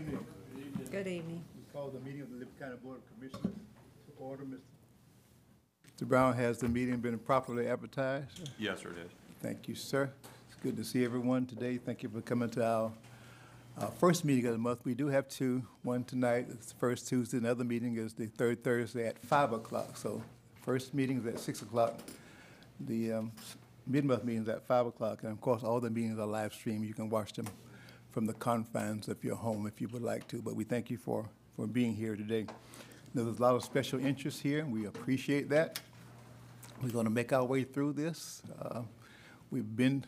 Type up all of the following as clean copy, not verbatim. evening. Good evening. Good evening. We call the meeting of the Liberty County Board of Commissioners to order. Mr. Brown, has the meeting been properly advertised? Yes, sir, it is. Thank you, sir. It's good to see everyone today. Thank you for coming to our first meeting of the month. We do have two. One tonight is the first Tuesday. Another meeting is the third Thursday at 5 o'clock. So first meeting is at 6 o'clock. The mid-month meeting is at 5 o'clock. And, of course, all the meetings are live streamed. You can watch them from the confines of your home if you would like to. But we thank you for being here today. Now, there's a lot of special interest here. We appreciate that. We're going to make our way through this. We've been,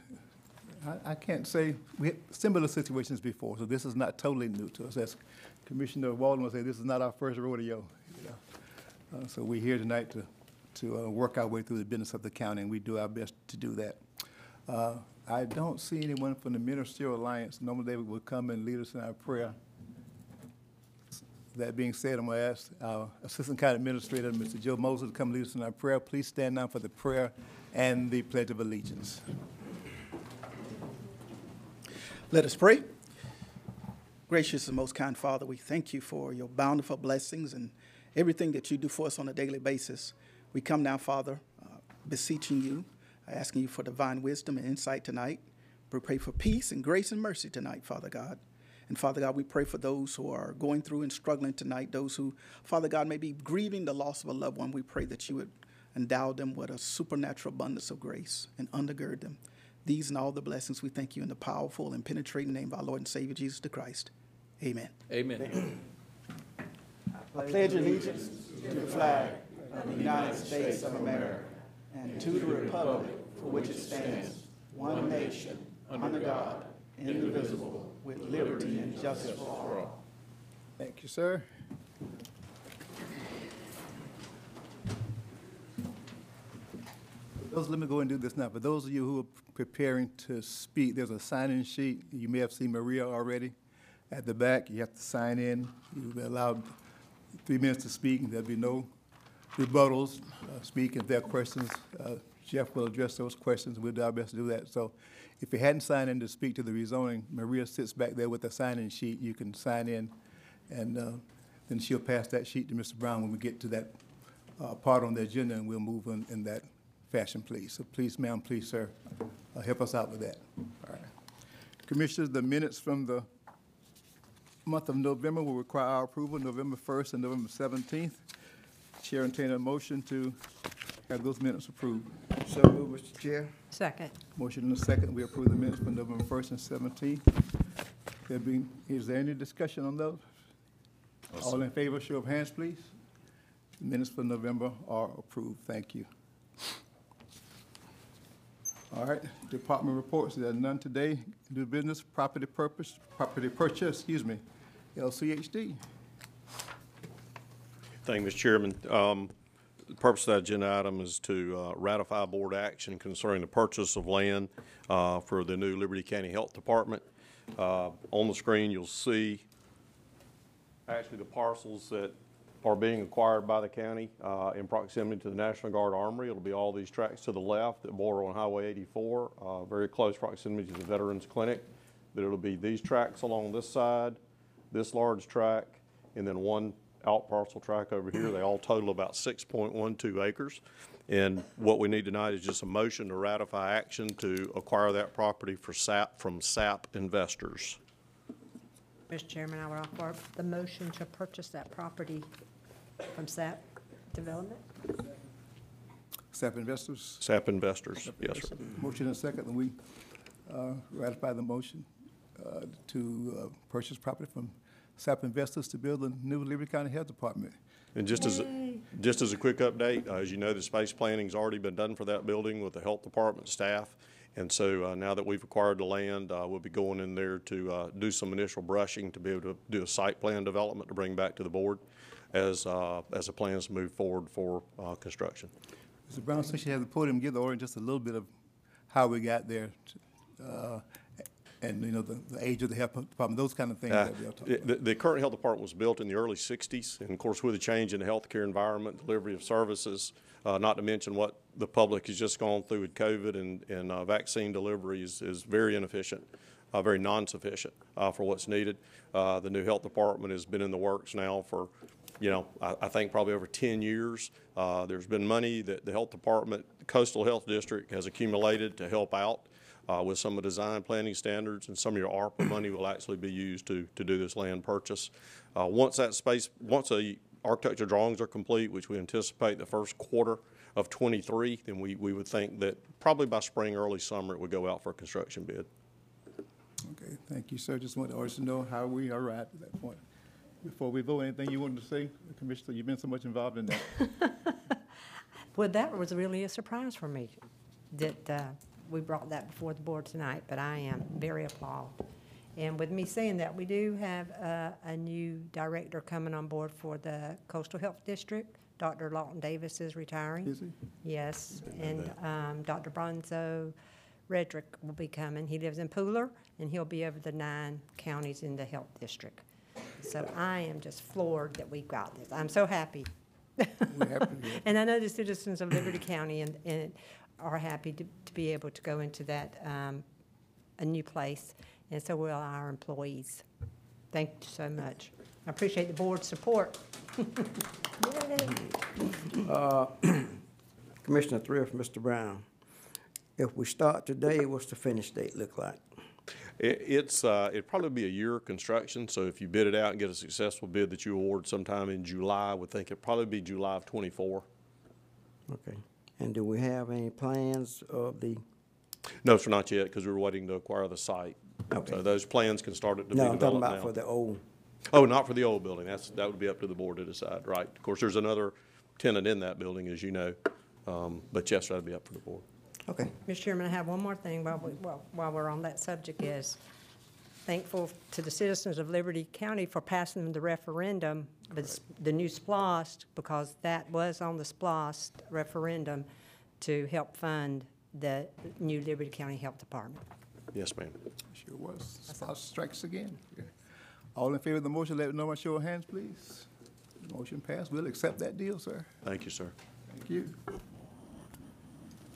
I can't say, we had similar situations before, so this is not totally new to us. As Commissioner Walden would say, this is not our first rodeo. You know? So we're here tonight to work our way through the business of the county, and we do our best to do that. I don't see anyone from the Ministerial Alliance. Normally they would come and lead us in our prayer. That being said, I'm going to ask our Assistant County Administrator, Mr. Joe Moser, to come lead us in our prayer. Please stand down for the prayer and the Pledge of Allegiance. Let us pray. Gracious and most kind Father, we thank you for your bountiful blessings and everything that you do for us on a daily basis. We come now, Father, beseeching you, asking you for divine wisdom and insight tonight. We pray for peace and grace and mercy tonight, Father God. And, Father God, we pray for those who are going through and struggling tonight, those who, Father God, may be grieving the loss of a loved one. We pray that you would endow them with a supernatural abundance of grace and undergird them. These and all the blessings we thank you in the powerful and penetrating name of our Lord and Savior, Jesus the Christ. Amen. Amen. I pledge allegiance to the flag of the United States of America and to the republic for which it stands, one nation, under God, indivisible, with liberty and justice for all. Thank you, sir. Let me go and do this now. For those of you who are preparing to speak, there's a sign-in sheet. You may have seen Maria already at the back. You have to sign in. You'll be allowed 3 minutes to speak, and there'll be no rebuttals. Speak if there are questions. Jeff will address those questions. We'll do our best to do that. So if you hadn't signed in to speak to the rezoning, Maria sits back there with a sign-in sheet. You can sign in, and then she'll pass that sheet to Mr. Brown when we get to that part on the agenda, and we'll move on in that fashion, please. So please, ma'am, please, sir, help us out with that. All right. Commissioners, the minutes from the month of November will require our approval, November 1st and November 17th. Chair entertain a motion to have those minutes approved. So moved, Mr. Chair. Second. Motion and a second. We approve the minutes for November 1st and 17th. Is there any discussion on those? Yes. All in favor, show of hands, please. The minutes for November are approved. Thank you. All right. Department reports. There are none today. New business, property purchase. LCHD. Thank you, Mr. Chairman. The purpose of that agenda item is to ratify board action concerning the purchase of land for the new Liberty County Health Department. On the screen, you'll see actually the parcels that are being acquired by the county in proximity to the National Guard Armory. It'll be all these tracks to the left that border on Highway 84, very close proximity to the Veterans Clinic. But it'll be these tracks along this side, this large track, and then one out parcel track over here. They all total about 6.12 acres. And what we need tonight is just a motion to ratify action to acquire that property for SAP from SAP Investors. Mr. Chairman, I would offer the motion to purchase that property from SAP Development. SAP Investors? SAP Investors, yes, sir. Motion and second, and we ratify the motion to purchase property from SAP Investors to build the new Liberty County Health Department. And just as a quick update, as you know, the space planning's already been done for that building with the health department staff. And so now that we've acquired the land, we'll be going in there to do some initial brushing to be able to do a site plan development to bring back to the board as the plans move forward for construction. Mr. Brown, since you have the podium, give the order just a little bit of how we got there and, you know, the age of the health department, those kind of things that we'll talk about. The current health department was built in the early 60s, and, of course, with the change in the healthcare environment, delivery of services, not to mention what the public has just gone through with COVID, and vaccine delivery is very inefficient, very non-sufficient for what's needed. The new health department has been in the works now for, I think probably over 10 years. There's been money that the health department, Coastal Health District, has accumulated to help out with some of the design planning standards, and some of your ARPA money will actually be used to do this land purchase. Once the architecture drawings are complete, which we anticipate the first quarter of 23, then we would think that probably by spring, early summer, it would go out for a construction bid. Okay, thank you, sir. Just want to know how we arrived at that point. Before we vote, anything you wanted to say, Commissioner? You've been so much involved in that. Well, that was really a surprise for me that we brought that before the board tonight, but I am very appalled. And with me saying that, we do have a new director coming on board for the Coastal Health District. Dr. Lawton Davis is retiring. Is he? Yes, and Dr. Bronzo Redrick will be coming. He lives in Pooler, and he'll be over the 9 counties in the health district. So I am just floored that we got this. I'm so happy. We're happy. And I know the citizens of Liberty County and are happy to be able to go into that a new place, and so will our employees. Thank you so much. I appreciate the board's support. Commissioner Thrift, Mr. Brown, if we start today, what's the finish date look like? It'd probably be a year of construction, so if you bid it out and get a successful bid that you award sometime in July, I would think it'd probably be July of 24. Okay. And do we have any plans of the? No, sir, not yet, because we're waiting to acquire the site. Okay. So those plans can start to be developed. No, I'm talking about now. For the old. Oh, not for the old building. That would be up to the board to decide, right? Of course, there's another tenant in that building, as you know. But yes, that'd be up for the board. Okay. Mr. Chairman, I have one more thing while we're on that subject. Is thankful to the citizens of Liberty County for passing the referendum, but the new SPLOST, because that was on the SPLOST referendum to help fund the new Liberty County Health Department. Yes, ma'am. Sure was. SPLOST strikes again. All in favor of the motion, let no one show of hands, please. The motion passed. We'll accept that deal, sir. Thank you, sir. Thank you.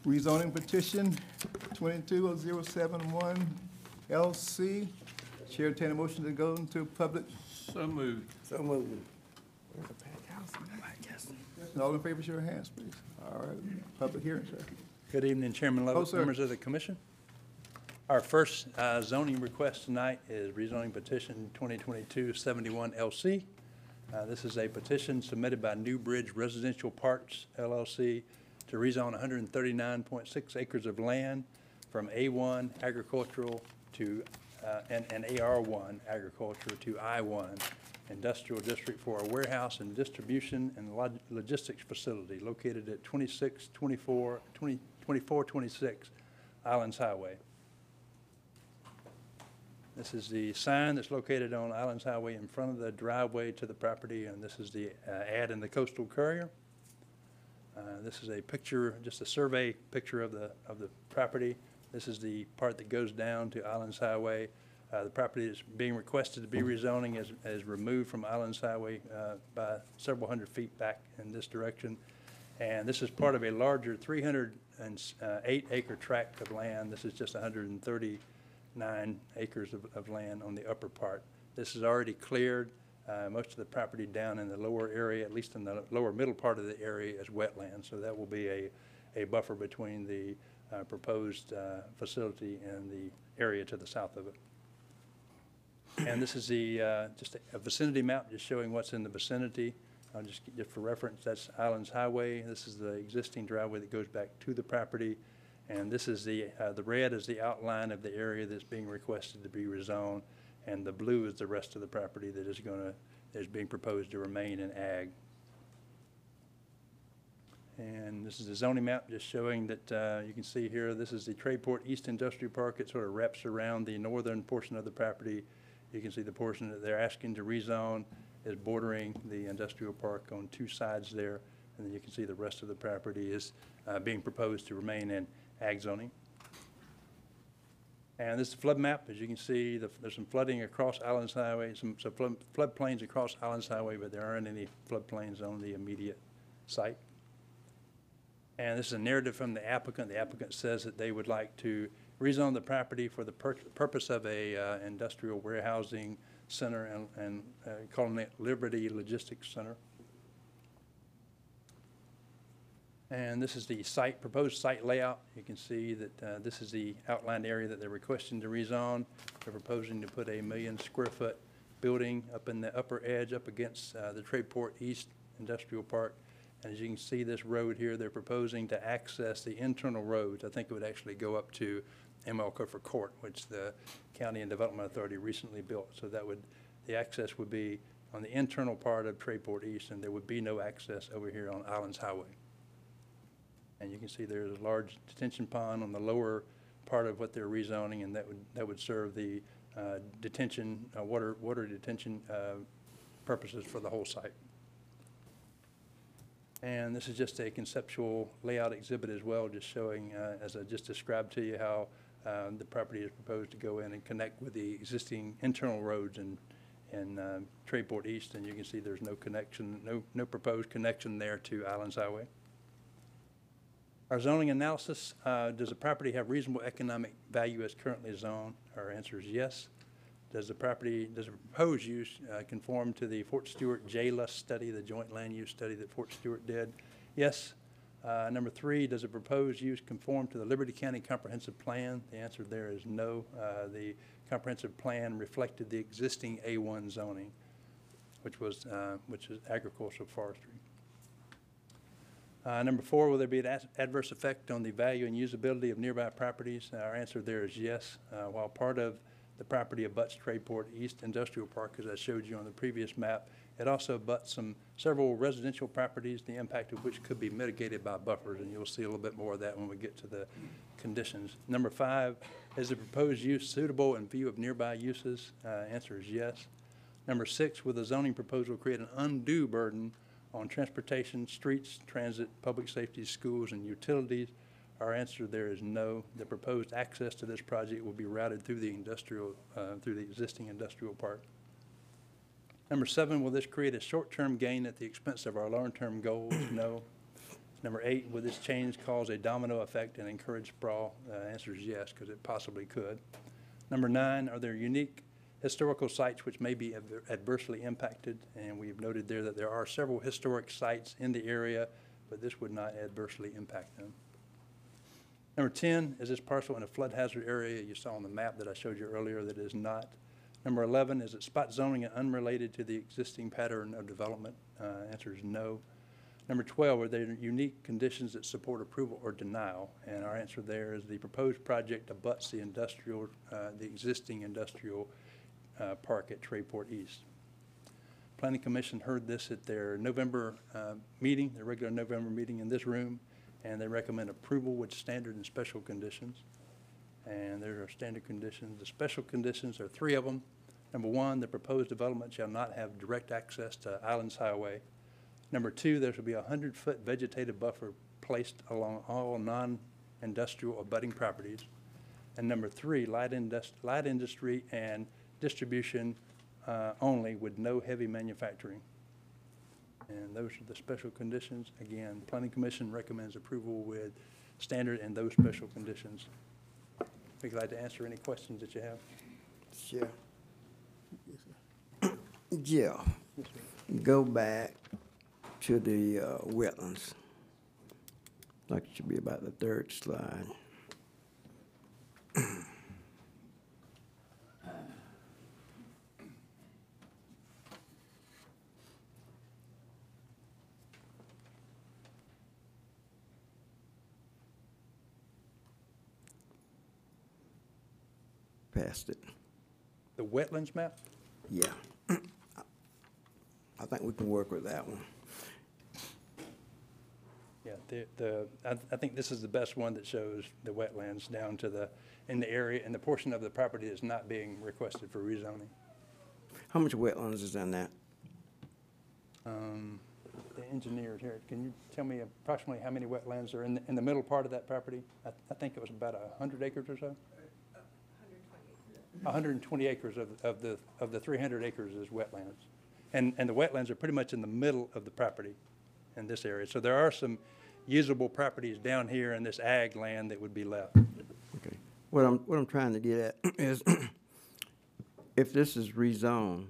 Rezoning petition 22071 LC. Chair, entertain a motion to go into public. So moved. So moved. All in favor, show your hands, please. All right. Public hearing, sir. Good evening, Chairman Lovett, members of the commission. Our first zoning request tonight is rezoning petition 2022-71 LC. This is a petition submitted by New Bridge Residential Parks LLC to rezone 139.6 acres of land from A1 agricultural to and AR1 agriculture to I1 industrial district for a warehouse and distribution and logistics facility located at 2426 Islands Highway. This is the sign that's located on Islands Highway in front of the driveway to the property, and this is the ad in the Coastal Courier. This is a picture, just a survey picture of the property. This is the part that goes down to Islands Highway. The property that's being requested to be rezoning is removed from Islands Highway by several hundred feet back in this direction. And this is part of a larger 308-acre tract of land. This is just 139 acres of land on the upper part. This is already cleared. Most of the property down in the lower area, at least in the lower middle part of the area, is wetland. So that will be a buffer between the proposed facility and the area to the south of it. And this is the just a vicinity map, just showing what's in the vicinity. I'll just for reference, that's Islands Highway. This is the existing driveway that goes back to the property, and this is the red is the outline of the area that's being requested to be rezoned, and the blue is the rest of the property that is being proposed to remain in ag. And this is the zoning map, just showing that you can see here, this is the Tradeport East Industrial Park. It sort of wraps around the northern portion of the property. You can see the portion that they're asking to rezone is bordering the industrial park on two sides there. And then you can see the rest of the property is being proposed to remain in ag zoning. And this is the flood map. As you can see, there's some flooding across Islands Highway, some floodplains across Islands Highway, but there aren't any floodplains on the immediate site. And this is a narrative from the applicant. The applicant says that they would like to rezone the property for the purpose of a industrial warehousing center and calling it Liberty Logistics Center. And this is the site, proposed site layout. You can see that this is the outlined area that they're requesting to rezone. They're proposing to put a 1,000,000 square foot building up in the upper edge up against the Tradeport East Industrial Park. And as you can see this road here, they're proposing to access the internal roads. I think it would actually go up to ML Cooper Court, which the County and Development Authority recently built. So that would, the access would be on the internal part of Tradeport East, and there would be no access over here on Islands Highway. And you can see there's a large detention pond on the lower part of what they're rezoning, and that would serve the detention, water detention purposes for the whole site. And this is just a conceptual layout exhibit as well, just showing, as I just described to you, how the property is proposed to go in and connect with the existing internal roads in Tradeport East. And you can see there's no connection, no proposed connection there to Islands Highway. Our zoning analysis, does the property have reasonable economic value as currently zoned? Our answer is yes. Does the proposed use conform to the Fort Stewart JLUS study, the joint land use study that Fort Stewart did? Yes. Number three, does the proposed use conform to the Liberty County Comprehensive Plan? The answer there is no. The Comprehensive Plan reflected the existing A1 zoning, which is agricultural forestry. Number four, will there be an adverse effect on the value and usability of nearby properties? Our answer there is yes. While part of the property abuts Tradeport East Industrial Park, as I showed you on the previous map, it also abuts several residential properties, the impact of which could be mitigated by buffers, and you'll see a little bit more of that when we get to the conditions. Number five, is the proposed use suitable in view of nearby uses? Answer is yes. Number six, will the zoning proposal create an undue burden on transportation, streets, transit, public safety, schools, and utilities? Our answer there is no. The proposed access to this project will be routed through the existing industrial park. Number seven, will this create a short-term gain at the expense of our long-term goals? No. Number eight, will this change cause a domino effect and encourage sprawl? Answer is yes, because it possibly could. Number nine, are there unique historical sites which may be adversely impacted? And we've noted there that there are several historic sites in the area, but this would not adversely impact them. Number 10, is this parcel in a flood hazard area? You saw on the map that I showed you earlier that it is not. Number 11, is it spot zoning and unrelated to the existing pattern of development? Answer is no. Number 12, are there unique conditions that support approval or denial? And our answer there is the proposed project abuts the industrial, the existing industrial park at Tradeport East. Planning Commission heard this at their November meeting, their regular November meeting in this room, and they recommend approval with standard and special conditions. And there are standard conditions. The special conditions are three of them. Number one, the proposed development shall not have direct access to Islands Highway. Number two, there shall be a 100-foot vegetative buffer placed along all non-industrial abutting properties. And number three, light industry and distribution only, with no heavy manufacturing. And those are the special conditions. Again, Planning Commission recommends approval with standard and those special conditions. I'd be glad to answer any questions that you have. Sure. Yes, sir. Yeah. Yes, sir. Go back to the wetlands. Like it should be about the third slide. Past it. The wetlands map? Yeah. I think we can work with that one. Yeah, I think this is the best one that shows the wetlands down to in the area and the portion of the property that's not being requested for rezoning. How much wetlands is in that? The engineers here, can you tell me approximately how many wetlands are in the middle part of that property? I think it was about 100 acres or so. 120 acres of the 300 acres is wetlands, and the wetlands are pretty much in the middle of the property in this area. So there are some usable properties down here in this ag land that would be left. Okay. What I'm trying to get at is if this is rezoned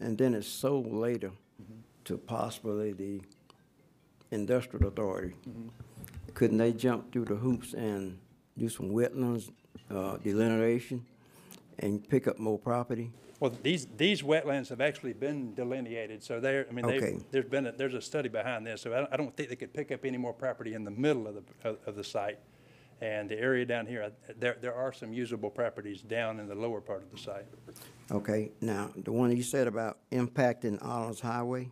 and then it's sold later to possibly the industrial authority, couldn't they jump through the hoops and do some wetlands delineation and pick up more property? Well, these wetlands have actually been delineated, so there. I mean, okay. there's a study behind this, so I don't think they could pick up any more property in the middle of the site, and the area down here. There are some usable properties down in the lower part of the site. Okay. Now, the one you said about impacting Islands Highway,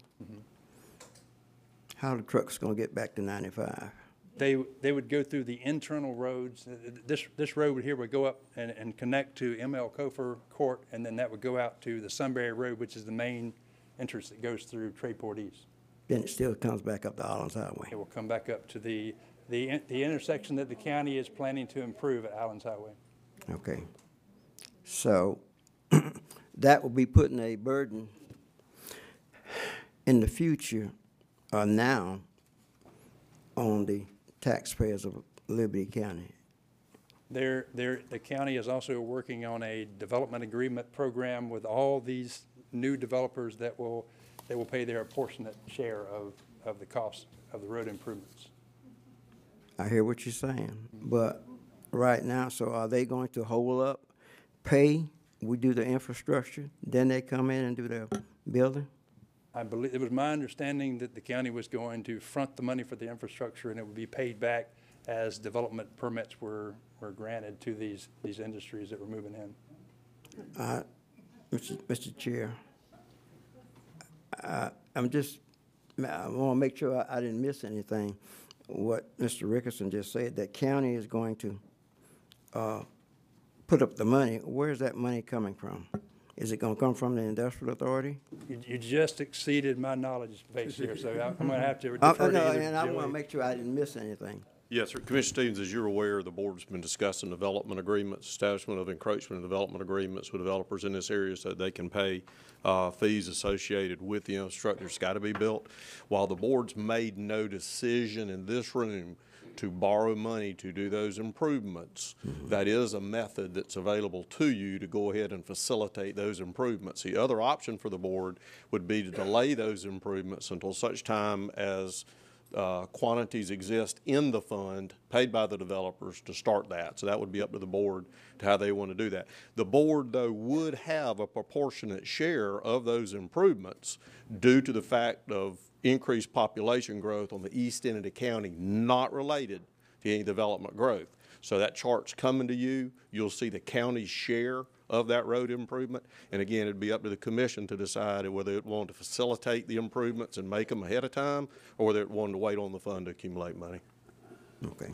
how the trucks gonna get back to 95? They would go through the internal roads. This road here would go up and connect to ML Cofer Court, and then that would go out to the Sunbury Road, which is the main entrance that goes through Tradeport East. Then it still comes back up the Islands Highway. It will come back up to the intersection that the county is planning to improve at Islands Highway. Okay. So that will be putting a burden in the future or now on the taxpayers of Liberty County. The county is also working on a development agreement program with all these new developers that will pay their proportionate share of the cost of the road improvements. I hear what you're saying, but right now, so are they going to hold up, pay, we do the infrastructure, then they come in and do their building? I believe it was my understanding that the county was going to front the money for the infrastructure, and it would be paid back as development permits were granted to these industries that were moving in. Mr. Chair, I want to make sure I didn't miss anything. What Mr. Rickerson just said, that county is going to put up the money. Where is that money coming from? Is it going to come from the industrial authority? You just exceeded my knowledge base here, so I'm going to have to defer to either. And I want to make sure I didn't miss anything. Yes, sir. Commissioner Stevens, as you're aware, the board's been discussing development agreements, establishment of encroachment and development agreements with developers in this area so they can pay fees associated with the infrastructure that's got to be built. While the board's made no decision in this room to borrow money to do those improvements, that is a method that's available to you to go ahead and facilitate those improvements. The other option for the board would be to delay those improvements until such time as quantities exist in the fund paid by the developers to start that. So that would be up to the board to how they want to do that. The board, though, would have a proportionate share of those improvements due to the fact of increased population growth on the east end of the county, not related to any development growth. So that chart's coming to you. You'll see the county's share of that road improvement. And again, it'd be up to the commission to decide whether it wanted to facilitate the improvements and make them ahead of time, or whether it wanted to wait on the fund to accumulate money. Okay.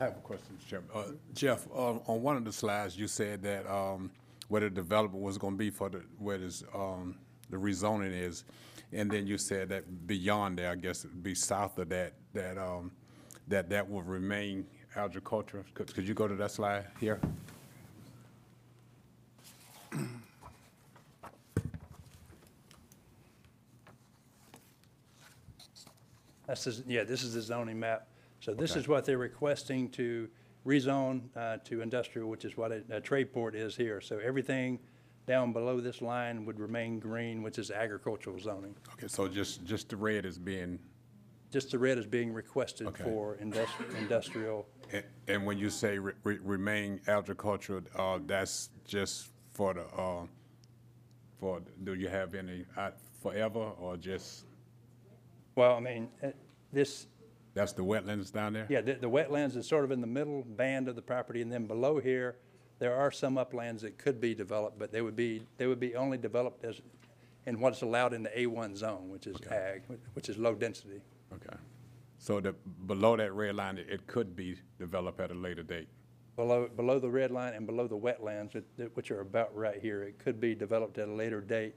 I have a question, Mr. Chairman. Jeff, on one of the slides, you said that where the development was going to be for the rezoning is, and then you said that beyond there, I guess it would be south of that, that will remain agriculture. Could you go to that slide here? This is the zoning map. So this is what they're requesting to rezone to industrial, which is what a Tradeport is here. So everything down below this line would remain green, which is agricultural zoning. Okay, so just the red is being... Just the red is being requested for industrial. And when you say remain agricultural, that's just for the, do you have any forever or just? Well, I mean, this. That's the wetlands down there? Yeah, the wetlands is sort of in the middle band of the property, and then below here, there are some uplands that could be developed, but they would be only developed as in what's allowed in the A1 zone, which is ag, which is low density. Okay. So below that red line, it could be developed at a later date? Below the red line and below the wetlands, which are about right here, it could be developed at a later date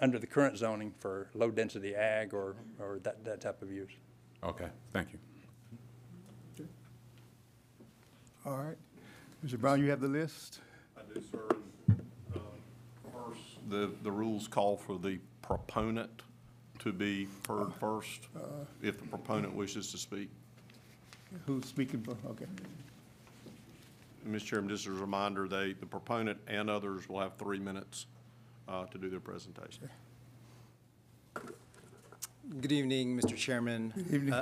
under the current zoning for low-density ag or that type of use. Okay. Thank you. Okay. All right. Mr. Brown, you have the list? I do, sir. First, the rules call for the proponent to be heard first, if the proponent wishes to speak. Who's speaking for? Okay. Mr. Chairman, just as a reminder, the proponent and others will have 3 minutes to do their presentation. Good evening, Mr. Chairman. Good evening.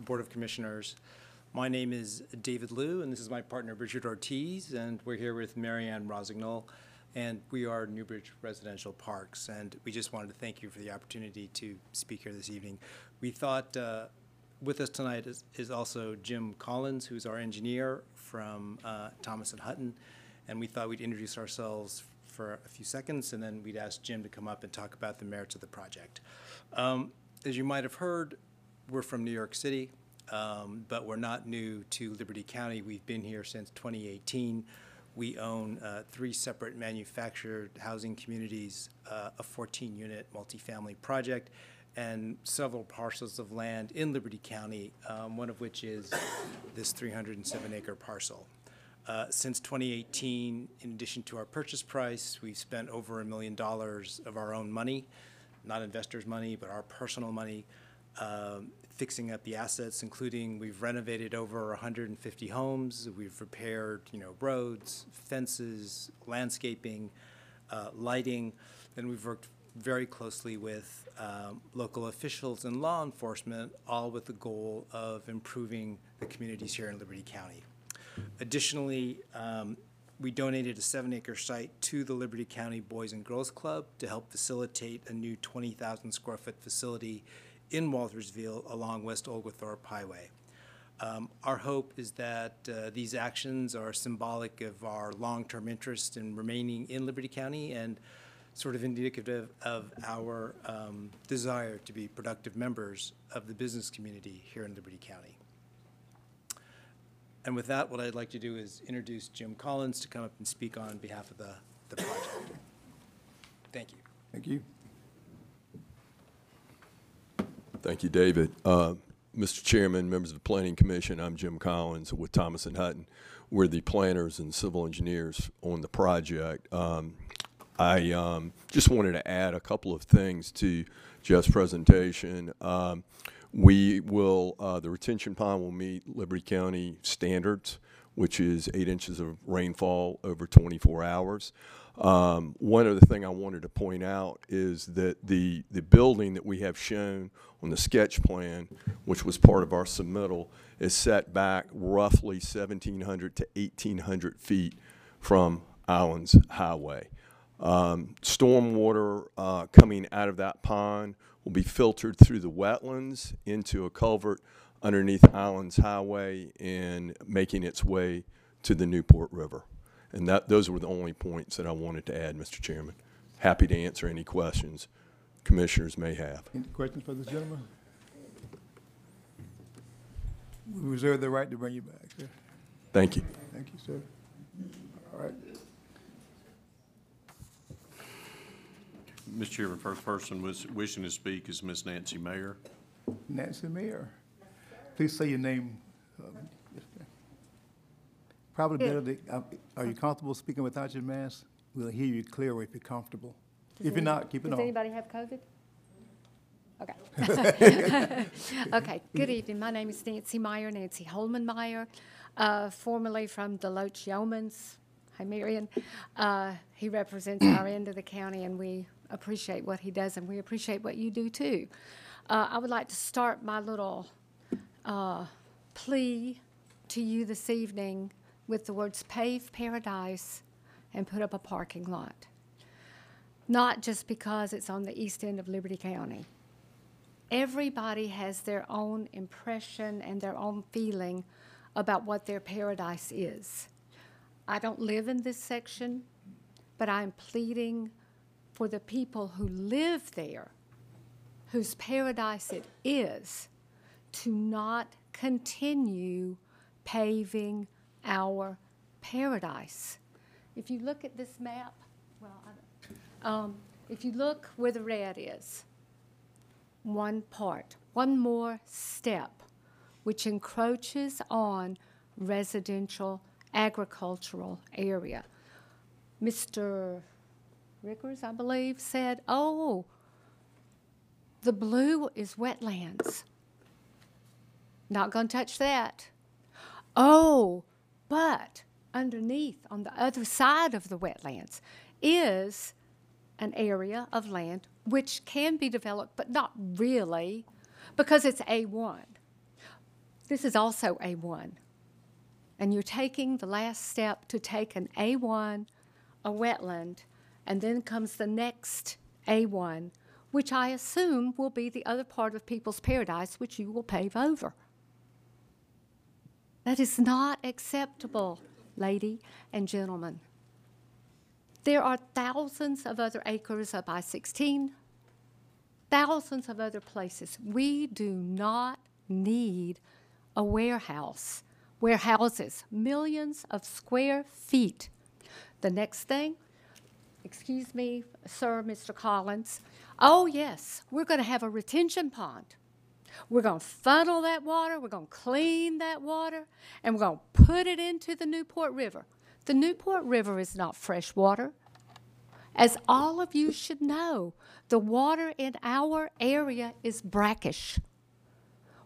Board of Commissioners. My name is David Liu, and this is my partner, Richard Ortiz, and we're here with Marianne Rosignol, and we are New Bridge Residential Parks, and we just wanted to thank you for the opportunity to speak here this evening. We thought with us tonight is also Jim Collins, who's our engineer from Thomas and Hutton, and we thought we'd introduce ourselves for a few seconds, and then we'd ask Jim to come up and talk about the merits of the project. As you might have heard, we're from New York City, but we're not new to Liberty County. We've been here since 2018. We own 3 separate manufactured housing communities, a 14-unit multifamily project, and several parcels of land in Liberty County, one of which is this 307-acre parcel. Since 2018, in addition to our purchase price, we've spent over $1 million of our own money, not investors' money, but our personal money, fixing up the assets, including we've renovated over 150 homes, we've repaired, roads, fences, landscaping, lighting, and we've worked very closely with local officials and law enforcement, all with the goal of improving the communities here in Liberty County. Additionally, we donated a 7-acre site to the Liberty County Boys and Girls Club to help facilitate a new 20,000 square foot facility in Waltersville along West Oglethorpe Highway. Our hope is that these actions are symbolic of our long-term interest in remaining in Liberty County and sort of indicative of our desire to be productive members of the business community here in Liberty County. And with that, what I'd like to do is introduce Jim Collins to come up and speak on behalf of the project. Thank you. Thank you. Thank you, David. Mr. Chairman, members of the Planning Commission, I'm Jim Collins with Thomas and Hutton. We're the planners and civil engineers on the project. I just wanted to add a couple of things to Jeff's presentation. We will, the retention pond will meet Liberty County standards, which is 8 inches of rainfall over 24 hours. One other thing I wanted to point out is that the building that we have shown on the sketch plan, which was part of our submittal, is set back roughly 1,700 to 1,800 feet from Islands Highway. Stormwater coming out of that pond will be filtered through the wetlands into a culvert underneath Islands Highway and making its way to the Newport River. And those were the only points that I wanted to add, Mr. Chairman. Happy to answer any questions commissioners may have. Any questions for this gentleman? We reserve the right to bring you back, sir. Thank you. Thank you, sir. All right. Mr. Chairman, first person wishing to speak is Ms. Nancy Mayer. Nancy Mayer. Please say your name. Probably better to, are you comfortable speaking without your mask? We'll hear you clearer if you're comfortable. If you're not, keep it on. Does anybody have COVID? Okay. Okay, good evening. My name is Nancy Meyer, Nancy Holman Meyer, formerly from Deloach Yeomans. Hi, Marion. He represents our end of the county, and we appreciate what he does, and we appreciate what you do, too. I would like to start my little plea to you this evening with the words pave paradise and put up a parking lot. Not just because it's on the east end of Liberty County. Everybody has their own impression and their own feeling about what their paradise is. I don't live in this section, but I'm pleading for the people who live there, whose paradise it is, to not continue paving our paradise. If you look at this map, well, if you look where the red is, one more step, which encroaches on residential agricultural area. Mr. Rickers, I believe, said, oh, the blue is wetlands. Not going to touch that. Oh, but underneath on the other side of the wetlands is an area of land which can be developed, but not really, because it's A1. This is also A1. And you're taking the last step to take an A1, a wetland, and then comes the next A1, which I assume will be the other part of People's Paradise, which you will pave over. That is not acceptable, lady and gentlemen. There are thousands of other acres up I-16, thousands of other places. We do not need a warehouse, warehouses, millions of square feet. The next thing, excuse me, sir, Mr. Collins, oh yes, we're going to have a retention pond. We're going to funnel that water, we're going to clean that water, and we're going to put it into the Newport River. The Newport River is not fresh water. As all of you should know, the water in our area is brackish.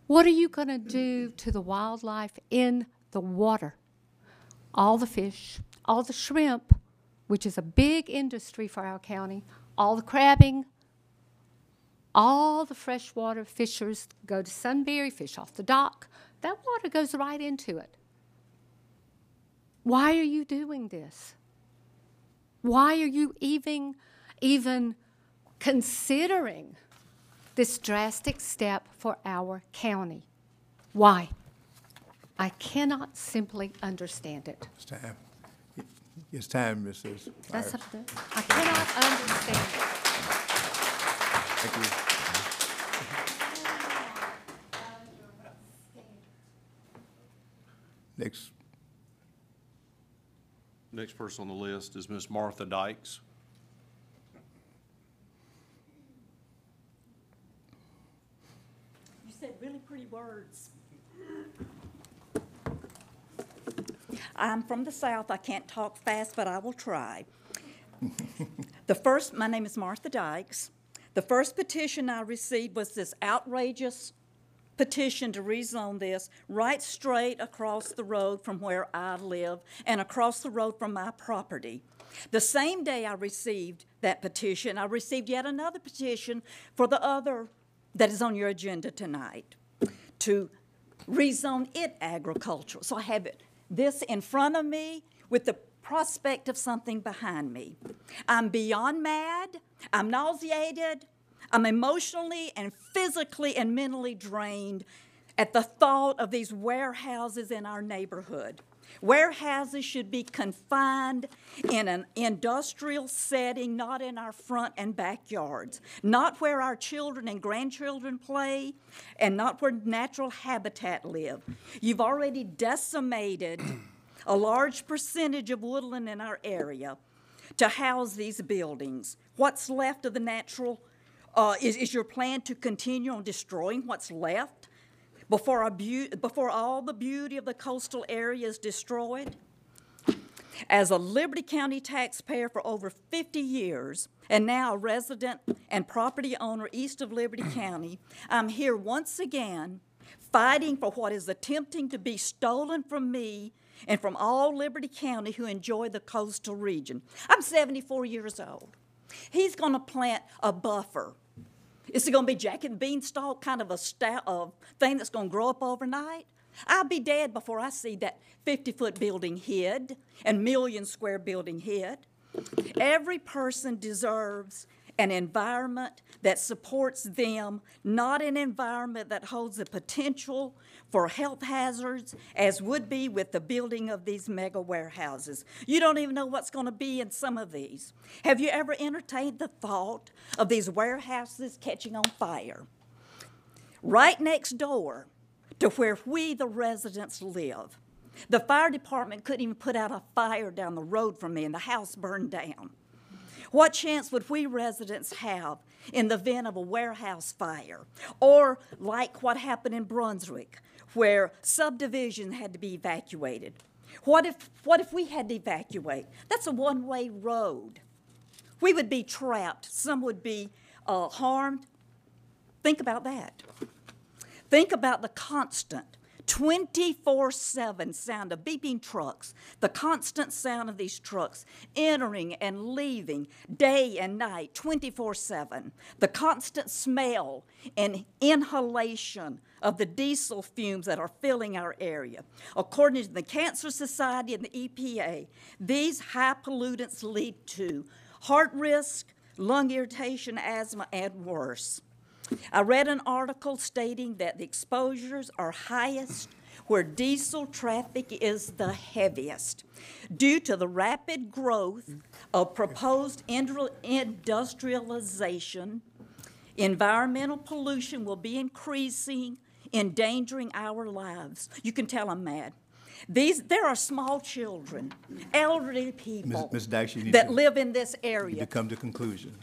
What are you going to do to the wildlife in the water? All the fish, all the shrimp, which is a big industry for our county, all the crabbing, all the freshwater fishers go to Sunbury, fish off the dock. That water goes right into it. Why are you doing this? Why are you even considering this drastic step for our county? Why? I cannot simply understand it. It's time. It's time, Mrs. That's something I cannot understand it. Thank you. Next person on the list is Miss Martha Dykes. Really pretty words. I'm from the South. I can't talk fast, but I will try. My name is Martha Dykes. The first petition I received was this outrageous petition to rezone this right straight across the road from where I live and across the road from my property. The same day I received that petition, I received yet another petition for the other that is on your agenda tonight, to rezone it agricultural. So I have this in front of me with the prospect of something behind me. I'm beyond mad, I'm nauseated, I'm emotionally and physically and mentally drained at the thought of these warehouses in our neighborhood. Warehouses should be confined in an industrial setting, not in our front and backyards, not where our children and grandchildren play, and not where natural habitat live. You've already decimated a large percentage of woodland in our area to house these buildings. What's left of the natural, is your plan to continue on destroying what's left? Before all the beauty of the coastal area is destroyed? As a Liberty County taxpayer for over 50 years, and now a resident and property owner east of Liberty County, I'm here once again fighting for what is attempting to be stolen from me and from all Liberty County who enjoy the coastal region. I'm 74 years old. He's going to plant a buffer. Is it going to be Jack and Beanstalk kind of a thing that's going to grow up overnight? I'll be dead before I see that 50-foot building hid and million-square building hid. Every person deserves an environment that supports them, not an environment that holds the potential for health hazards, as would be with the building of these mega warehouses. You don't even know what's going to be in some of these. Have you ever entertained the thought of these warehouses catching on fire? Right next door to where we, the residents, live. The fire department couldn't even put out a fire down the road from me, and the house burned down. What chance would we residents have in the event of a warehouse fire? Or like what happened in Brunswick, where subdivisions had to be evacuated. What if we had to evacuate? That's a one-way road. We would be trapped. Some would be harmed. Think about that. Think about the constant 24/7 sound of beeping trucks, the constant sound of these trucks entering and leaving day and night, 24/7. The constant smell and inhalation of the diesel fumes that are filling our area. According to the Cancer Society and the EPA, these high pollutants lead to heart risk, lung irritation, asthma, and worse. I read an article stating that the exposures are highest where diesel traffic is the heaviest due to the rapid growth of proposed industrialization. Environmental pollution will be increasing, endangering our lives. You can tell I'm mad. There are small children, elderly people that live in this area. You need to come to conclusion.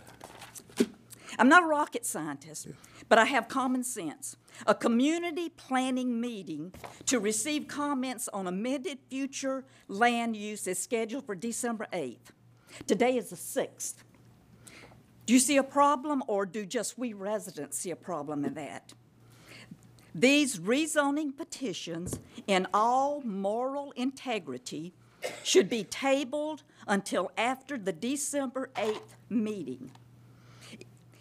I'm not a rocket scientist, but I have common sense. A community planning meeting to receive comments on amended future land use is scheduled for December 8th. Today is the 6th. Do you see a problem, or do just we residents see a problem in that? These rezoning petitions, in all moral integrity, should be tabled until after the December 8th meeting.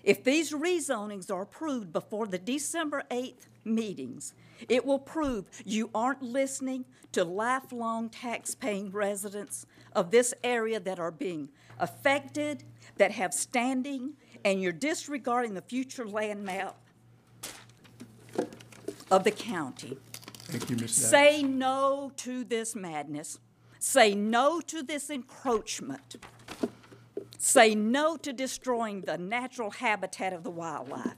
If these rezonings are approved before the December 8th meetings, it will prove you aren't listening to lifelong tax-paying residents of this area that are being affected, that have standing, and you're disregarding the future land map of the county. Thank you, Ms. Davis. Say no to this madness. Say no to this encroachment. Say no to destroying the natural habitat of the wildlife.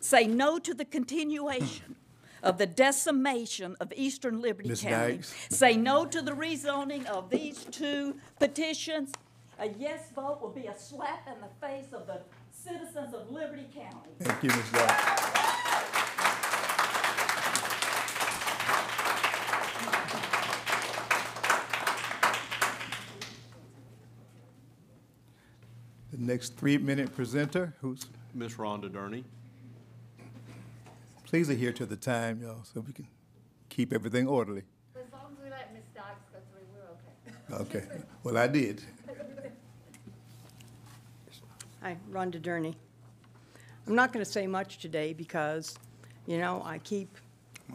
Say no to the continuation of the decimation of eastern Liberty County. Say no to the rezoning of these two petitions. A yes vote will be a slap in the face of the citizens of Liberty County. Thank you, Ms. Dykes. The next 3-minute presenter, who's? Ms. Rhonda Durney. Please adhere to the time, y'all, so we can keep everything orderly. As long as we let Ms. Dykes go through, we're okay. Okay. Well, I did. Hi, Rhonda Durney. I'm not going to say much today because, you know, I keep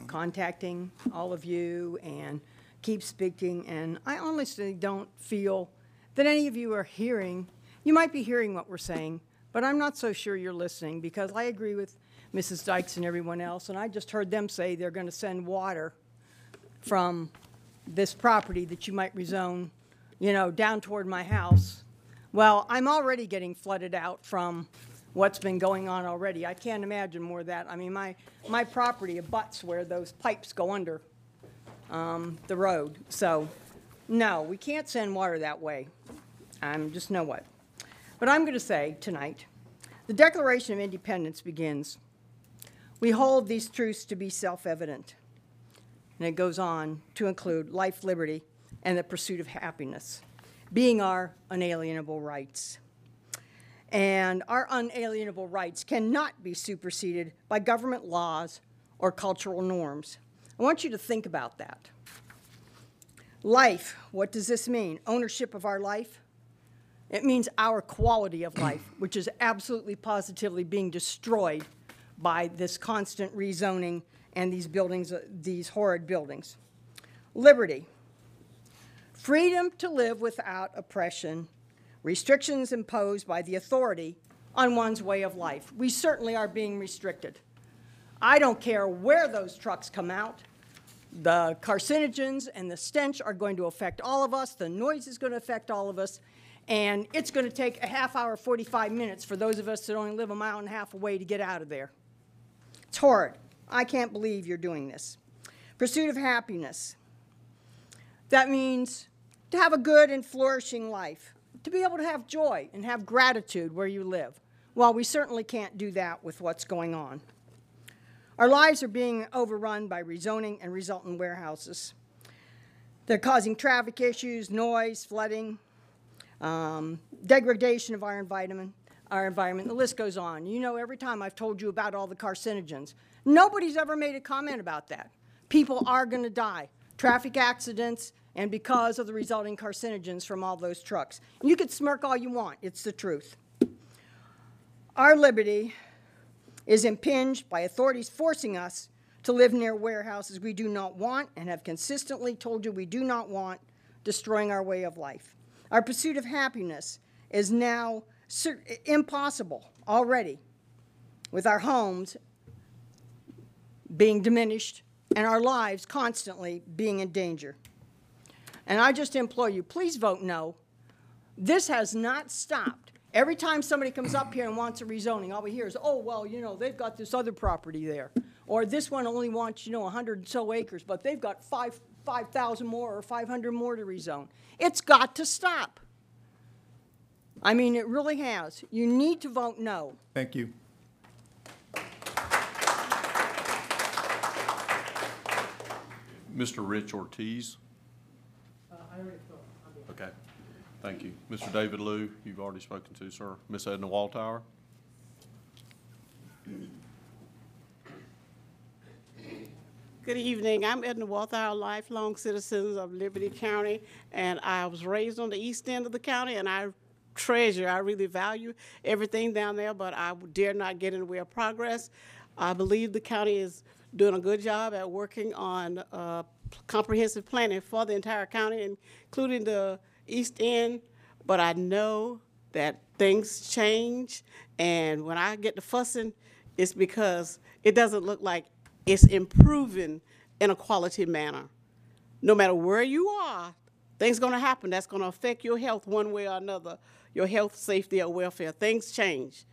contacting all of you and keep speaking, and I honestly don't feel that any of you are hearing. You might be hearing what we're saying, but I'm not so sure you're listening, because I agree with Mrs. Dykes and everyone else, and I just heard them say they're going to send water from this property that you might rezone, you know, down toward my house. Well, I'm already getting flooded out from what's been going on already. I can't imagine more of that. I mean, my property abuts where those pipes go under the road. So, no, we can't send water that way. I'm just no what. But I'm going to say tonight, the Declaration of Independence begins, "We hold these truths to be self-evident," and it goes on to include life, liberty, and the pursuit of happiness, being our unalienable rights. And our unalienable rights cannot be superseded by government laws or cultural norms. I want you to think about that. Life, what does this mean? Ownership of our life? It means our quality of life, which is absolutely positively being destroyed by this constant rezoning and these buildings, these horrid buildings. Liberty, freedom to live without oppression, restrictions imposed by the authority on one's way of life. We certainly are being restricted. I don't care where those trucks come out. The carcinogens and the stench are going to affect all of us. The noise is going to affect all of us. And it's going to take a half hour, 45 minutes for those of us that only live a mile and a half away to get out of there. It's horrid. I can't believe you're doing this. Pursuit of happiness. That means to have a good and flourishing life, to be able to have joy and have gratitude where you live. Well, we certainly can't do that with what's going on. Our lives are being overrun by rezoning and resultant warehouses. They're causing traffic issues, noise, flooding. degradation of our environment, the list goes on. You know, every time I've told you about all the carcinogens. Nobody's ever made a comment about that. People are going to die. Traffic accidents, and because of the resulting carcinogens from all those trucks. And you could smirk all you want. It's the truth. Our liberty is impinged by authorities forcing us to live near warehouses we do not want and have consistently told you we do not want, destroying our way of life. Our pursuit of happiness is now impossible already, with our homes being diminished and our lives constantly being in danger. And I just implore you, please vote no. This has not stopped. Every time somebody comes up here and wants a rezoning, all we hear is, oh, well, you know, they've got this other property there. Or this one only wants, you know, 100 and so acres, but they've got 5,000 more or 500 more to rezone. It's got to stop. I mean, it really has. You need to vote no. Thank you. Mr. Rich Ortiz. I already spoke. Okay. Thank you. Mr. David Liu, you've already spoken to, sir. Ms. Edna Waltower. Good evening. I'm Edna Walthour, lifelong citizen of Liberty County, and I was raised on the east end of the county, and I really value everything down there, but I dare not get in the way of progress. I believe the county is doing a good job at working on comprehensive planning for the entire county, including the east end, but I know that things change, and when I get to fussing, it's because it doesn't look like it's improving in a quality manner. No matter where you are, things going to happen. That's going to affect your health one way or another, your health, safety, or welfare. Things change.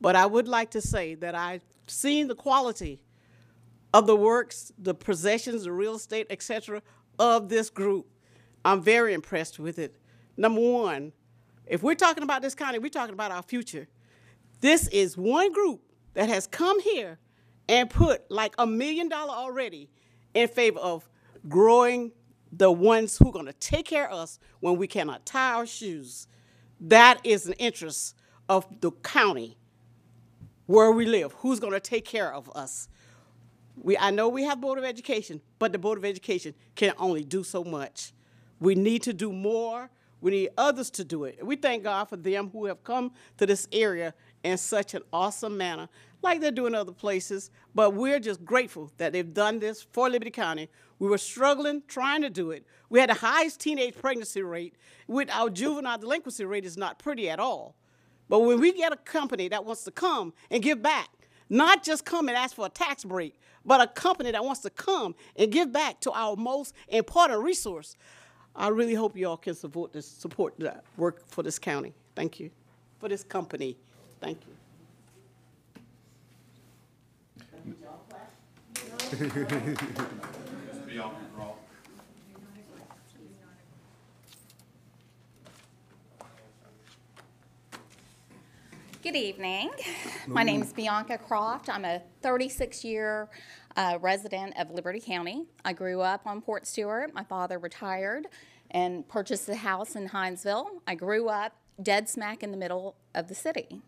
But I would like to say that I've seen the quality of the works, the possessions, the real estate, et cetera, of this group. I'm very impressed with it. Number one, if we're talking about this county, we're talking about our future. This is one group that has come here and put like $1 million already in favor of growing the ones who are gonna take care of us when we cannot tie our shoes. That is an interest of the county where we live, who's gonna take care of us. I know we have Board of Education, but the Board of Education can only do so much. We need to do more, we need others to do it. We thank God for them who have come to this area in such an awesome manner, like they're doing other places, but we're just grateful that they've done this for Liberty County. We were struggling trying to do it. We had the highest teenage pregnancy rate. With our juvenile delinquency rate is not pretty at all. But when we get a company that wants to come and give back, not just come and ask for a tax break, but a company that wants to come and give back to our most important resource, I really hope you all can support the work for this county. Thank you. For this company. Thank you. Good evening. My name is Bianca Croft. I'm a 36-year resident of Liberty County. I grew up on Port Stewart. My father retired and purchased a house in Hinesville. I grew up dead smack in the middle of the city.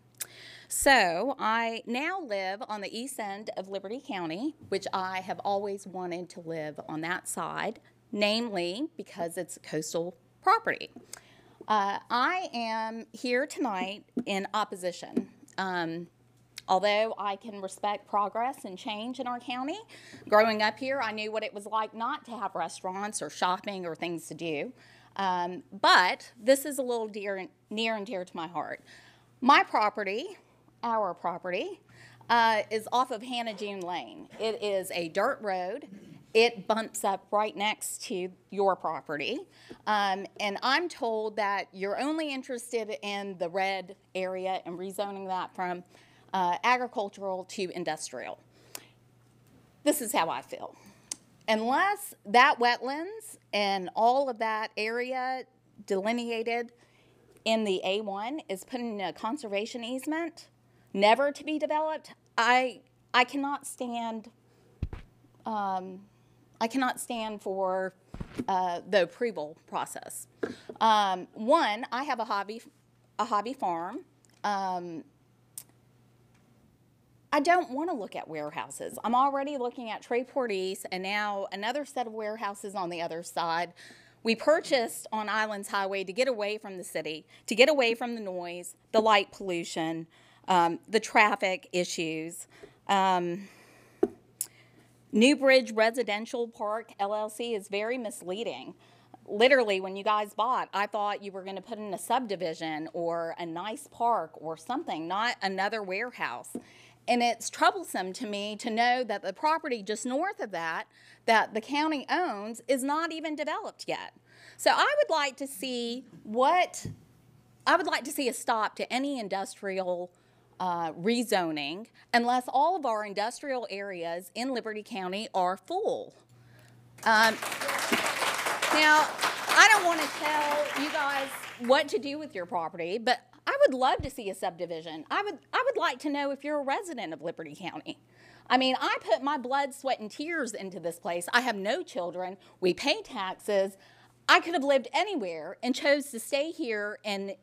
So I now live on the east end of Liberty County, which I have always wanted to live on that side, namely because it's a coastal property. I am here tonight in opposition. Although I can respect progress and change in our county, growing up here, I knew what it was like not to have restaurants or shopping or things to do. But this is a little near and dear to my heart. My property, our property, is off of Hannah June Lane. It is a dirt road. It bumps up right next to your property. And I'm told that you're only interested in the red area and rezoning that from agricultural to industrial. This is how I feel. Unless that wetlands and all of that area delineated in the A1 is put in a conservation easement, never to be developed, I cannot stand for the approval process. One, I have a hobby farm. I don't want to look at warehouses. I'm already looking at Tradeport East and now another set of warehouses on the other side. We purchased on Islands Highway to get away from the city, to get away from the noise, the light pollution, the traffic issues. New Bridge Residential Park LLC is very misleading. Literally, when you guys bought, I thought you were going to put in a subdivision or a nice park or something, not another warehouse. And it's troublesome to me to know that the property just north of that, that the county owns, is not even developed yet. So I would like to see a stop to any industrial rezoning unless all of our industrial areas in Liberty County are full. Now, I don't want to tell you guys what to do with your property, but I would love to see a subdivision. I would like to know if you're a resident of Liberty County. I mean, I put my blood, sweat, and tears into this place. I have no children. We pay taxes. I could have lived anywhere and chose to stay here and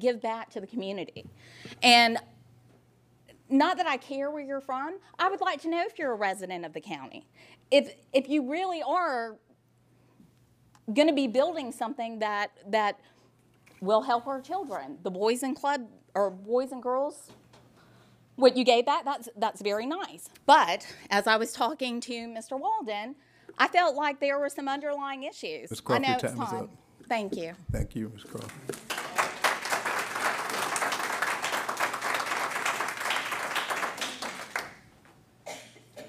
give back to the community. And not that I care where you're from, I would like to know if you're a resident of the county. If you really are going to be building something that will help our children. The boys and club, or boys and girls, what you gave back, that's very nice. But as I was talking to Mr. Walden, I felt like there were some underlying issues. Ms. Crawford, I know it's time. Is up. Thank you. Thank you, Ms. Crawford.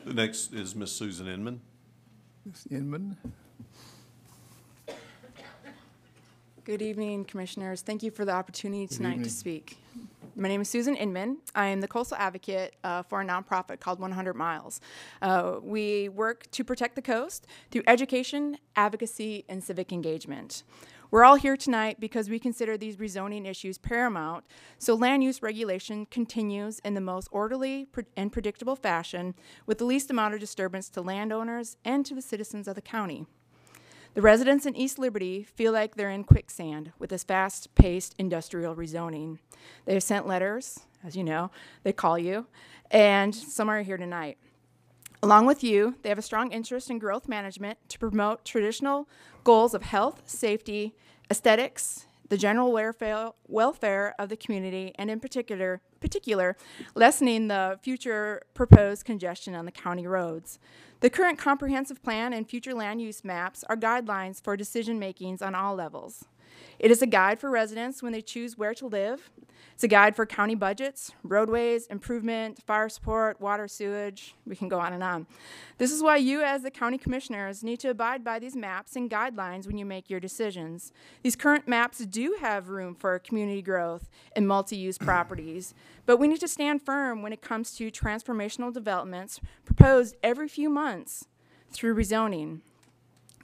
The next is Ms. Susan Inman. Ms. Inman. Good evening, commissioners. Thank you for the opportunity tonight to speak. My name is Susan Inman. I am the coastal advocate for a nonprofit called 100 Miles. We work to protect the coast through education, advocacy, and civic engagement. We're all here tonight because we consider these rezoning issues paramount, so land use regulation continues in the most orderly and predictable fashion with the least amount of disturbance to landowners and to the citizens of the county. The residents in East Liberty feel like they're in quicksand with this fast-paced industrial rezoning. They've sent letters, as you know, they call you, and some are here tonight. Along with you, they have a strong interest in growth management to promote traditional goals of health, safety, aesthetics, the general welfare of the community, and in particular, lessening the future proposed congestion on the county roads. The current comprehensive plan and future land use maps are guidelines for decision makings on all levels. It is a guide for residents when they choose where to live. It's a guide for county budgets, roadways, improvement, fire support, water, sewage. We can go on and on. This is why you, as the county commissioners, need to abide by these maps and guidelines when you make your decisions. These current maps do have room for community growth and multi-use properties, but we need to stand firm when it comes to transformational developments proposed every few months through rezoning.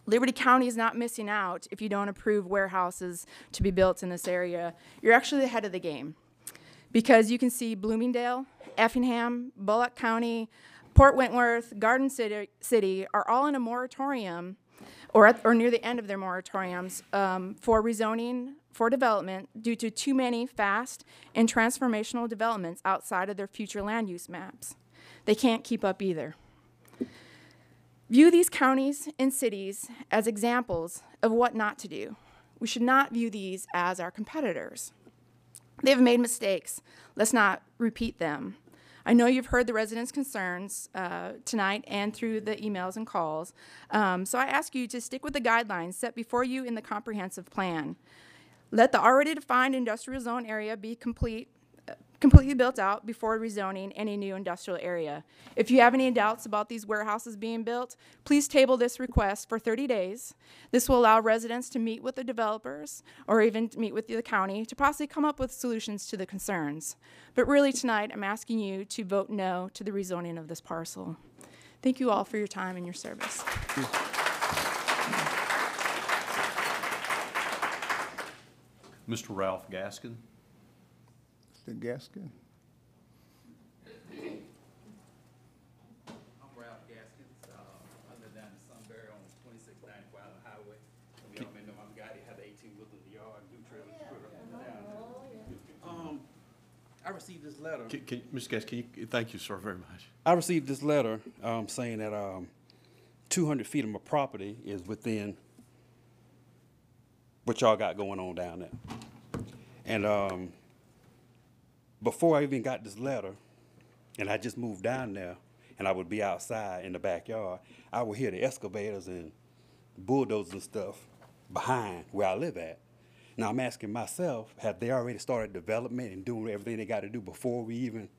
Liberty County is not missing out if you don't approve warehouses to be built in this area. You're actually ahead of the game because you can see Bloomingdale, Effingham, Bullock County, Port Wentworth, Garden City are all in a moratorium or near the end of their moratoriums for rezoning for development due to too many fast and transformational developments outside of their future land use maps. They can't keep up either. View these counties and cities as examples of what not to do. We should not view these as our competitors. They've made mistakes. Let's not repeat them. I know you've heard the residents' concerns tonight and through the emails and calls, so I ask you to stick with the guidelines set before you in the comprehensive plan. Let the already defined industrial zone area be completely built out before rezoning any new industrial area. If you have any doubts about these warehouses being built, please table this request for 30 days. This will allow residents to meet with the developers or even meet with the county to possibly come up with solutions to the concerns. But really tonight, I'm asking you to vote no to the rezoning of this parcel. Thank you all for your time and your service. Mr. Ralph Gaskin. Mr. Gaskin. I'm Ralph Gaskin. I live down in Sunbury on 2695 Highway I received this letter. Mr. Gass, can you, thank you, sir, very much. I received this letter saying that 200 feet of my property is within what y'all got going on down there. And before I even got this letter, and I just moved down there, and I would be outside in the backyard, I would hear the excavators and bulldozers and stuff behind where I live at. Now I'm asking myself, have they already started development and doing everything they got to do before we even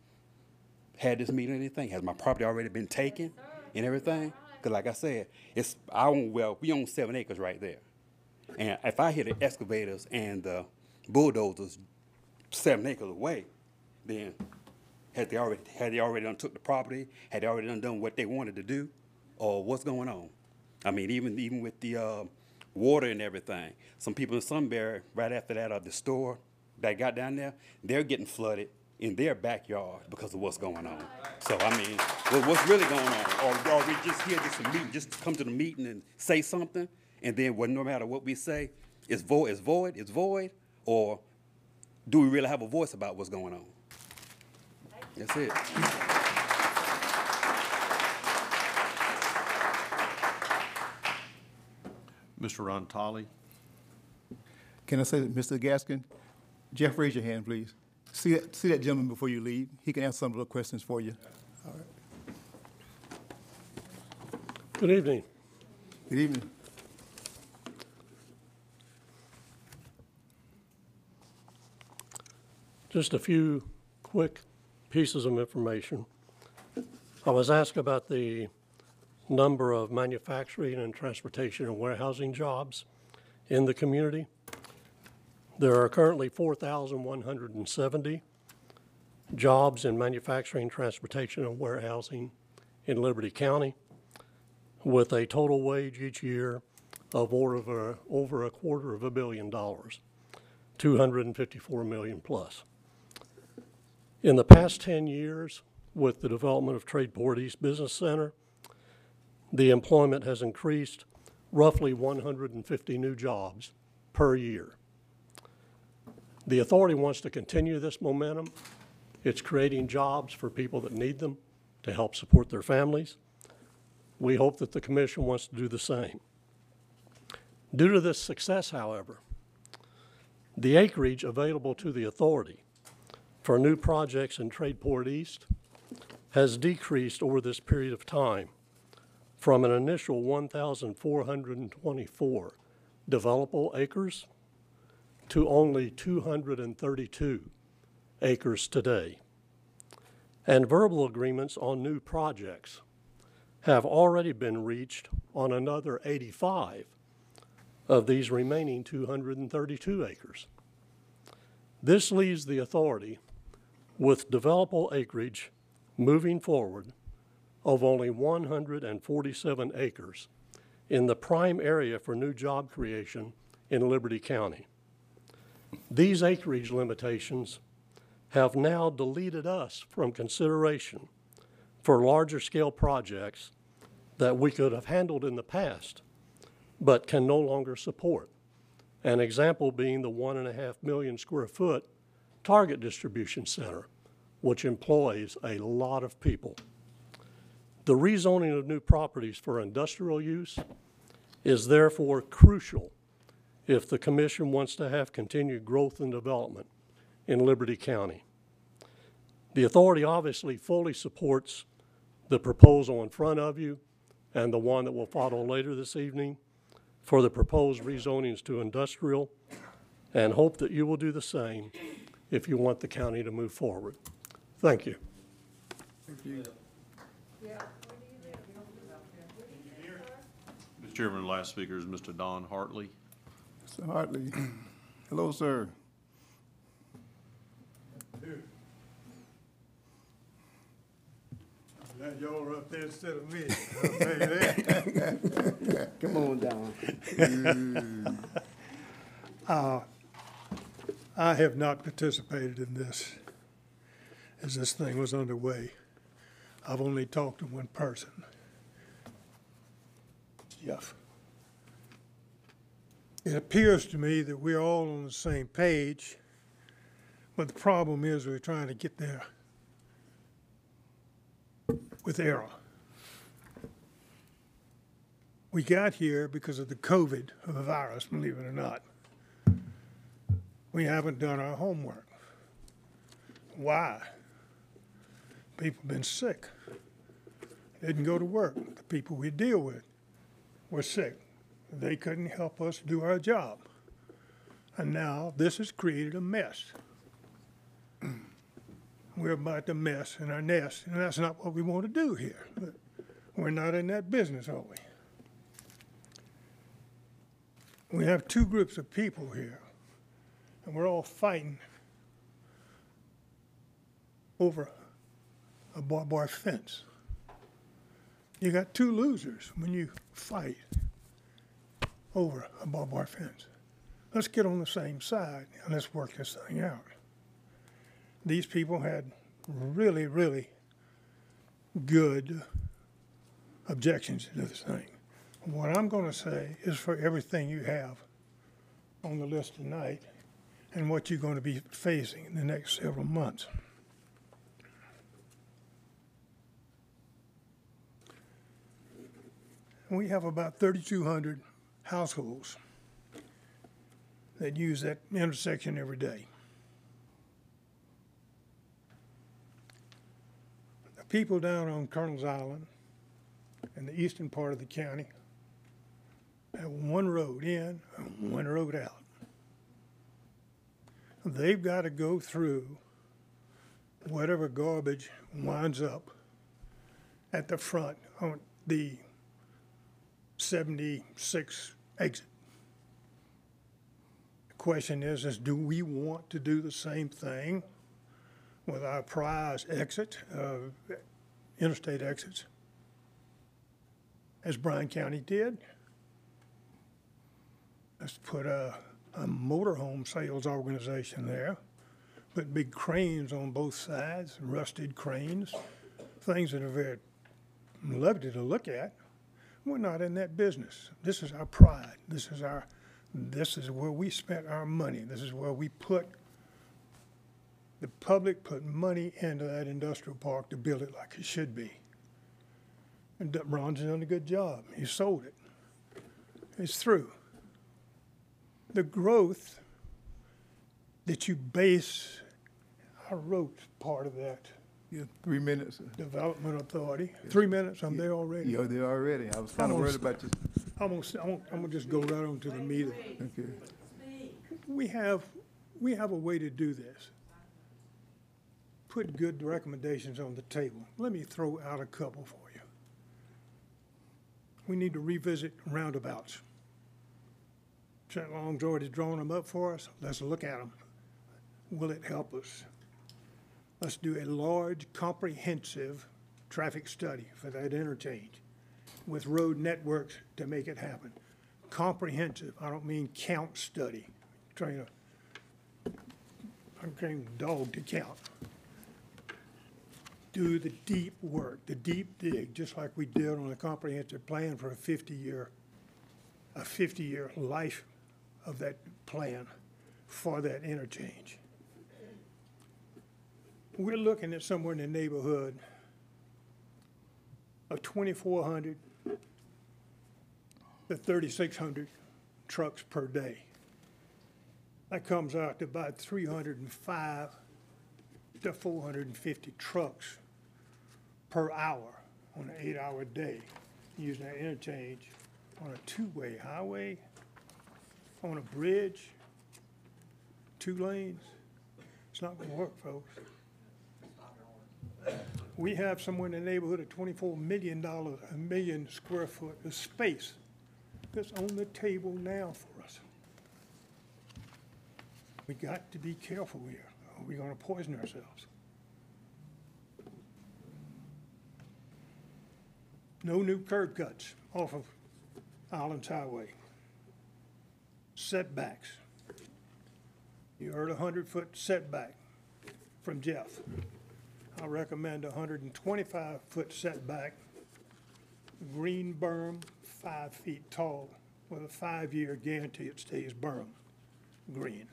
had this meeting or anything? Has my property already been taken and everything? Because like I said, it's I own, well, we own 7 acres right there. And if I hear the excavators and the bulldozers 7 acres away, then had they already done took the property? Had they already done what they wanted to do? Or what's going on? I mean, even with the water and everything. Some people in Sunbury, right after that, the store that got down there, they're getting flooded in their backyard because of what's going on. So, I mean, what's really going on? Or we just here, just come to the meeting and say something, and then well, no matter what we say, it's void, or do we really have a voice about what's going on? That's it. Mr. Ron Tolley. Can I say that, Mr. Gaskin? Jeff, raise your hand, please. See that gentleman before you leave. He can answer some little questions for you. All right. Good evening. Good evening. Just a few quick pieces of information. I was asked about the number of manufacturing and transportation and warehousing jobs in the community. There are currently 4,170 jobs in manufacturing, transportation, and warehousing in Liberty County, with a total wage each year of over a quarter of $1 billion, $254 million plus. In the past 10 years, with the development of Tradeport East Business Center, the employment has increased roughly 150 new jobs per year. The authority wants to continue this momentum. It's creating jobs for people that need them to help support their families. We hope that the commission wants to do the same. Due to this success, however, the acreage available to the authority for new projects in Tradeport East has decreased over this period of time from an initial 1,424 developable acres to only 232 acres today. And verbal agreements on new projects have already been reached on another 85 of these remaining 232 acres. This leaves the authority with developable acreage moving forward of only 147 acres in the prime area for new job creation in Liberty County. These acreage limitations have now deleted us from consideration for larger scale projects that we could have handled in the past but can no longer support. An example being the 1.5 million square foot Target Distribution Center, which employs a lot of people. The rezoning of new properties for industrial use is therefore crucial if the commission wants to have continued growth and development in Liberty County. The authority obviously fully supports the proposal in front of you and the one that will follow later this evening for the proposed rezonings to industrial, and hope that you will do the same if you want the county to move forward. Thank you. Thank you. Yeah. Chairman, the last speaker is Mr. Don Hartley. Mr. Hartley, hello, sir. I'm glad y'all are up there instead of me. Come on, Don. I have not participated in this as this thing was underway. I've only talked to one person. Jeff. It appears to me that we're all on the same page But the problem is we're trying to get there with error. We got here because of the COVID, of the virus, believe it or not. We haven't done our homework. Why? People have been sick. Didn't go to work. The people we deal with were sick. They couldn't help us do our job. And now this has created a mess. We're about to mess in our nest, and that's not what we want to do here. We're not in that business, are we? We have two groups of people here, and we're all fighting over a barbed wire fence. You got two losers when you fight over a barbed wire fence. Let's get on the same side and let's work this thing out. These people had really, really good objections to this thing. What I'm going to say is for everything you have on the list tonight and what you're going to be facing in the next several months. We have about 3,200 households that use that intersection every day. The people down on Colonel's Island and the eastern part of the county have one road in and one road out. They've got to go through whatever garbage winds up at the front on the 76 exit. The question is do we want to do the same thing with our prize exit, interstate exits, as Bryan County did? Let's put a motorhome sales organization there, put big cranes on both sides, rusted cranes, things that are very lovely to look at. We're not in that business. This is our pride. This is where we spent our money. This is where we put, the public put money into that industrial park to build it like it should be. And Bronzo's done a good job. He sold it. It's through. The growth that you base, I wrote part of that. Yeah, 3 minutes. Development Authority. 3 minutes. I'm there already. You're there already. I was kind of worried about you. I'm gonna just go right on to the meeting. Okay. We have a way to do this. Put good recommendations on the table. Let me throw out a couple for you. We need to revisit roundabouts. Trent Long's already drawn them up for us. Let's look at them. Will it help us? Let's do a large, comprehensive traffic study for that interchange with road networks to make it happen. Comprehensive, I don't mean count study. I'm training a dog to count. Do the deep work, the deep dig, just like we did on a comprehensive plan for a 50-year life of that plan for that interchange. We're looking at somewhere in the neighborhood of 2,400 to 3,600 trucks per day. That comes out to about 305 to 450 trucks per hour on an 8-hour day using that interchange on a two-way highway, on a bridge, two lanes. It's not going to work, folks. We have somewhere in the neighborhood of $24 million square foot of space that's on the table now for us. We got to be careful here. Are we going to poison ourselves? No new curb cuts off of Islands Highway. Setbacks. You heard a 100-foot setback from Jeff. I recommend a 125-foot setback, green berm, 5 feet tall, with a 5-year guarantee it stays berm green.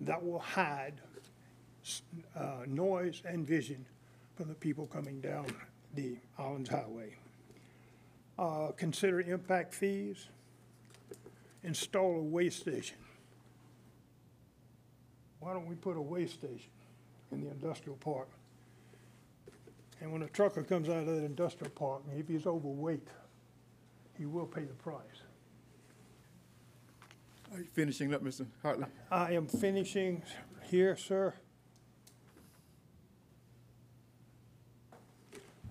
that will hide noise and vision from the people coming down the Islands Highway. Consider impact fees. Install a weigh station. Why don't we put a weigh station in the industrial park? And when a trucker comes out of that industrial park, and if he's overweight, he will pay the price. Are you finishing up, Mr. Hartley? I am finishing here, sir.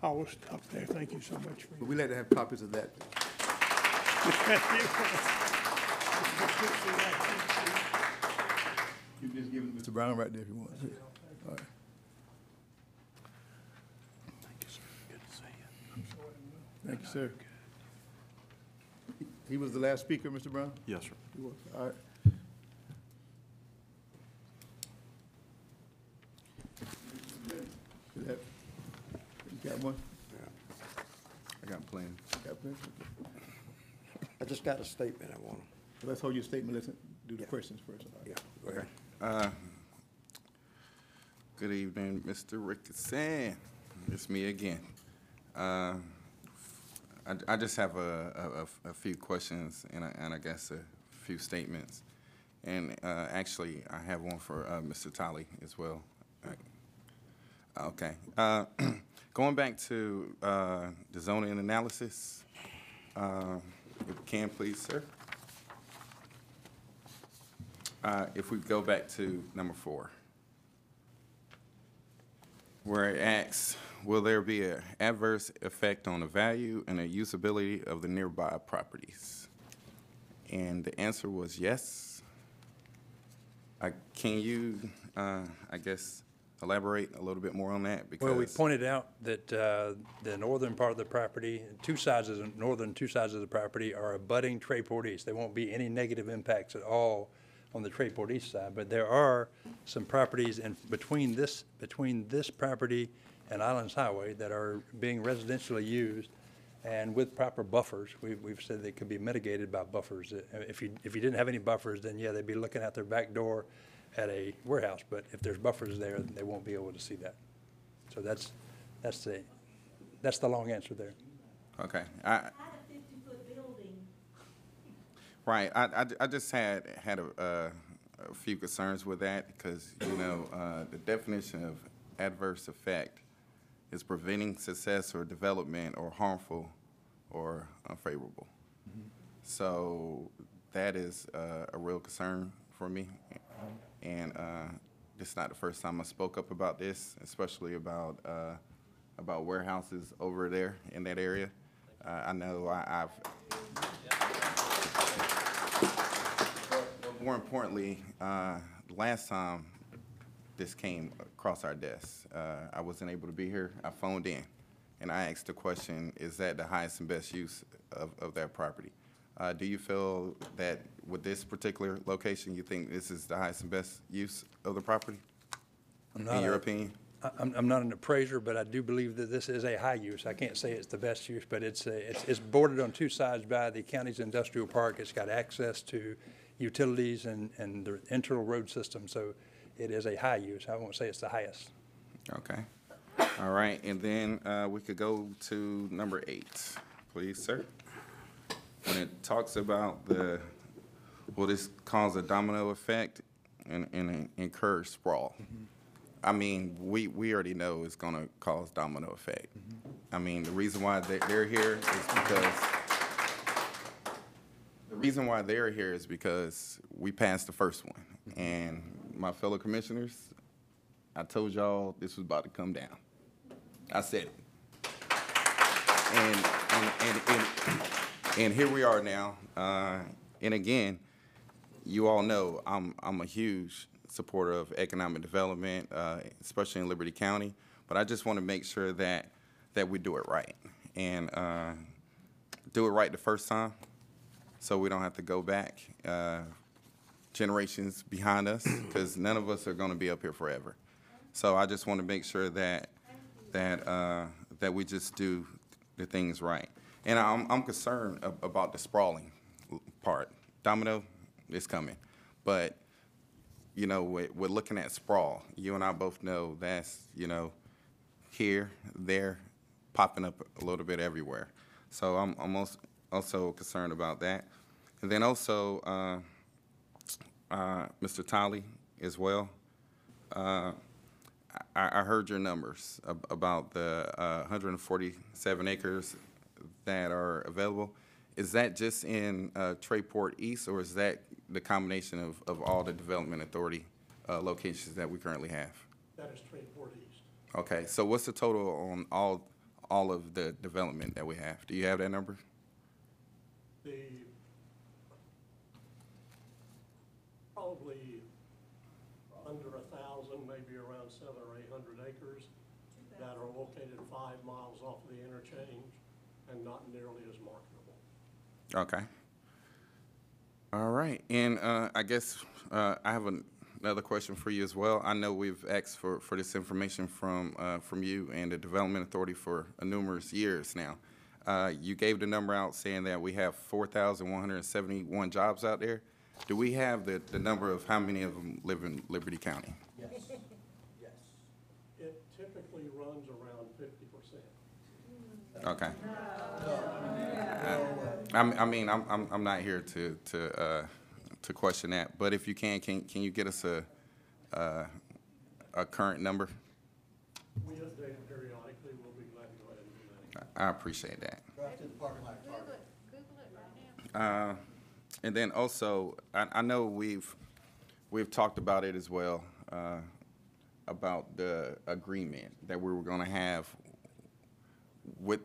I will stop there. Thank you so much. But we'd like to have copies of that. You can just give it to Mr. Brown right there if you want. All right. Thank you, sir. Good to see you. I'm sorry. Thank you, sir. He was the last speaker, Mr. Brown? Yes, sir. He was. All right. You got one? Yeah. I got a plan. I just got a statement I want. Well, let's hold your statement. Let's do the questions first. Right. Yeah. Go ahead. Good evening, Mr. Ricketson. It's me again. I just have a few questions and I guess a few statements. And actually, I have one for Mr. Tolley as well. Okay. Going back to the zoning analysis, if you can, please, sir. If we go back to number 4, where it asks, will there be an adverse effect on the value and the usability of the nearby properties? And the answer was yes. Can you, I guess, elaborate a little bit more on that? Because, well, we pointed out that the northern part of the property, two sides of the property are abutting Tradeport East. There won't be any negative impacts at all on the Tradeport East side, but there are some properties in between this property and Islands Highway that are being residentially used, and with proper buffers, we've said they could be mitigated by buffers. If you didn't have any buffers, then yeah, they'd be looking out their back door at a warehouse, but if there's buffers there, they won't be able to see that. So that's the long answer there. Okay. I had a 50-foot building. Right. I just had a few concerns with that because, you know, the definition of adverse effect is preventing success or development or harmful or unfavorable. Mm-hmm. So that is a real concern for me. And this is not the first time I spoke up about this, especially about warehouses over there in that area. I know I've. More importantly, last time this came across our desk, I wasn't able to be here. I phoned in, and I asked the question: is that the highest and best use of that property? Do you feel that with this particular location, you think this is the highest and best use of the property? In your opinion? I'm not an appraiser, but I do believe that this is a high use. I can't say it's the best use, but it's bordered on two sides by the county's industrial park. It's got access to utilities and the internal road system, so it is a high use. I won't say it's the highest. Okay. All right, and then we could go to number 8, please, sir. When it talks about the, will this cause a domino effect and encourage sprawl? Mm-hmm. I mean, we already know it's going to cause domino effect. Mm-hmm. I mean, the reason why they're here is because we passed the first one. Mm-hmm. And my fellow commissioners, I told y'all this was about to come down. I said it. And here we are now, and again, you all know I'm a huge supporter of economic development, especially in Liberty County, but I just want to make sure that we do it right, and do it right the first time so we don't have to go back generations behind us, because none of us are going to be up here forever. So I just want to make sure that we just do the things right. And I'm concerned about the sprawling part. Domino is coming, but you know, we're looking at sprawl. You and I both know that's, you know, here, there, popping up a little bit everywhere. So I'm also concerned about that. And then also Mr. Tolley as well. I heard your numbers about the 147 acres that are available. Is that just in Tradeport East, or is that the combination of all the Development Authority locations that we currently have? That is Tradeport East. Okay, so what's the total on all of the development that we have? Do you have that number? Probably under 1,000, maybe around 700 or 800 acres that are located 5 miles off of the interchange and not nearly as marketable. Okay. All right, and I guess I have another question for you as well. I know we've asked for this information from you and the Development Authority for numerous years now. You gave the number out saying that we have 4,171 jobs out there. Do we have the number of how many of them live in Liberty County? Yes. Yes. It typically runs around 50%. Okay. I mean, I'm not here to question that, but if you can you get us a current number? We update it periodically. We'll be glad to go ahead and do that. I appreciate that. Drive to the parking lot. Google it right now. And then also, I know we've talked about it as well, about the agreement that we were going to have with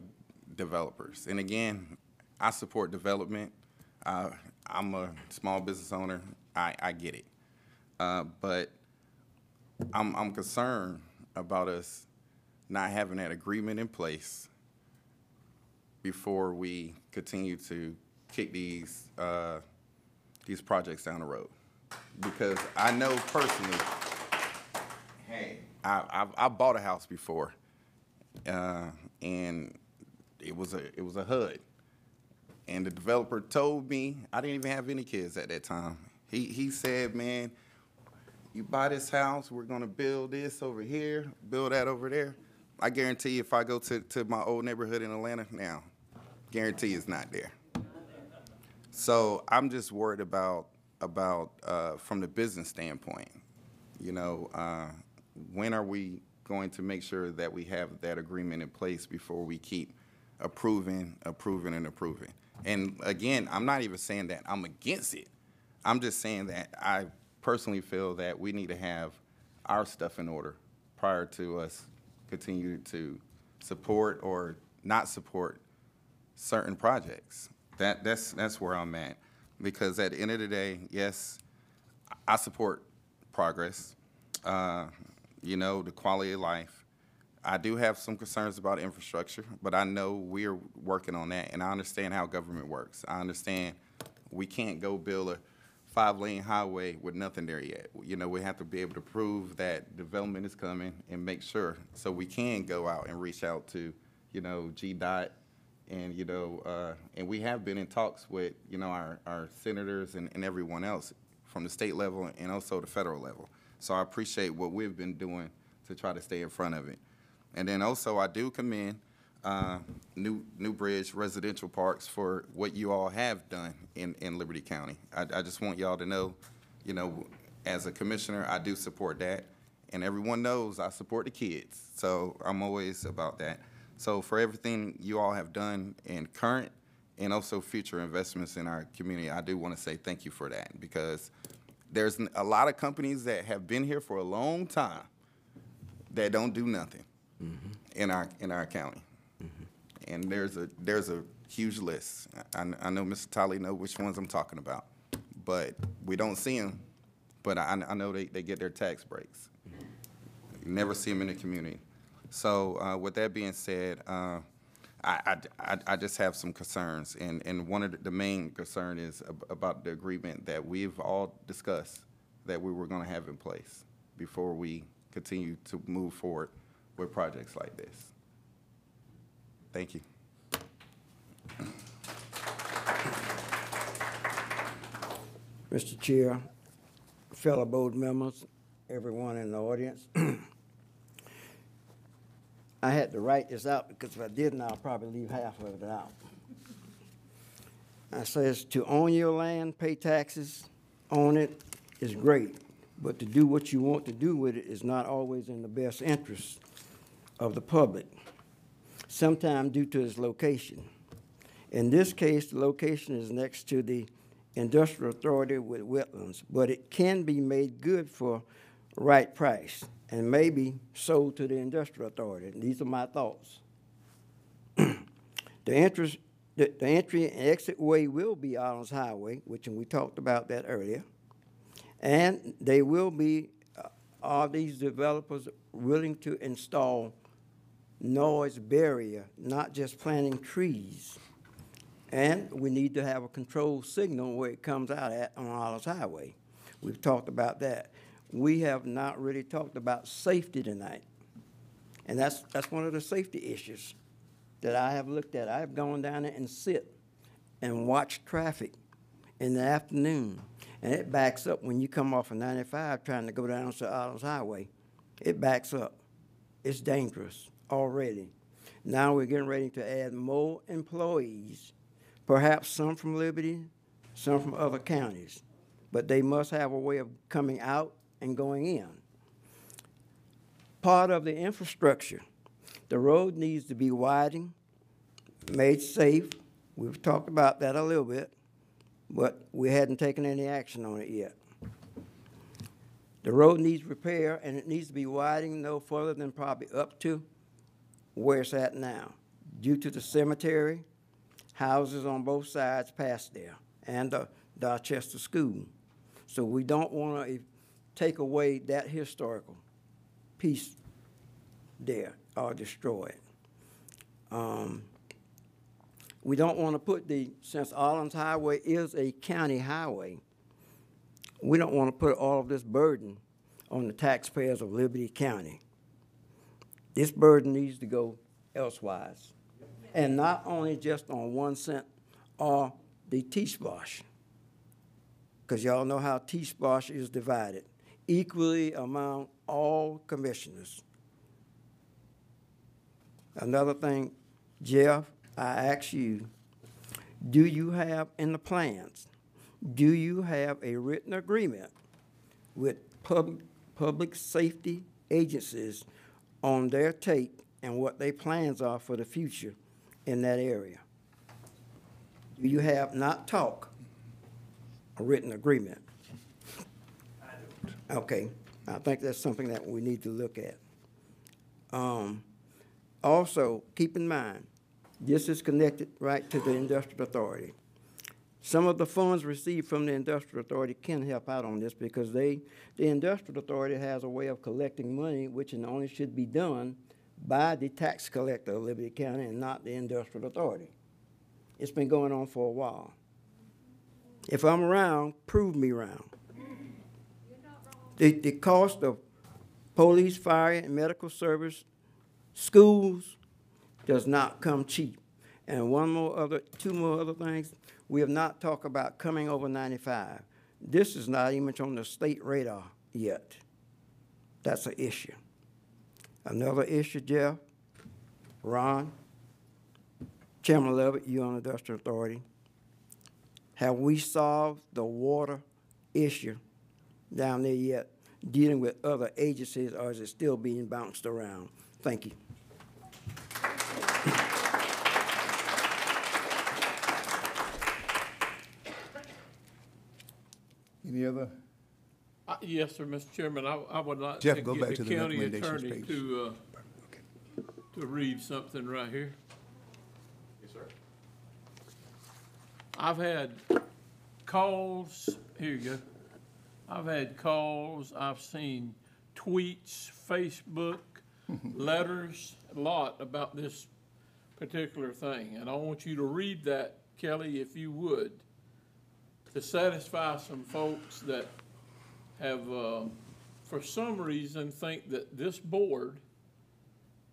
developers. And again, I support development. I'm a small business owner. I get it. But I'm concerned about us not having that agreement in place before we continue to kick these projects down the road, because I know personally, hey, I bought a house before, and it was a HUD, and the developer told me, I didn't even have any kids at that time. He said, man, you buy this house, we're gonna build this over here, build that over there. I guarantee you, if I go to my old neighborhood in Atlanta now, guarantee it's not there. So I'm just worried about from the business standpoint, you know, when are we going to make sure that we have that agreement in place before we keep approving? And again, I'm not even saying that I'm against it. I'm just saying that I personally feel that we need to have our stuff in order prior to us continue to support or not support certain projects. That's where I'm at, because at the end of the day, yes, I support progress, you know, the quality of life. I do have some concerns about infrastructure, but I know we're working on that, and I understand how government works. I understand we can't go build a 5-lane highway with nothing there yet. You know, we have to be able to prove that development is coming and make sure so we can go out and reach out to, you know, GDOT. And, you know, and we have been in talks with, you know, our senators and everyone else from the state level and also the federal level. So I appreciate what we've been doing to try to stay in front of it. And then also I do commend New Bridge Residential Parks for what you all have done in Liberty County. I just want y'all to know, you know, as a commissioner, I do support that. And everyone knows I support the kids. So I'm always about that. So for everything you all have done in current and also future investments in our community, I do want to say thank you for that, because there's a lot of companies that have been here for a long time that don't do nothing in our county. Mm-hmm. And there's a huge list. I know Mr. Tolley know which ones I'm talking about, but we don't see them, but I know they get their tax breaks. You never see them in the community. So with that being said, I just have some concerns, and one of the main concern is about the agreement that we've all discussed that we were going to have in place before we continue to move forward with projects like this. Thank you. Mr. Chair, fellow board members, everyone in the audience. I had to write this out because if I didn't, I'll probably leave half of it out. I says, to own your land, pay taxes, own it is great, but to do what you want to do with it is not always in the best interest of the public, sometimes due to its location. In this case, the location is next to the industrial authority with wetlands, but it can be made good for right price and maybe sold to the industrial authority. These are my thoughts. The entry and exit way will be Islands Highway, which we talked about that earlier, and they will be, are these developers willing to install noise barrier, not just planting trees? And we need to have a control signal where it comes out at on Islands Highway. We've talked about that. We have not really talked about safety tonight, and that's one of the safety issues that I have looked at. I have gone down there and sit and watch traffic in the afternoon, and it backs up when you come off of 95 trying to go down to Islands Highway. It backs up. It's dangerous already. Now we're getting ready to add more employees, perhaps some from Liberty, some from other counties, but they must have a way of coming out and going in. Part of the infrastructure, the road needs to be widened, made safe. We've talked about that a little bit, but we hadn't taken any action on it yet. The road needs repair, and it needs to be widened no further than probably up to where it's at now, due to the cemetery, houses on both sides past there, and the Dorchester School. So we don't want to take away that historical piece there, or destroy it. We don't want to put the, since Islands Highway is a county highway, we don't want to put all of this burden on the taxpayers of Liberty County. This burden needs to go elsewise, and not only just on 1 cent or the T-SPLOSH, because y'all know how T-SPLOSH is divided equally among all commissioners. Another thing, Jeff, I ask you, do you have in the plans, do you have a written agreement with public safety agencies on their take and what their plans are for the future in that area? Do you have, not talk, a written agreement? I don't. Okay, I think that's something that we need to look at. Also, keep in mind, this is connected right to the Industrial Authority. Some of the funds received from the Industrial Authority can help out on this, because the Industrial Authority has a way of collecting money, which only should be done by the tax collector of Liberty County and not the Industrial Authority. It's been going on for a while. If I'm wrong, prove me wrong. You're not wrong. The cost of police, fire, and medical service, schools, does not come cheap. And two more other things. We have not talked about coming over 95. This is not even on the state radar yet. That's an issue. Another issue, Jeff, Ron, Chairman Lovett, you on the Industrial Authority. Have we solved the water issue down there yet, dealing with other agencies, or is it still being bounced around? Thank you. Any other? Yes, sir, Mr. Chairman. I would like Jeff, to go back to the county attorney to read something right here. Yes, sir. I've had calls. Here you go. I've had calls. I've seen tweets, Facebook, letters, a lot about this particular thing. And I want you to read that, Kelly, if you would, to satisfy some folks that have, for some reason, think that this board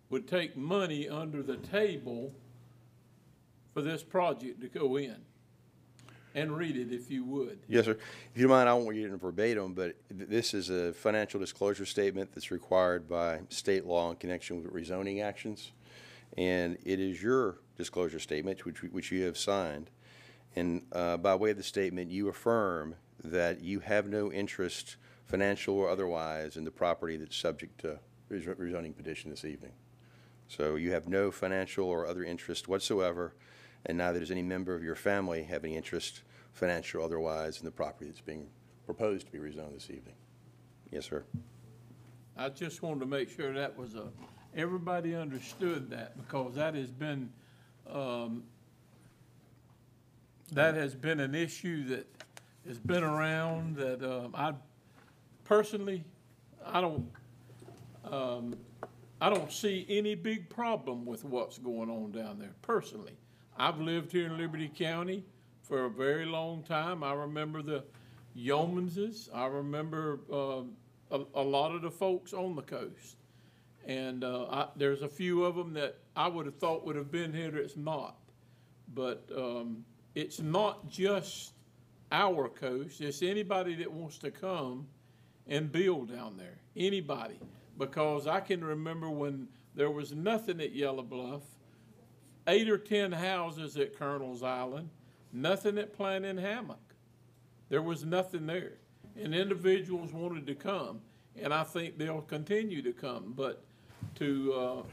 would take money under the table for this project to go in. And read it if you would. Yes, sir. If you don't mind, I won't read it in verbatim, but this is a financial disclosure statement that's required by state law in connection with rezoning actions. And it is your disclosure statement, which you have signed. And by way of the statement, you affirm that you have no interest, financial or otherwise, in the property that's subject to rezoning petition this evening. So you have no financial or other interest whatsoever, and neither does any member of your family have any interest, financial or otherwise, in the property that's being proposed to be rezoned this evening. Yes, sir. I just wanted to make sure that was everybody understood that, because that has been an issue that has been around, that I personally, I don't see any big problem with what's going on down there personally. I've lived here in Liberty County for a very long time. I remember the Yeomanses. I remember a lot of the folks on the coast. And there's a few of them that I would have thought would have been here that's not. But it's not just our coast. It's anybody that wants to come and build down there, anybody. Because I can remember when there was nothing at Yellow Bluff, 8 or 10 houses at Colonel's Island, nothing at Plant and Hammock. There was nothing there. And individuals wanted to come, and I think they'll continue to come. But to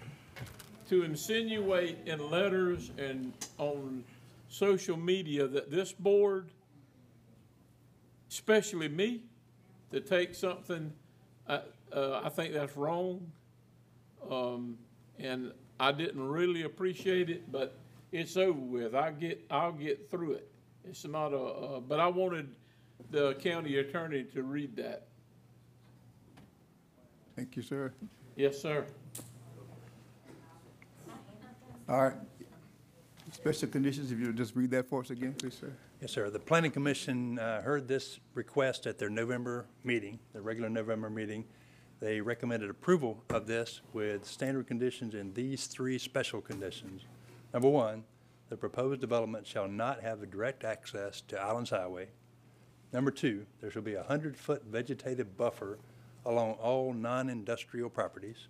insinuate in letters and on social media that this board, especially me, to take something, I think that's wrong. And I didn't really appreciate it, but it's over with. I'll get through it. It's not a but I wanted the county attorney to read that. Thank you, sir. Yes, sir. All right. Special conditions, if you would just read that for us again, please, sir. Yes, sir. The Planning Commission heard this request at their November meeting, the regular November meeting. They recommended approval of this with standard conditions and these 3 special conditions. Number 1, the proposed development shall not have a direct access to Islands Highway. Number 2, there shall be a 100-foot vegetative buffer along all non-industrial properties.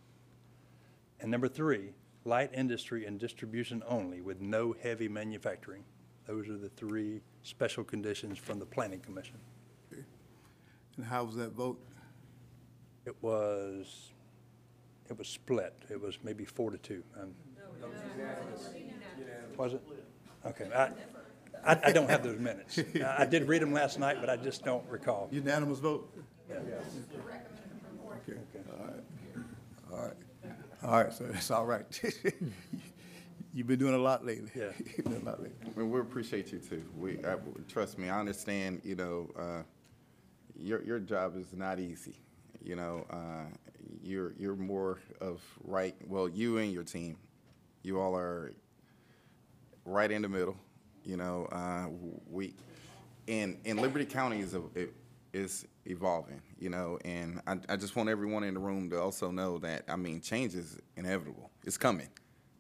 And number 3, light industry and distribution only with no heavy manufacturing. Those are the 3 special conditions from the Planning Commission. Okay. And how was that vote? It was split. It was maybe 4-2. Was it? Okay. I don't have those minutes. I did read them last night, but I just don't recall. Unanimous vote? Yeah. Okay. All right, so it's all right. You've been doing a lot lately. Yeah. Well, we appreciate you too. Trust me, I understand, your job is not easy. You're more of right. Well, you and your team, you all are right in the middle. And Liberty County is evolving. And I just want everyone in the room to also know that change is inevitable. It's coming.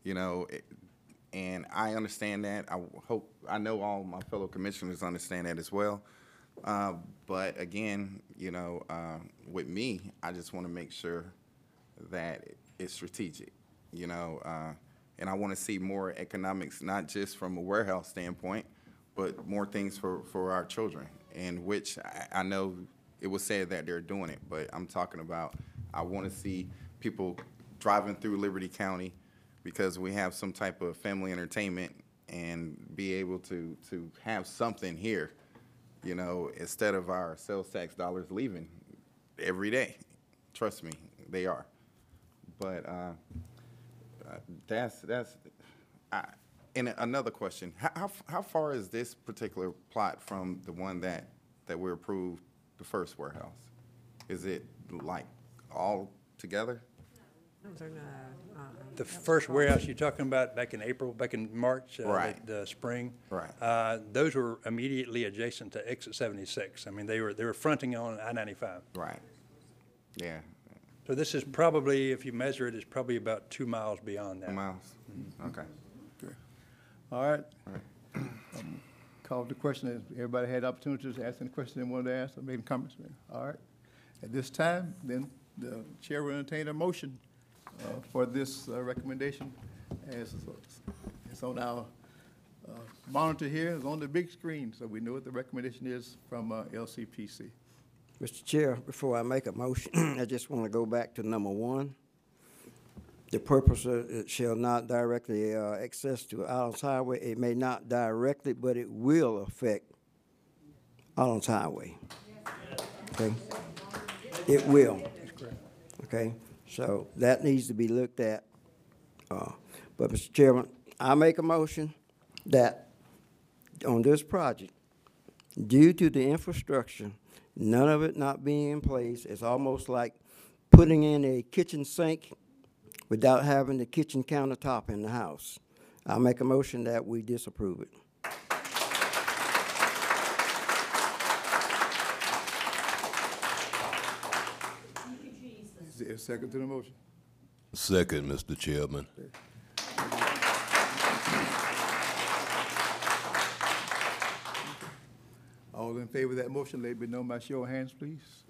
And I understand that. I know all my fellow commissioners understand that as well. But again, with me, I just want to make sure that it's strategic, and I want to see more economics, not just from a warehouse standpoint, but more things for our children, and which I know it was said that they're doing it, but I'm talking about, I want to see people driving through Liberty County because we have some type of family entertainment and be able to have something here. Instead of our sales tax dollars leaving every day. Trust me, they are. But and another question, how far is this particular plot from the one that we approved, the first warehouse? Is it like all together? Those are not, the first warehouse you're talking about back in March, right. The spring. Right. Those were immediately adjacent to exit 76. They were fronting on I-95. Right. Yeah. So this is probably, if you measure it, it's probably about 2 miles beyond that. 2 miles. Mm-hmm. Okay. All right. called the question. Everybody had opportunities to ask any questions they wanted to ask or make any comments. All right. At this time, then the chair will entertain a motion for this recommendation. As it's on our monitor here, it's on the big screen, so we know what the recommendation is from LCPC. Mr. Chair, before I make a motion, I just want to go back to number 1. The purpose shall not directly access to Islands Highway. It may not directly, but it will affect Islands Highway. Okay? It will. Okay? So that needs to be looked at. But, Mr. Chairman, I make a motion that on this project, due to the infrastructure, none of it not being in place, it's almost like putting in a kitchen sink without having the kitchen countertop in the house. I make a motion that we disapprove it. Is there a second to the motion? Second, Mr. Chairman. All in favor of that motion, let me know by show of hands, please.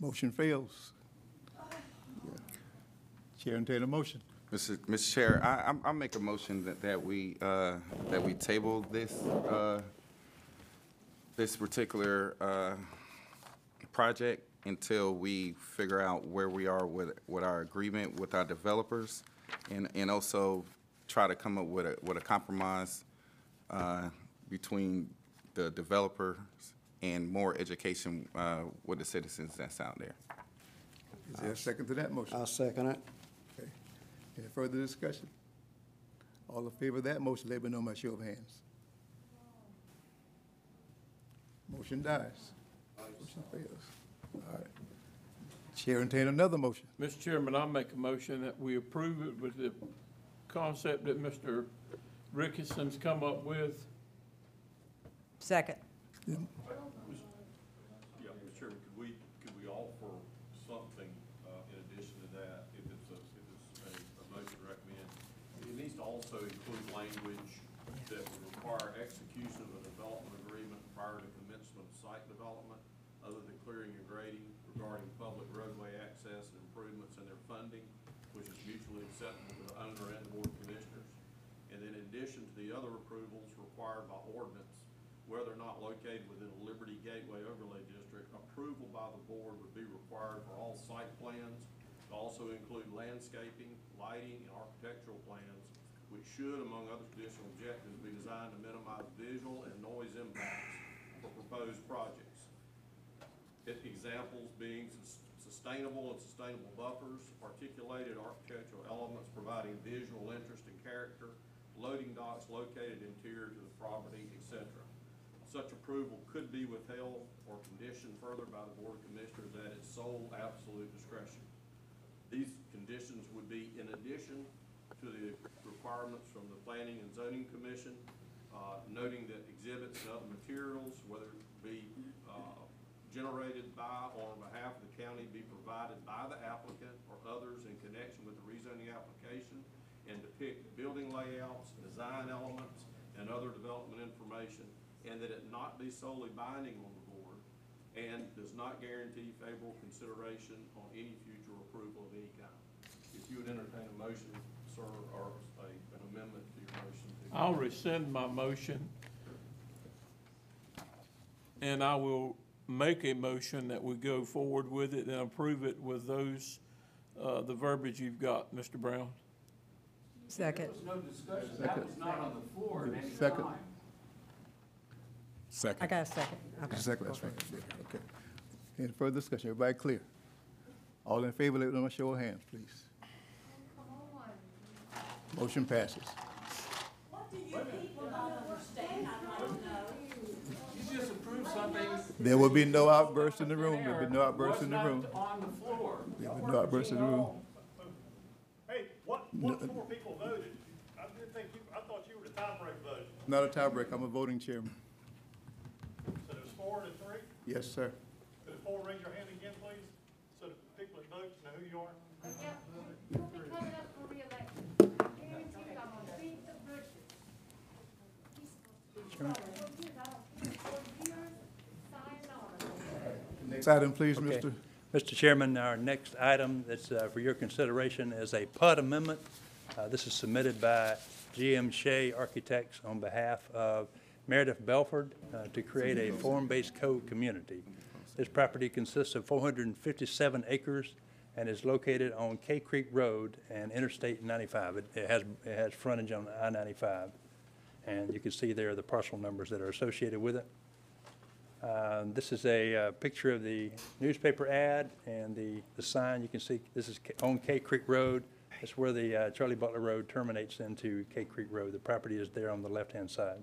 Motion fails. Chair, entertain a motion. Mr. Chair, I make a motion that we table this this particular project until we figure out where we are with our agreement with our developers, and also try to come up with a compromise between the developers and more education with the citizens that's out there. Is there a second to that motion? I'll second it. Any further discussion? All in favor of that motion, let me know by show of hands. Motion dies. Motion fails. All right. Chair, entertain another motion. Mr. Chairman, I'll make a motion that we approve it with the concept that Mr. Rickerson's come up with. Second. Yeah. Mr. Chairman, could we offer something in addition to that? If it's a motion to recommend, it needs to also include language that would require execution of a development agreement prior to commencement of site development, other than clearing and grading, regarding public roadway access and improvements and their funding, which is mutually acceptable to the owner and the board of commissioners. And then in addition to the other approvals required by ordinance, whether or not located within a Liberty Gateway overlay district, approval by the board would be required for all site plans, to also include landscaping, lighting, and architectural plans, which should, among other traditional objectives, be designed to minimize visual and noise impacts for proposed projects. Examples being sustainable and sustainable buffers, articulated architectural elements providing visual interest and character, loading docks located interior to the property, etc. Such approval could be withheld or conditioned further by the Board of Commissioners at its sole absolute discretion. These conditions would be in addition to the requirements from the Planning and Zoning Commission, noting that exhibits and other materials, whether it be generated by or on behalf of the county, be provided by the applicant or others in connection with the rezoning application, and depict building layouts, design elements, and other development information, and that it not be solely binding on the board and does not guarantee favorable consideration on any future approval of any kind. If you would entertain a motion, sir, or an amendment to your motion. I'll rescind my motion, and I will make a motion that we go forward with it and approve it with those, the verbiage you've got, Mr. Brown. Second. There was no discussion. Second. That was not on the floor at any time. Second. I got a second. Okay. Second. That's right. Okay. Any further discussion? Everybody clear? All in favor, let me show of hands, please. Motion passes. What do you people not understand? I don't know. You just approved something. There will be no outburst in the room. There will be no outburst in the room. On the floor. There will be no outburst in the room. Hey, what four people voted? I didn't think you. I thought you were the tiebreak vote. Not a tiebreak. I'm a voting chairman. 4 to 3? Yes, sir. Could the 4 raise your hand again, please, so the people that vote know who you are? Yep. We'll be coming up for re-election. Guaranteed, I'm going to beat the bushes. Chairman. Next item, please, okay. Mr. Chairman, our next item that's for your consideration is a PUD amendment. This is submitted by GM Shea Architects on behalf of Meredith Belford to create a form-based code community. This property consists of 457 acres and is located on Kay Creek Road and Interstate 95. It has frontage on I-95, and you can see there the parcel numbers that are associated with it. This is a picture of the newspaper ad and the sign. You can see this is on Kay Creek Road. That's where the Charlie Butler Road terminates into Kay Creek Road. The property is there on the left-hand side.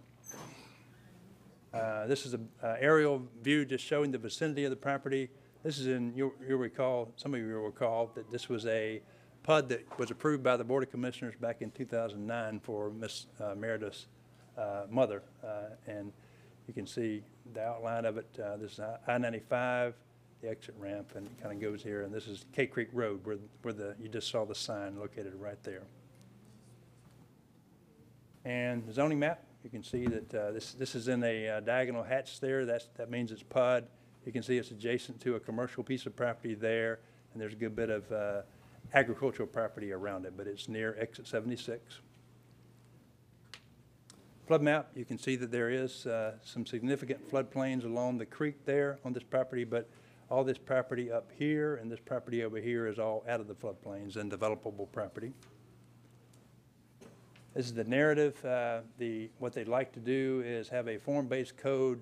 This is an aerial view just showing the vicinity of the property. This is in, you'll recall, some of you will recall that this was a PUD that was approved by the Board of Commissioners back in 2009 for Miss Meredith's mother. And you can see the outline of it. This is I-95, the exit ramp, and it kind of goes here. And this is Kay Creek Road, where you just saw the sign located right there. And the zoning map. You can see that this is in a diagonal hatch there. That means it's PUD. You can see it's adjacent to a commercial piece of property there, and there's a good bit of agricultural property around it, but it's near exit 76. Flood map, you can see that there is some significant floodplains along the creek there on this property, but all this property up here and this property over here is all out of the floodplains and developable property. This is the narrative. What they'd like to do is have a form-based code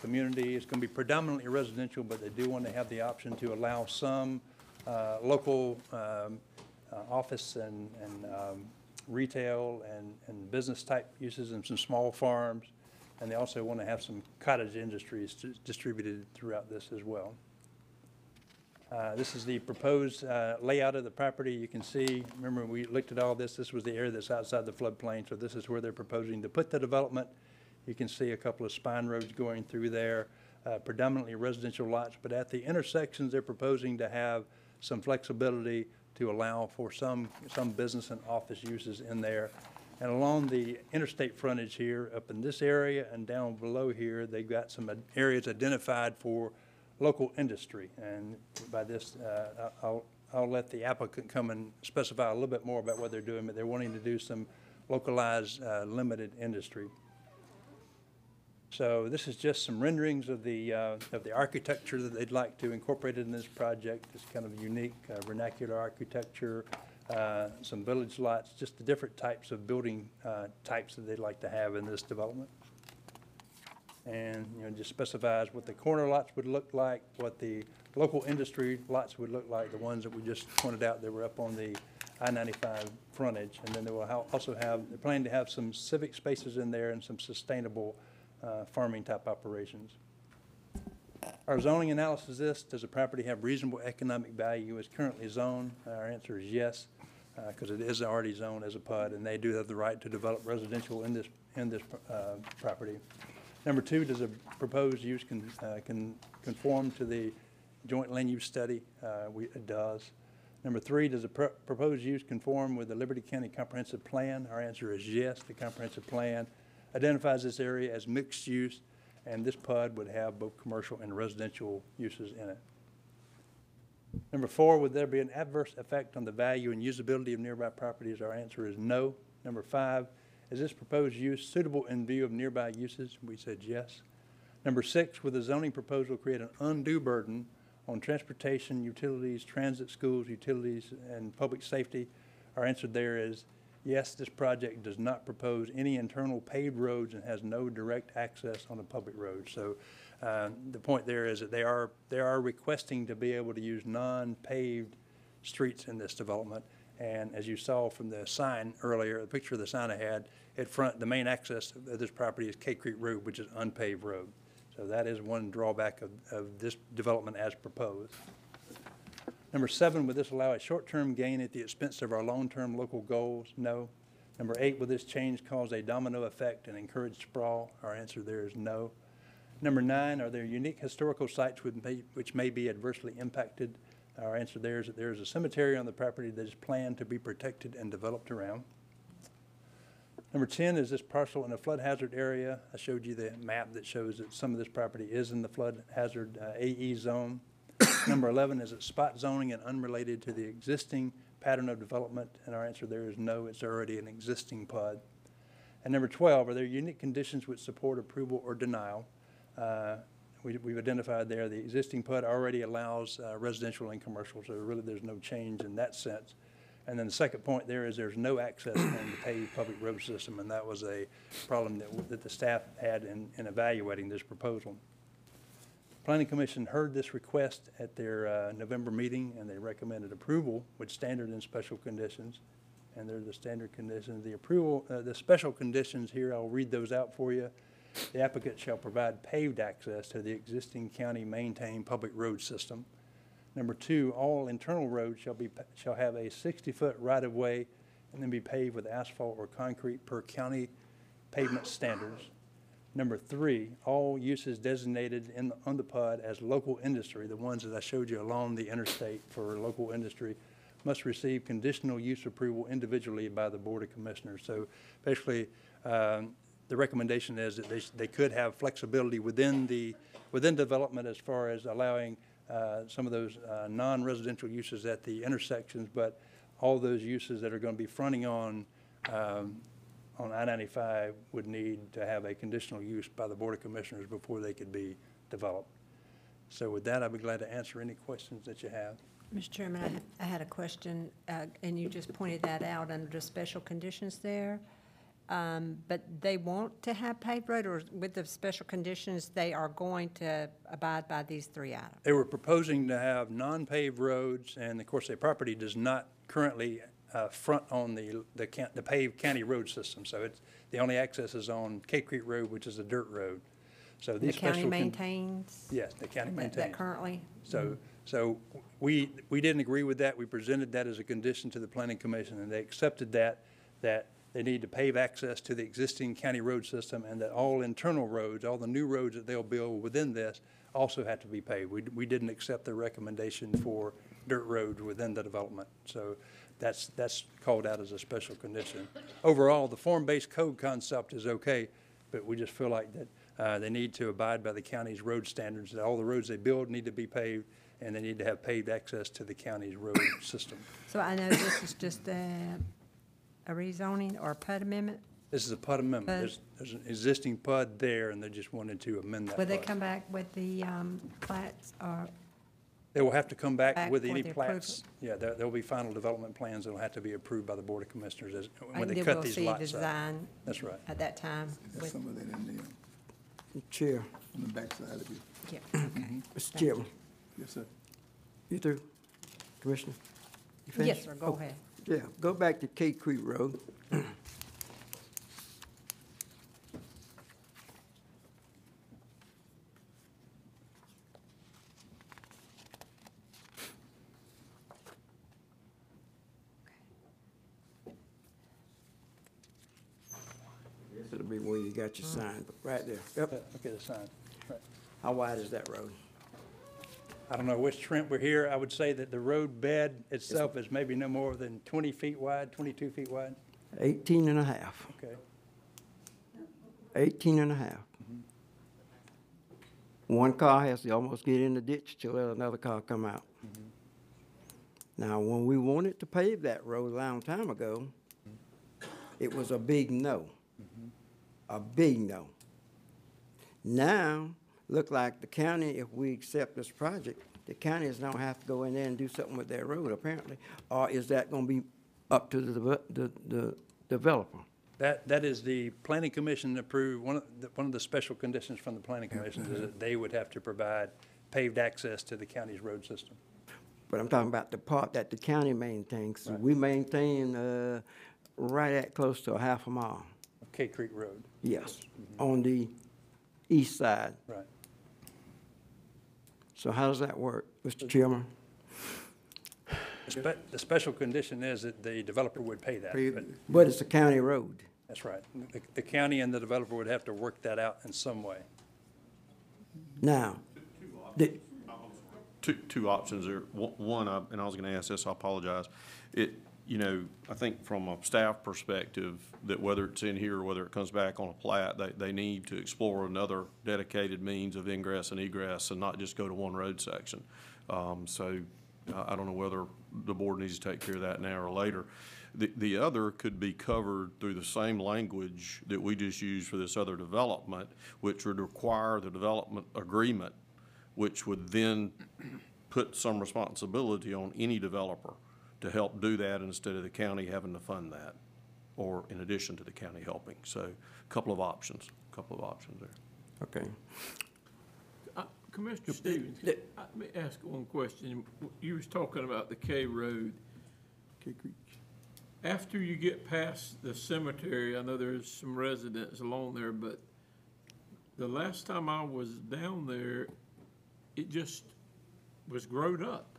community. It's going to be predominantly residential, but they do want to have the option to allow some local office and retail and business-type uses and some small farms. And they also want to have some cottage industries distributed throughout this as well. This is the proposed layout of the property. You can see, remember we looked at all this. This was the area that's outside the floodplain, so this is where they're proposing to put the development. You can see a couple of spine roads going through there, predominantly residential lots, but at the intersections they're proposing to have some flexibility to allow for some business and office uses in there. And along the interstate frontage here, up in this area and down below here, they've got some areas identified for local industry, and by this I'll let the applicant come and specify a little bit more about what they're doing, but they're wanting to do some localized limited industry. So this is just some renderings of the architecture that they'd like to incorporate in this project. It's kind of unique vernacular architecture, some village lots, just the different types of building types that they'd like to have in this development. And you know, just specifies what the corner lots would look like, what the local industry lots would look like, the ones that we just pointed out that were up on the I-95 frontage. And then they will also have, they're planning to have some civic spaces in there and some sustainable farming type operations. Our zoning analysis is, does the property have reasonable economic value as currently zoned? Our answer is yes, because it is already zoned as a PUD, and they do have the right to develop residential in this property. Number two, does a proposed use can conform to the joint land use study? It does. Number three, does a proposed use conform with the Liberty County Comprehensive Plan? Our answer is yes. The Comprehensive Plan identifies this area as mixed use, and this PUD would have both commercial and residential uses in it. Number four, would there be an adverse effect on the value and usability of nearby properties? Our answer is no. Number five, is this proposed use suitable in view of nearby uses? We said yes. Number six, would the zoning proposal create an undue burden on transportation, utilities, transit, schools, utilities, and public safety? Our answer there is yes, this project does not propose any internal paved roads and has no direct access on a public road. So the point there is that they are requesting to be able to use non-paved streets in this development. And as you saw from the sign earlier, the picture of the sign I had, at front, the main access of this property is Kay Creek Road, which is unpaved road. So that is one drawback of this development as proposed. Number seven, would this allow a short-term gain at the expense of our long-term local goals? No. Number eight, will this change cause a domino effect and encourage sprawl? Our answer there is no. Number nine, are there unique historical sites which may be adversely impacted? Our answer there is that there is a cemetery on the property that is planned to be protected and developed around. Number 10 is this parcel in a flood hazard area. I showed you the map that shows that some of this property is in the flood hazard AE zone. Number 11 is it spot zoning and unrelated to the existing pattern of development, and our answer there is no, it's already an existing PUD. And number 12, are there unique conditions which support approval or denial? We've identified there the existing PUD already allows residential and commercial, so really there's no change in that sense. And then the second point there is there's no access on the paved public road system, and that was a problem that the staff had in evaluating this proposal. Planning Commission heard this request at their November meeting, and they recommended approval with standard and special conditions. And they're the standard conditions. The approval, the special conditions here, I'll read those out for you. The applicant shall provide paved access to the existing county-maintained public road system. Number 2, all internal roads shall have a 60-foot right-of-way and then be paved with asphalt or concrete per county pavement standards. Number 3, all uses designated on the PUD as local industry, the ones that I showed you along the interstate for local industry, must receive conditional use approval individually by the Board of Commissioners. So basically, the recommendation is that they could have flexibility within development as far as allowing some of those non-residential uses at the intersections, but all those uses that are going to be fronting on I-95 would need to have a conditional use by the Board of Commissioners before they could be developed. So with that, I'd be glad to answer any questions that you have. Mr. Chairman, I had a question, and you just pointed that out under special conditions there. But they want to have paved road, or with the special conditions, they are going to abide by these 3 items? They were proposing to have non-paved roads, and of course, their property does not currently front on the paved county road system, so it's the only access is on Kay Creek Road, which is a dirt road. So these the county maintains. Yes, the county maintains that currently. So so we didn't agree with that. We presented that as a condition to the Planning Commission, and they accepted that they need to pave access to the existing county road system, and that all internal roads, all the new roads that they'll build within this, also have to be paved. We didn't accept the recommendation for dirt roads within the development. So that's called out as a special condition. Overall, the form-based code concept is okay, but we just feel like that they need to abide by the county's road standards, that all the roads they build need to be paved, and they need to have paved access to the county's road system. So I know this is just a rezoning or a PUD amendment? This is a PUD amendment. There's an existing PUD there, and they just wanted to amend that. Will they come back with the plats or? They will have to come back with any plats. Yeah, there'll be final development plans that will have to be approved by the Board of Commissioners when they cut these lots. Design out. That's right. At that time. That's some of that in there. Chair. On the back side of you. Yeah. Okay. Mr. Chairman. Yes, sir. You through, Commissioner? You finished? Yes, sir. Go ahead. Yeah, go back to Kay Creek Road. It'll be where you got your sign, but right there. Yep. Okay, the sign. Right. How wide is that road? I don't know which shrimp were here. I would say that the road bed itself is maybe no more than 20 feet wide, 22 feet wide. 18 and a half. Okay. 18 and a half. Mm-hmm. One car has to almost get in the ditch to let another car come out. Mm-hmm. Now, when we wanted to pave that road a long time ago, it was a big no. A big no. Now, look like the county, if we accept this project, the county is now have to go in there and do something with their road, apparently. Or is that going to be up to the developer? That is the Planning Commission approved. One of the special conditions from the Planning Commission is that they would have to provide paved access to the county's road system. But I'm talking about the part that the county maintains. Right. We maintain right at close to a half a mile. Kay Creek Road. Yes, on the east side. Right. So how does that work, Mr. Chairman? The special condition is that the developer would pay that. But it's a county road. That's right. The county and the developer would have to work that out in some way. Now, two options there. One, and I was going to ask this, so I apologize. you know, I think from a staff perspective, that whether it's in here or whether it comes back on a plat, they need to explore another dedicated means of ingress and egress and not just go to one road section. So I don't know whether the board needs to take care of that now or later. The other could be covered through the same language that we just used for this other development, which would require the development agreement, which would then put some responsibility on any developer to help do that instead of the county having to fund that, or in addition to the county helping. So a couple of options there. Okay. Commissioner Stevens, let me ask one question. You was talking about the Kay Road. Kay Creek. After you get past the cemetery, I know there's some residents along there, but the last time I was down there, it just was grown up.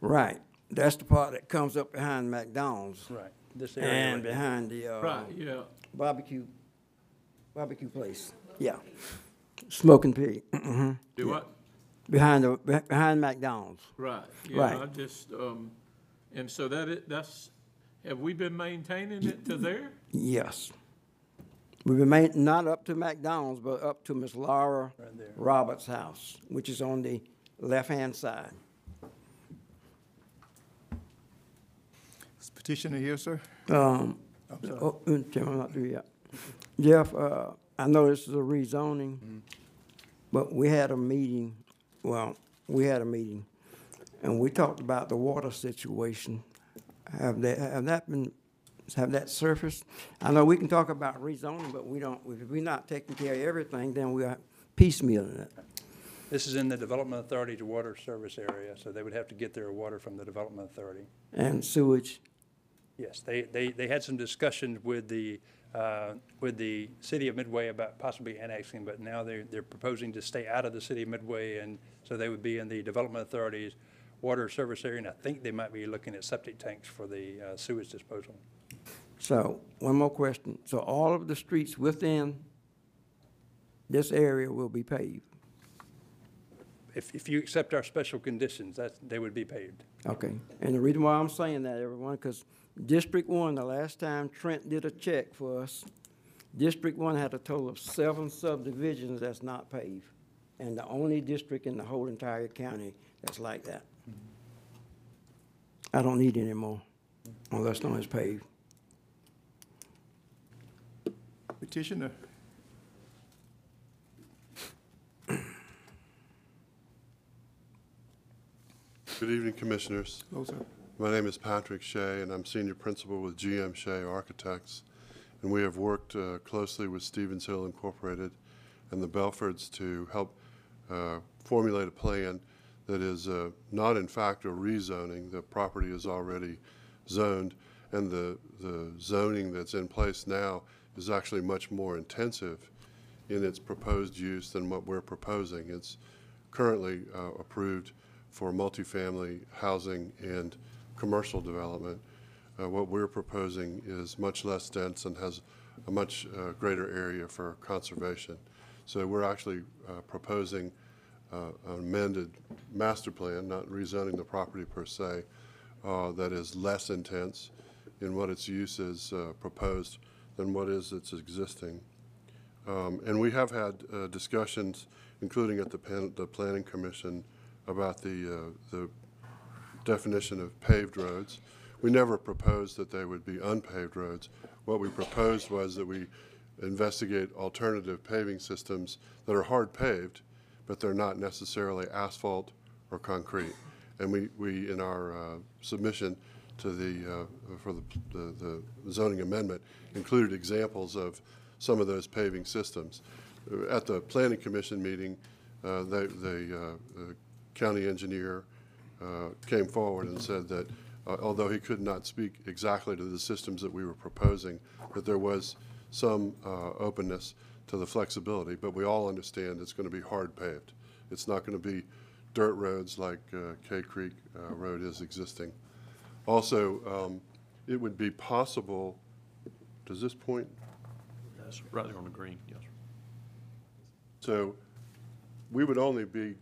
Right. That's the part that comes up behind McDonald's. Right. This area. And right behind the right, yeah. Barbecue place. Yeah. Smoking Pig. Mm-hmm. Do yeah. What? Behind McDonald's. Right. Yeah. Right. I just and so that's have we been maintaining it to there? Yes. We've been not up to McDonald's, but up to Miss Laura right Roberts' house, which is on the left-hand side. Petitioner here, sir? Oh, I'm not through yet. Jeff, I know this is a rezoning, but we had a meeting. Well, we had a meeting, and we talked about the water situation. Have that surfaced? I know we can talk about rezoning, but we don't. If we're not taking care of everything, then we are piecemealing it. This is in the Development Authority's water service area, so they would have to get their water from the Development Authority. And sewage. Yes, they had some discussions with the city of Midway about possibly annexing, but now they're proposing to stay out of the city of Midway, and so they would be in the Development Authority's water service area, and I think they might be looking at septic tanks for the sewage disposal. So one more question. So all of the streets within this area will be paved? If you accept our special conditions, they would be paved. Okay. And the reason why I'm saying that, everyone, because District 1, the last time Trent did a check for us, District 1 had a total of 7 subdivisions that's not paved, and the only district in the whole entire county that's like that. I don't need any more, unless it's paved. Petitioner. Good evening, Commissioners. Hello, sir. My name is Patrick Shea, and I'm Senior Principal with GM Shea Architects, and we have worked closely with Stevens Hill Incorporated and the Belfords to help formulate a plan that is not in fact a rezoning. The property is already zoned, and the zoning that's in place now is actually much more intensive in its proposed use than what we're proposing. It's currently approved for multifamily housing and commercial development. What we're proposing is much less dense and has a much greater area for conservation. So we're actually proposing an amended master plan, not rezoning the property per se, that is less intense in what its use is proposed than what is its existing. And we have had discussions, including at the Planning Commission, about the definition of paved roads. We never proposed that they would be unpaved roads. What we proposed was that we investigate alternative paving systems that are hard paved, but they're not necessarily asphalt or concrete. And we in our submission to the zoning amendment, included examples of some of those paving systems. At the Planning Commission meeting, the county engineer came forward and said that although he could not speak exactly to the systems that we were proposing, that there was some openness to the flexibility, but we all understand it's going to be hard paved. It's not going to be dirt roads like Kay Creek Road is existing. Also, it would be possible, does this point? Yes, right there on the green, yes. So we would only be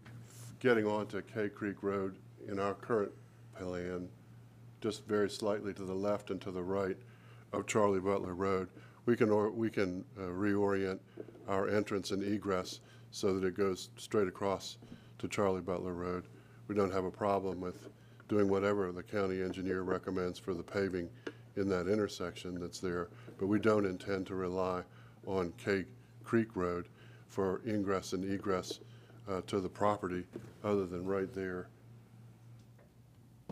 getting onto Kay Creek Road in our current plan just very slightly to the left and to the right of Charlie Butler Road. We can reorient our entrance and egress so that it goes straight across to Charlie Butler Road. We don't have a problem with doing whatever the county engineer recommends for the paving in that intersection that's there, but we don't intend to rely on Kay Creek Road for ingress and egress to the property other than right there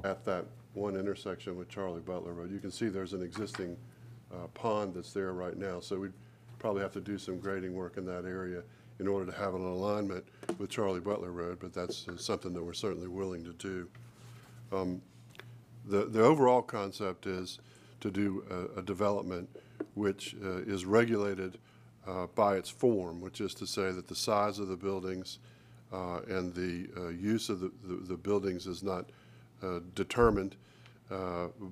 at that one intersection with Charlie Butler Road. You can see there's an existing pond that's there right now, so we'd probably have to do some grading work in that area in order to have an alignment with Charlie Butler Road, but that's something that we're certainly willing to do. The overall concept is to do a development which is regulated by its form, which is to say that the size of the buildings and the use of the buildings is not determined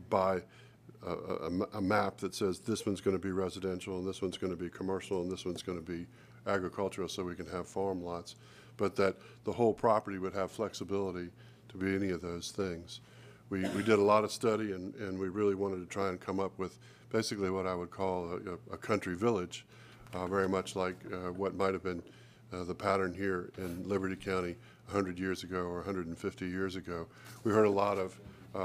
by a map that says this one's going to be residential and this one's going to be commercial and this one's going to be agricultural, so we can have farm lots, but that the whole property would have flexibility to be any of those things. We did a lot of study, and we really wanted to try and come up with basically what I would call a country village, very much like what might have been the pattern here in Liberty County 100 years ago or 150 years ago. We heard a lot of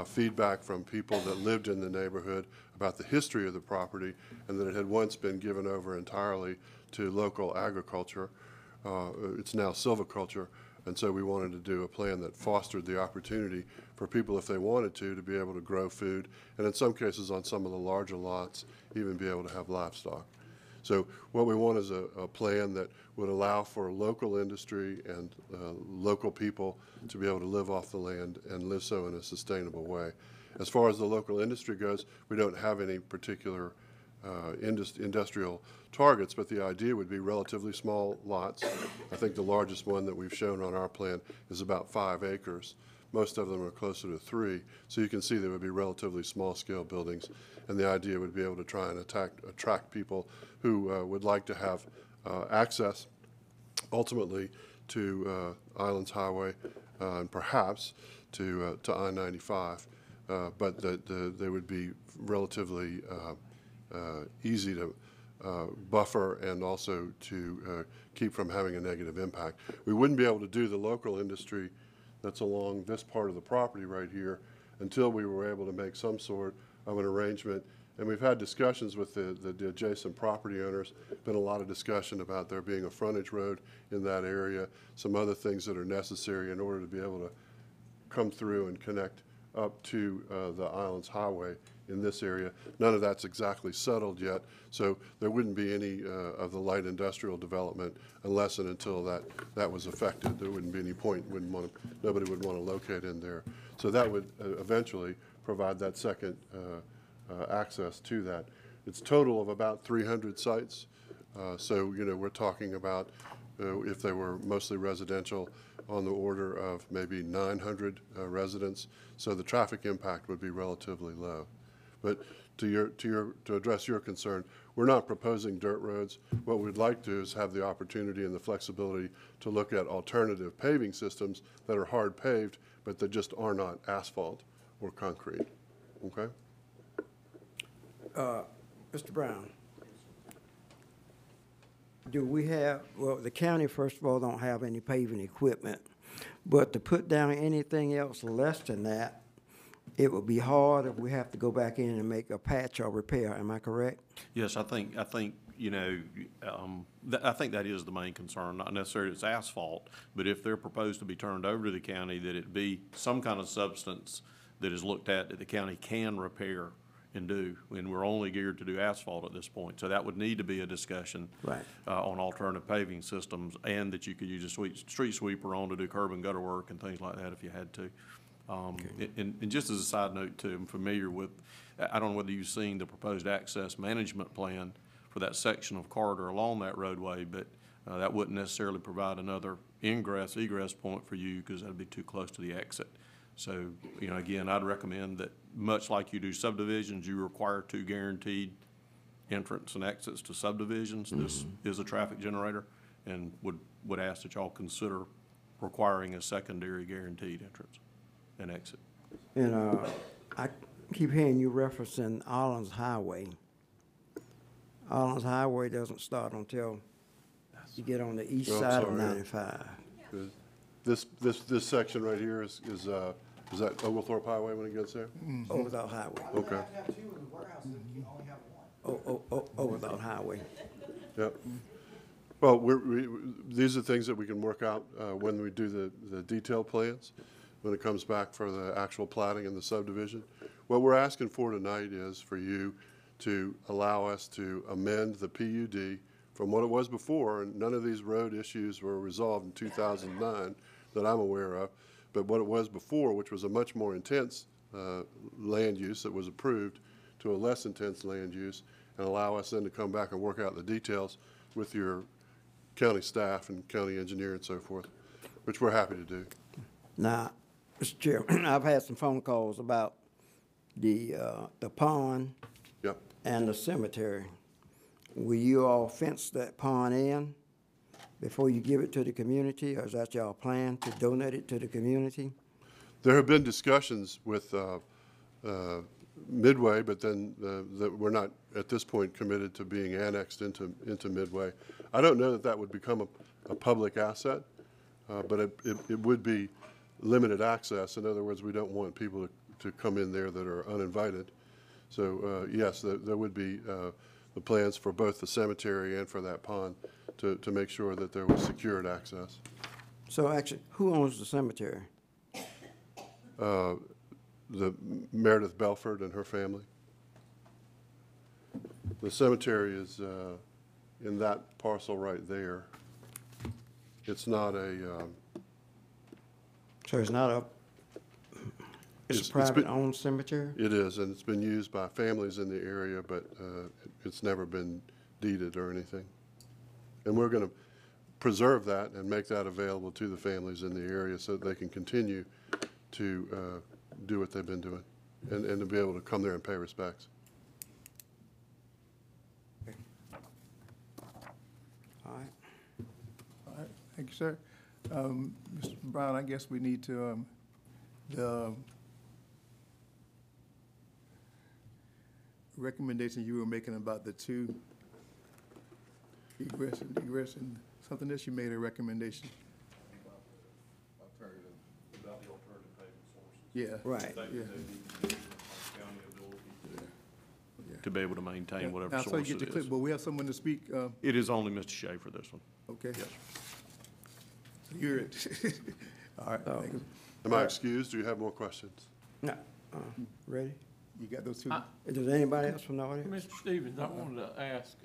feedback from people that lived in the neighborhood about the history of the property and that it had once been given over entirely to local agriculture. It's now silviculture, and so we wanted to do a plan that fostered the opportunity for people, if they wanted to be able to grow food, and in some cases on some of the larger lots, even be able to have livestock. So what we want is a plan that would allow for local industry and local people to be able to live off the land and live so in a sustainable way. As far as the local industry goes, we don't have any particular industrial targets, but the idea would be relatively small lots. I think the largest one that we've shown on our plan is about 5 acres. Most of them are closer to 3, so you can see there would be relatively small-scale buildings, and the idea would be able to try and attract people who would like to have access, ultimately, to Islands Highway and perhaps to I-95, but that they would be relatively easy to buffer and also to keep from having a negative impact. We wouldn't be able to do the local industry that's along this part of the property right here until we were able to make some sort of an arrangement. And we've had discussions with the adjacent property owners. Been a lot of discussion about there being a frontage road in that area, some other things that are necessary in order to be able to come through and connect up to the Islands Highway in this area. None of that's exactly settled yet, so there wouldn't be any of the light industrial development unless and until that was affected. There wouldn't be any point, nobody would want to locate in there. So that would eventually provide that second access to that. It's total of about 300 sites, so we're talking about if they were mostly residential, on the order of maybe 900 residents, so the traffic impact would be relatively low. But to address your concern, we're not proposing dirt roads. What we'd like to is have the opportunity and the flexibility to look at alternative paving systems that are hard paved, but that just are not asphalt or concrete. Okay? Mr. Brown, do we have, well, the county, first of all, don't have any paving equipment, but to put down anything else less than that, it would be hard if we have to go back in and make a patch or repair. Am I correct? Yes, I think I think that is the main concern. Not necessarily it's asphalt, but if they're proposed to be turned over to the county, that it be some kind of substance that is looked at that the county can repair and do. And we're only geared to do asphalt at this point, so that would need to be a discussion, right, on alternative paving systems, and that you could use a street sweeper on to do curb and gutter work and things like that if you had to. Okay. And just as a side note, too, I'm familiar with, I don't know whether you've seen the proposed access management plan for that section of corridor along that roadway, but that wouldn't necessarily provide another egress point for you because that would be too close to the exit. So, again, I'd recommend that much like you do subdivisions, you require 2 guaranteed entrance and exits to subdivisions. Mm-hmm. This is a traffic generator, and would ask that y'all consider requiring a secondary guaranteed entrance and exit. And I keep hearing you referencing Islands Highway. Islands Highway doesn't start until you get on the east side of 95. Yeah. This section right here is that Oglethorpe Highway when it gets there? Mm-hmm. Oglethorpe Highway. Okay. You have two in the warehouse, you only have one. Oglethorpe Highway. Yep. Well, these are things that we can work out when we do the detailed plans, when it comes back for the actual platting and the subdivision. What we're asking for tonight is for you to allow us to amend the PUD from what it was before, and none of these road issues were resolved in 2009 that I'm aware of, but what it was before, which was a much more intense land use that was approved to a less intense land use, and allow us then to come back and work out the details with your county staff and county engineer and so forth, which we're happy to do. Now, Mr. Chair, I've had some phone calls about the pond and the cemetery. Will you all fence that pond in before you give it to the community, or is that y'all plan to donate it to the community? There have been discussions with Midway, but then we're not at this point committed to being annexed into Midway. I don't know that that would become a public asset, but it would be limited access. In other words, we don't want people to come in there that are uninvited. So yes, there would be the plans for both the cemetery and for that pond to make sure that there was secured access. So actually, who owns the cemetery? The Meredith Belford and her family. The cemetery is in that parcel right there. It's not a. So it's not a. It's a private-owned cemetery? It is, and it's been used by families in the area, but it's never been deeded or anything. And we're going to preserve that and make that available to the families in the area so that they can continue to do what they've been doing and to be able to come there and pay respects. Okay. All right. All right. Thank you, sir. Mr. Brown, I guess we need to the recommendation you were making about the two egress and degress and something else you made a recommendation. About the alternative payment sources. Yeah. Right. Yeah. To be able to maintain whatever source it is. I saw you get your clip, but we have someone to speak. It is only Mr. Shea for this one. Okay. Yes. So you're it. All right. Oh. Am I excused? Do you have more questions? No. Ready? You got those two? Does anybody else from the audience? Mr. Stevens, I wanted to ask,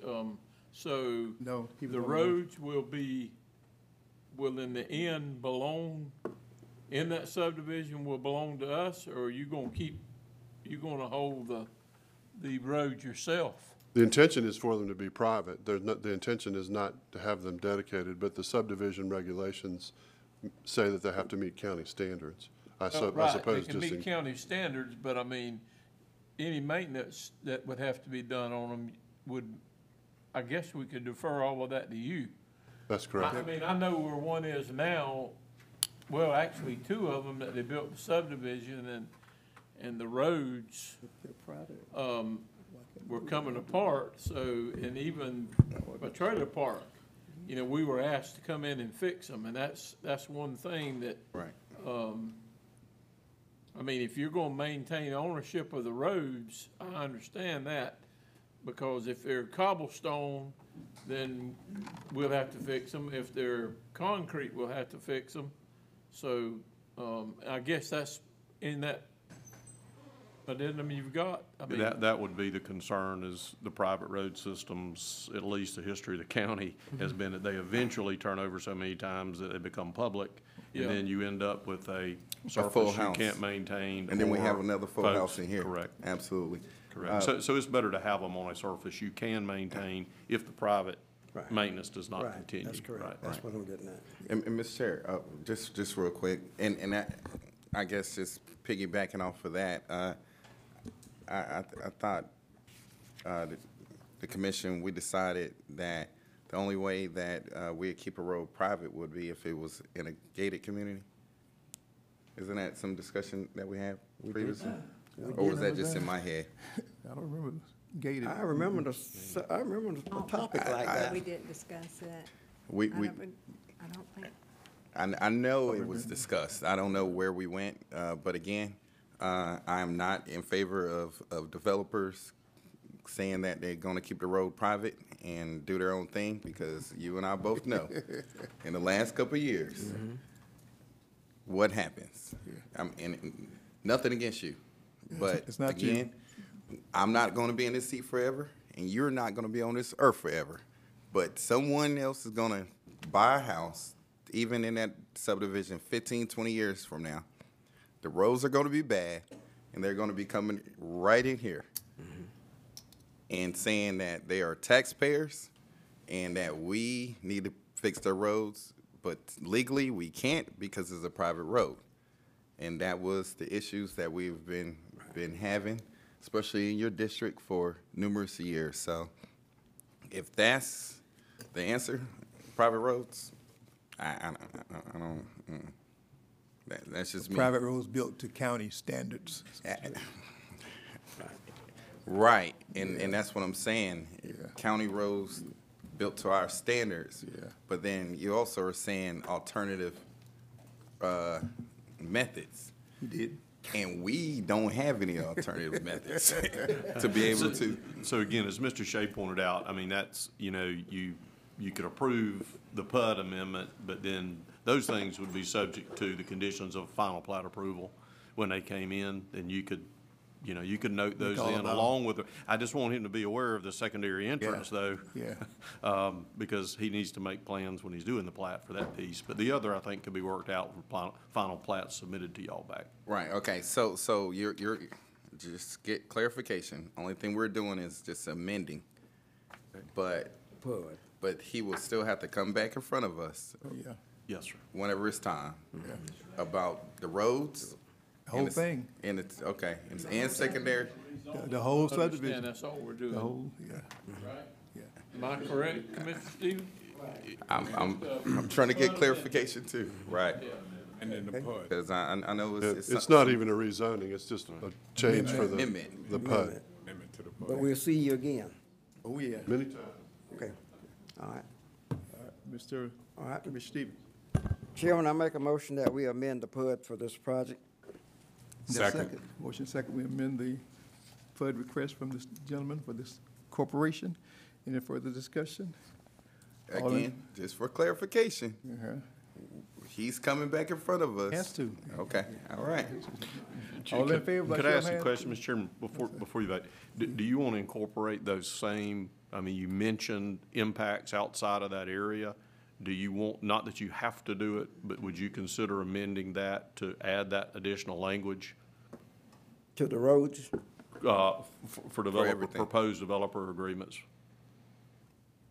so no, the roads will in the end belong, in that subdivision will belong to us, or are you going to hold the roads yourself? The intention is for them to be private. The intention is not to have them dedicated, but the subdivision regulations say that they have to meet county standards. I suppose they can meet county standards, but I mean, any maintenance that would have to be done on them would, I guess we could defer all of that to you. That's correct. I mean, I know where one is now, well, actually two of them that they built the subdivision and the roads were coming apart. So, and even a trailer park, you know, we were asked to come in and fix them. And that's one thing that, right. I mean, if you're going to maintain ownership of the roads, I understand that, because if they're cobblestone, then we'll have to fix them. If they're concrete, we'll have to fix them. So I guess that's in that addendum you've got. I mean, that would be the concern, is the private road systems, at least the history of the county, has been that they eventually turn over so many times that they become public. And then you end up with a surface you can't maintain. And then we have another full house in here. Correct. Absolutely. Correct. So it's better to have them on a surface you can maintain if the private maintenance does not continue. That's correct. That's what I'm getting at. And Mr. Chair, just real quick, and I guess just piggybacking off of that, I thought the commission, we decided that the only way that we'd keep a road private would be if it was in a gated community. Isn't that some discussion that we had previously? Or was that just in my head? I don't remember. Gated. I remember a topic like that. We didn't discuss that. I don't think. I know it was discussed. I don't know where we went, but again, I am not in favor of developers saying that they're going to keep the road private and do their own thing, because you and I both know in the last couple of years what happens. Yeah. And nothing against you, but it's not again. I'm not going to be in this seat forever, and you're not going to be on this earth forever. But someone else is going to buy a house, even in that subdivision, 15, 20 years from now. The roads are going to be bad, and they're going to be coming right in here and saying that they are taxpayers and that we need to fix their roads. But legally, we can't, because it's a private road. And that was the issues that we've been having, especially in your district, for numerous years. So if that's the answer, private roads, I don't, that's just me. Private roads built to county standards. Right, and that's what I'm saying. Yeah. County roads built to our standards, but then you also are saying alternative methods. You did. And we don't have any alternative methods to be able to. So again, as Mr. Shea pointed out, I mean, that's, you know, you could approve the PUD amendment, but then those things would be subject to the conditions of final plat approval when they came in, and you could, you know, you could note those in along with. I just want him to be aware of the secondary entrance, though, because he needs to make plans when he's doing the plat for that piece. But the other, I think, could be worked out with final plat submitted to y'all back. Right. Okay. So you're just get clarification. Only thing we're doing is just amending, but he will still have to come back in front of us. Yes, sir. Whenever it's time about the roads. Whole thing. And it's okay. It's in secondary. The whole subdivision. That's all we're doing. The whole, right? Yeah. Am I correct, Commissioner Stevens? I'm trying to get clarification too. Right. Yeah. And then the PUD. Because I know it's not even a rezoning. It's just a change for the PUD. Amendment to the PUD. But we'll see you again. Oh yeah. Many times. Okay. All right. All right, Commissioner Stevens. Chairman, I make a motion that we amend the PUD for this project. Second. Motion second. We amend the PUD request from this gentleman for this corporation. Any further discussion? Again, just for clarification, he's coming back in front of us. Has to. Okay. All right. All in favor? Could I ask a question, Mr. Chairman, before you vote? Do you want to incorporate those same? I mean, you mentioned impacts outside of that area. Do you want, not that you have to do it, but would you consider amending that to add that additional language? To the roads? For developer, proposed developer agreements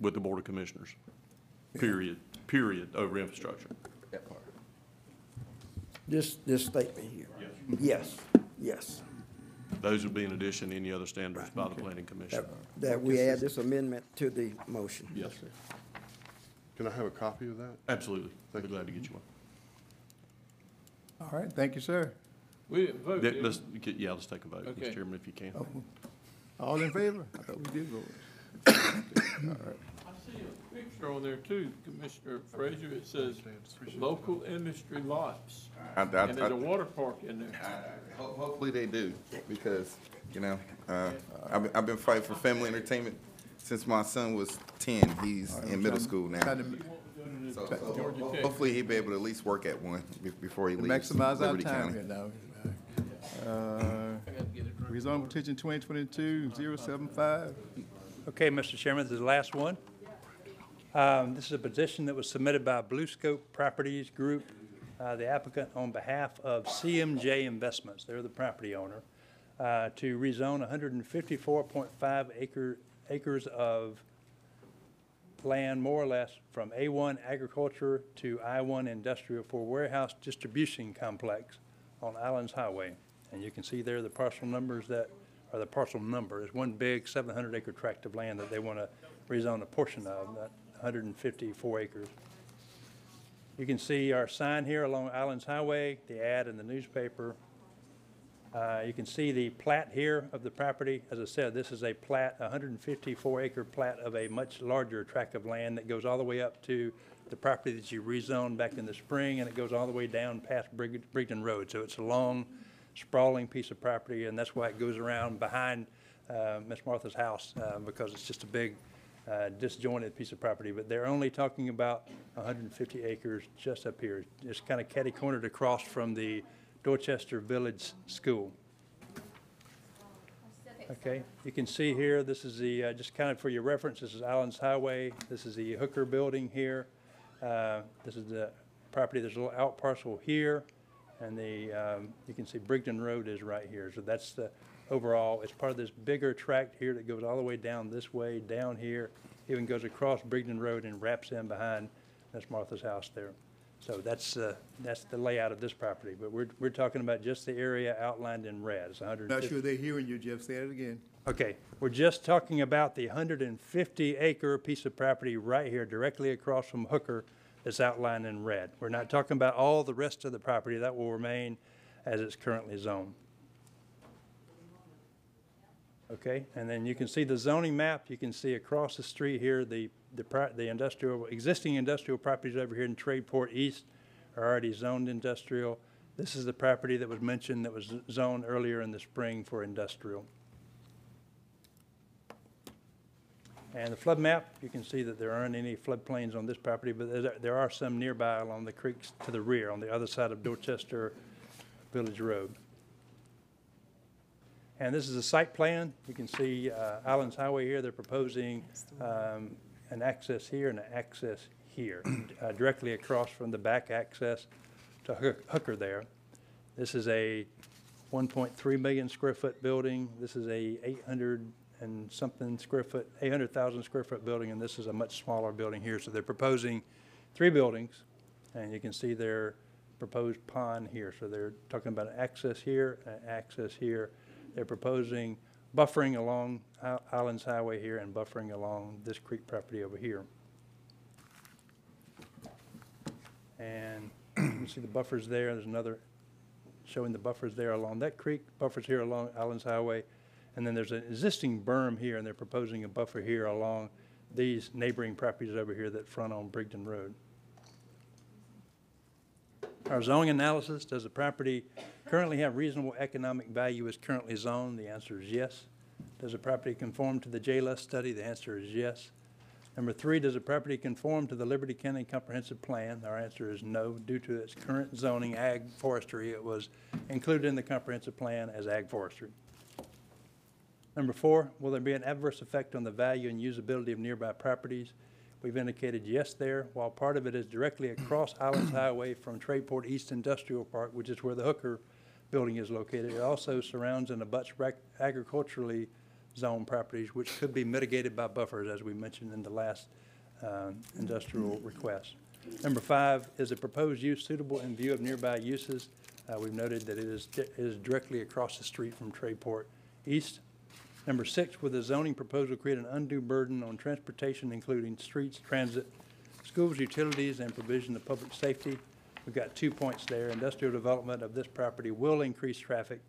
with the Board of Commissioners, period, over infrastructure. That part. This statement here. Yes. Those would be in addition to any other standards by the Planning Commission. That we add this amendment to the motion. Yes, sir. Can I have a copy of that? Absolutely. Thank you. Glad to get you one. All right. Thank you, sir. We didn't vote. Let's take a vote, Mr. Chairman, if you can. Oh. All in favor? I thought we did vote. All right. I see a picture on there, too, Commissioner Frazier. It says local industry lots. And there's a water park in there. Hopefully they do, because, you know, I've been fighting for family entertainment since my son was 10, he's in middle school now. So hopefully he'll be able to at least work at one before he leaves. Maximize our time here now. Rezone petition 2022-075. Okay, Mr. Chairman, this is the last one. This is a petition that was submitted by Blue Scope Properties Group, the applicant on behalf of CMJ Investments, they're the property owner, to rezone 154.5 acres of land, more or less, from A1 agriculture to I1 industrial for warehouse distribution complex on Islands Highway. And you can see there the parcel numbers that are the parcel number. It's one big 700 acre tract of land that they want to rezone a portion of, not 154 acres. You can see our sign here along Islands Highway, the ad in the newspaper. You can see the plat here of the property. As I said, this is a plat, 154-acre plat of a much larger tract of land that goes all the way up to the property that you rezoned back in the spring, and it goes all the way down past Brigden Road. So it's a long, sprawling piece of property, and that's why it goes around behind Miss Martha's house, because it's just a big disjointed piece of property. But they're only talking about 150 acres just up here. It's kind of catty-cornered across from the Dorchester Village School. Okay, you can see here, this is the, just kind of for your reference, this is Islands Highway. This is the Hooker building here. This is the property. There's a little out parcel here, and the, you can see Brigden Road is right here. So that's the overall, it's part of this bigger tract here that goes all the way down this way, down here, even goes across Brigden Road and wraps in behind Miss Martha's house there. So that's the layout of this property, but we're talking about just the area outlined in red. It's 150. Not sure they're hearing you, Jeff. Say it again. Okay, we're just talking about the 150-acre piece of property right here, directly across from Hooker, that's outlined in red. We're not talking about all the rest of the property. That will remain as it's currently zoned. Okay, and then you can see the zoning map. You can see across the street here the industrial, existing industrial properties over here in Tradeport East are already zoned industrial. This is the property that was mentioned that was zoned earlier in the spring for industrial. And the flood map, you can see that there aren't any floodplains on this property, but there are some nearby along the creeks to the rear on the other side of Dorchester Village Road. And this is a site plan. You can see Islands Highway here. They're proposing an access here and an access here, directly across from the back access to Hooker there. This is a 1.3 million square foot building. This is a 800,000 square foot building, and this is a much smaller building here. So they're proposing three buildings, and you can see their proposed pond here. So they're talking about an access here and an access here. They're proposing buffering along Islands Highway here and buffering along this creek property over here. And you can see the buffers there. There's another showing the buffers there along that creek, buffers here along Islands Highway. And then there's an existing berm here, and they're proposing a buffer here along these neighboring properties over here that front on Brigden Road. Our zoning analysis, does the property currently have reasonable economic value as currently zoned? The answer is yes. Does the property conform to the JLUS study? The answer is yes. Number three, does the property conform to the Liberty County Comprehensive Plan? Our answer is no. Due to its current zoning, ag forestry, it was included in the comprehensive plan as ag forestry. Number four, will there be an adverse effect on the value and usability of nearby properties? We've indicated yes there, while part of it is directly across Islands Highway from Tradeport East Industrial Park, which is where the Hooker building is located. It also surrounds and abuts agriculturally zoned properties, which could be mitigated by buffers, as we mentioned in the last industrial request. Number five, is the proposed use suitable in view of nearby uses? We've noted that it is directly across the street from Tradeport East. Number six, will the zoning proposal create an undue burden on transportation, including streets, transit, schools, utilities, and provision of public safety? We've got 2 points there. Industrial development of this property will increase traffic.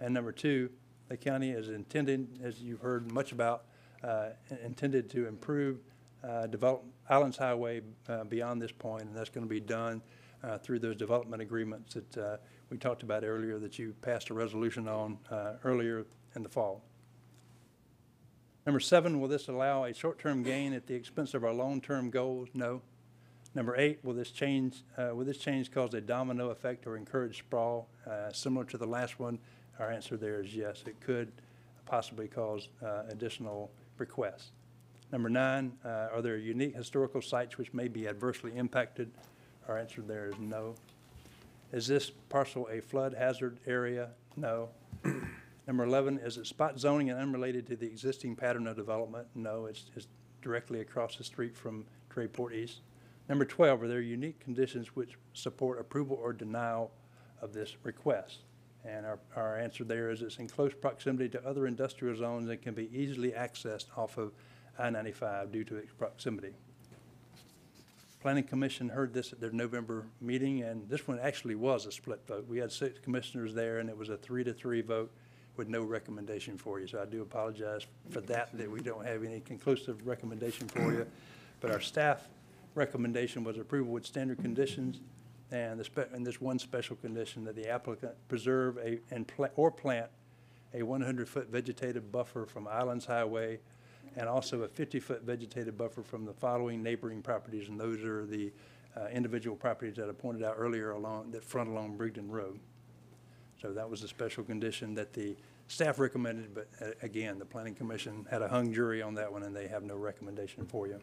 And number two, the county is intended, as you've heard much about, intended to improve develop Islands Highway beyond this point, and that's going to be done through those development agreements that we talked about earlier, that you passed a resolution on earlier in the fall. Number seven, will this allow a short-term gain at the expense of our long-term goals? No. Number eight, will this change cause a domino effect or encourage sprawl? Similar to the last one, our answer there is yes. It could possibly cause additional requests. Number nine, are there unique historical sites which may be adversely impacted? Our answer there is no. Is this parcel a flood hazard area? No. Number 11, is it spot zoning and unrelated to the existing pattern of development? No, it's directly across the street from Tradeport East. Number 12, are there unique conditions which support approval or denial of this request? And our answer there is it's in close proximity to other industrial zones and can be easily accessed off of I-95 due to its proximity. Planning Commission heard this at their November meeting, and this one actually was a split vote. We had 6 commissioners there, and it was a 3-3 vote with no recommendation for you. So I do apologize for that we don't have any conclusive recommendation for you. But our staff recommendation was approval with standard conditions, and this one special condition, that the applicant preserve or plant a 100-foot vegetative buffer from Islands Highway, and also a 50-foot vegetative buffer from the following neighboring properties, and those are the individual properties that I pointed out earlier that front along Brigden Road. So that was a special condition that the staff recommended, but again, the Planning Commission had a hung jury on that one, and they have no recommendation for you.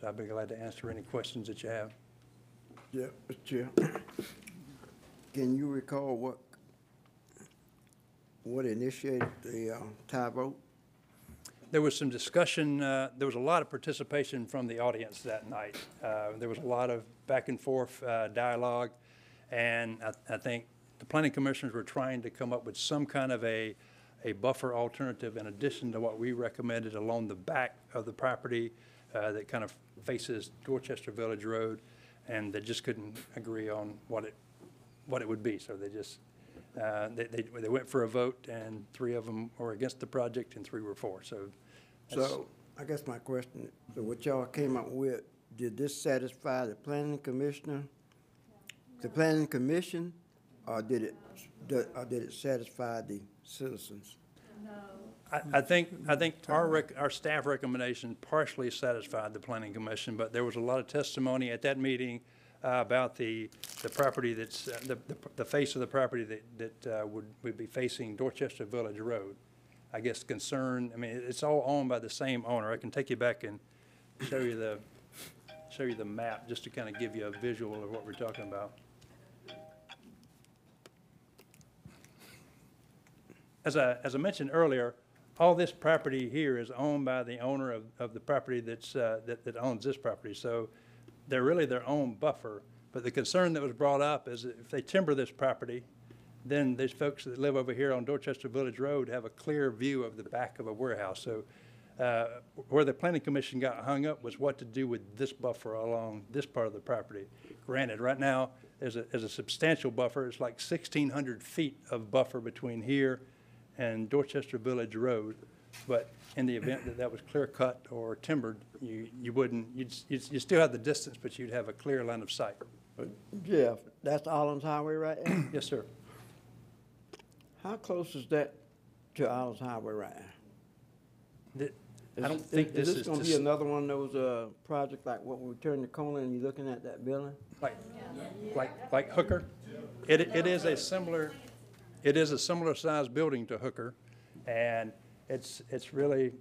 So I'd be glad to answer any questions that you have. Yeah, Mr. Chair. Can you recall what initiated the tie vote? There was some discussion. There was a lot of participation from the audience that night. There was a lot of back and forth dialogue, and I think the planning commissioners were trying to come up with some kind of a buffer alternative in addition to what we recommended along the back of the property that kind of faces Dorchester Village Road, and they just couldn't agree on what it would be. So they just they went for a vote, and 3 of them were against the project, and 3 were for. So I guess my question, so what y'all came up with, did this satisfy the planning commissioner, the planning commission, or did it satisfy the citizens? No. I think our staff recommendation partially satisfied the planning commission, but there was a lot of testimony at that meeting about the property that's the face of the property that would be facing Dorchester Village Road. I guess concern. I mean, it's all owned by the same owner. I can take you back and show you the map just to kind of give you a visual of what we're talking about. As I mentioned earlier, all this property here is owned by the owner of the property that owns this property. So they're really their own buffer. But the concern that was brought up is that if they timber this property, then these folks that live over here on Dorchester Village Road have a clear view of the back of a warehouse. So where the Planning Commission got hung up was what to do with this buffer along this part of the property. Granted, right now there's a substantial buffer. It's like 1,600 feet of buffer between here and Dorchester Village Road, but in the event that was clear cut or timbered, you'd still have the distance, but you'd have a clear line of sight. Jeff, that's the Islands Highway right now? Yes, sir. How close is that to Islands Highway right now? I don't think this is going to be another one of those projects like what we turn the corner and you're looking at that building, like Hooker. It is a similar sized building to Hooker, and it's really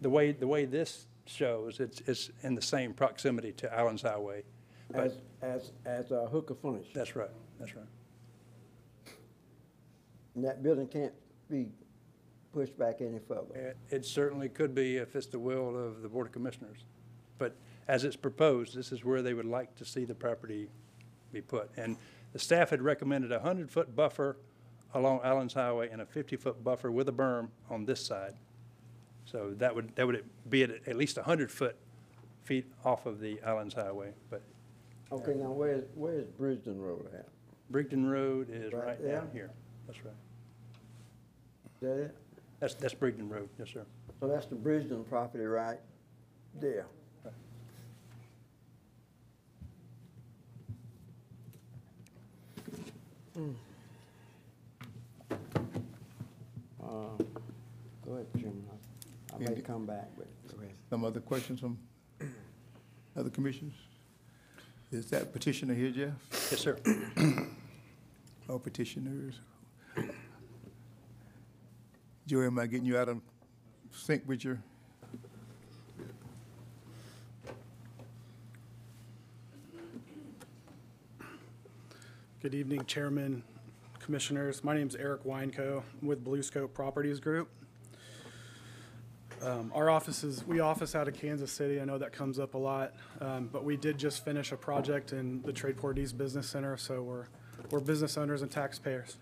the way this shows, it's in the same proximity to Islands Highway, but as Hooker furnished. That's right. And that building can't be pushed back any further. It certainly could be if it's the will of the Board of Commissioners, but as it's proposed, this is where they would like to see the property be put. And the staff had recommended a 100-foot buffer along Islands Highway and a 50-foot buffer with a berm on this side. So that would be at least 100 feet off of the Islands Highway. But okay, now where is Brigden Road at? Brigden Road is right down here. That's right. Is that it? That's Brigden Road, yes, sir. So that's the Brigden property right there. Right. Mm. Go ahead, Jim. I may come back with the rest. Some other questions from other commissioners? Is that petitioner here, Jeff? Yes, sir. All petitioners. Joey, am I getting you out of sync with your? Good evening, Chairman, Commissioners. My name is Eric Wineco with Blue Scope Properties Group. Our office out of Kansas City. I know that comes up a lot, but we did just finish a project in the Tradeport East Business Center, so we're business owners and taxpayers.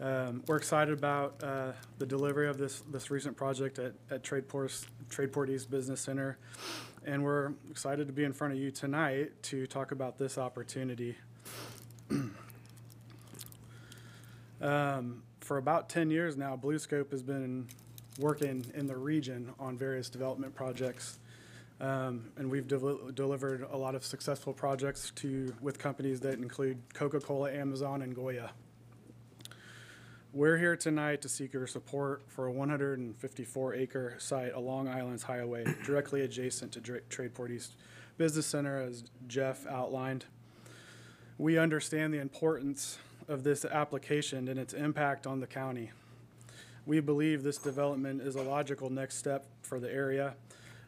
We're excited about the delivery of this recent project at Tradeport East Business Center, and we're excited to be in front of you tonight to talk about this opportunity. For about 10 years now, Blue Scope has been working in the region on various development projects, and we've delivered a lot of successful projects with companies that include Coca-Cola, Amazon, and Goya. We're here tonight to seek your support for a 154-acre site along Islands Highway, directly adjacent to Tradeport East Business Center, as Jeff outlined. We understand the importance of this application and its impact on the county. We believe this development is a logical next step for the area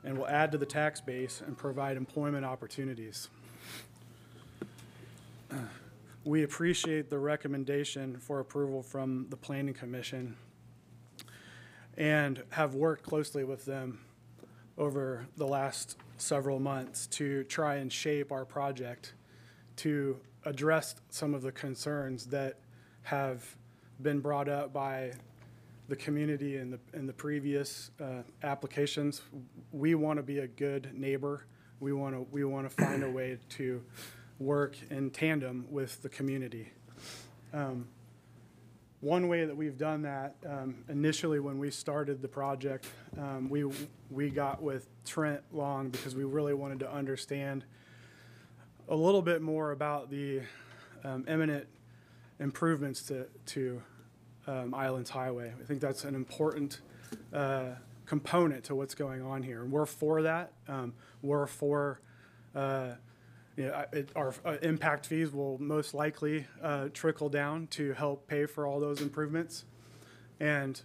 and will add to the tax base and provide employment opportunities. We appreciate the recommendation for approval from the Planning Commission and have worked closely with them over the last several months to try and shape our project to address some of the concerns that have been brought up by the community in the previous applications. We want to be a good neighbor. We want to find a way to work in tandem with the community. One way that we've done that, initially when we started the project, we got with Trent Long because we really wanted to understand a little bit more about the imminent improvements to Islands Highway. I think that's an important component to what's going on here. And we're for that. We're for our impact fees will most likely trickle down to help pay for all those improvements. And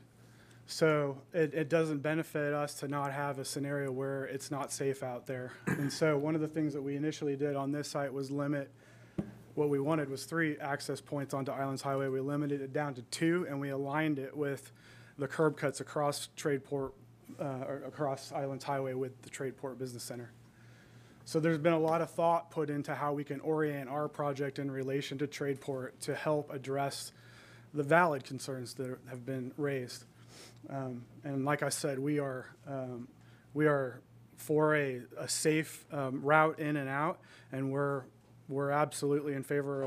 so it doesn't benefit us to not have a scenario where it's not safe out there. And so one of the things that we initially did on this site was limit what we wanted was 3 access points onto Islands Highway. We limited it down to 2, and we aligned it with the curb cuts across Tradeport, or across Islands Highway with the Tradeport Business Center. So there's been a lot of thought put into how we can orient our project in relation to Tradeport to help address the valid concerns that have been raised. And like I said, we are for a safe route in and out, and we're absolutely in favor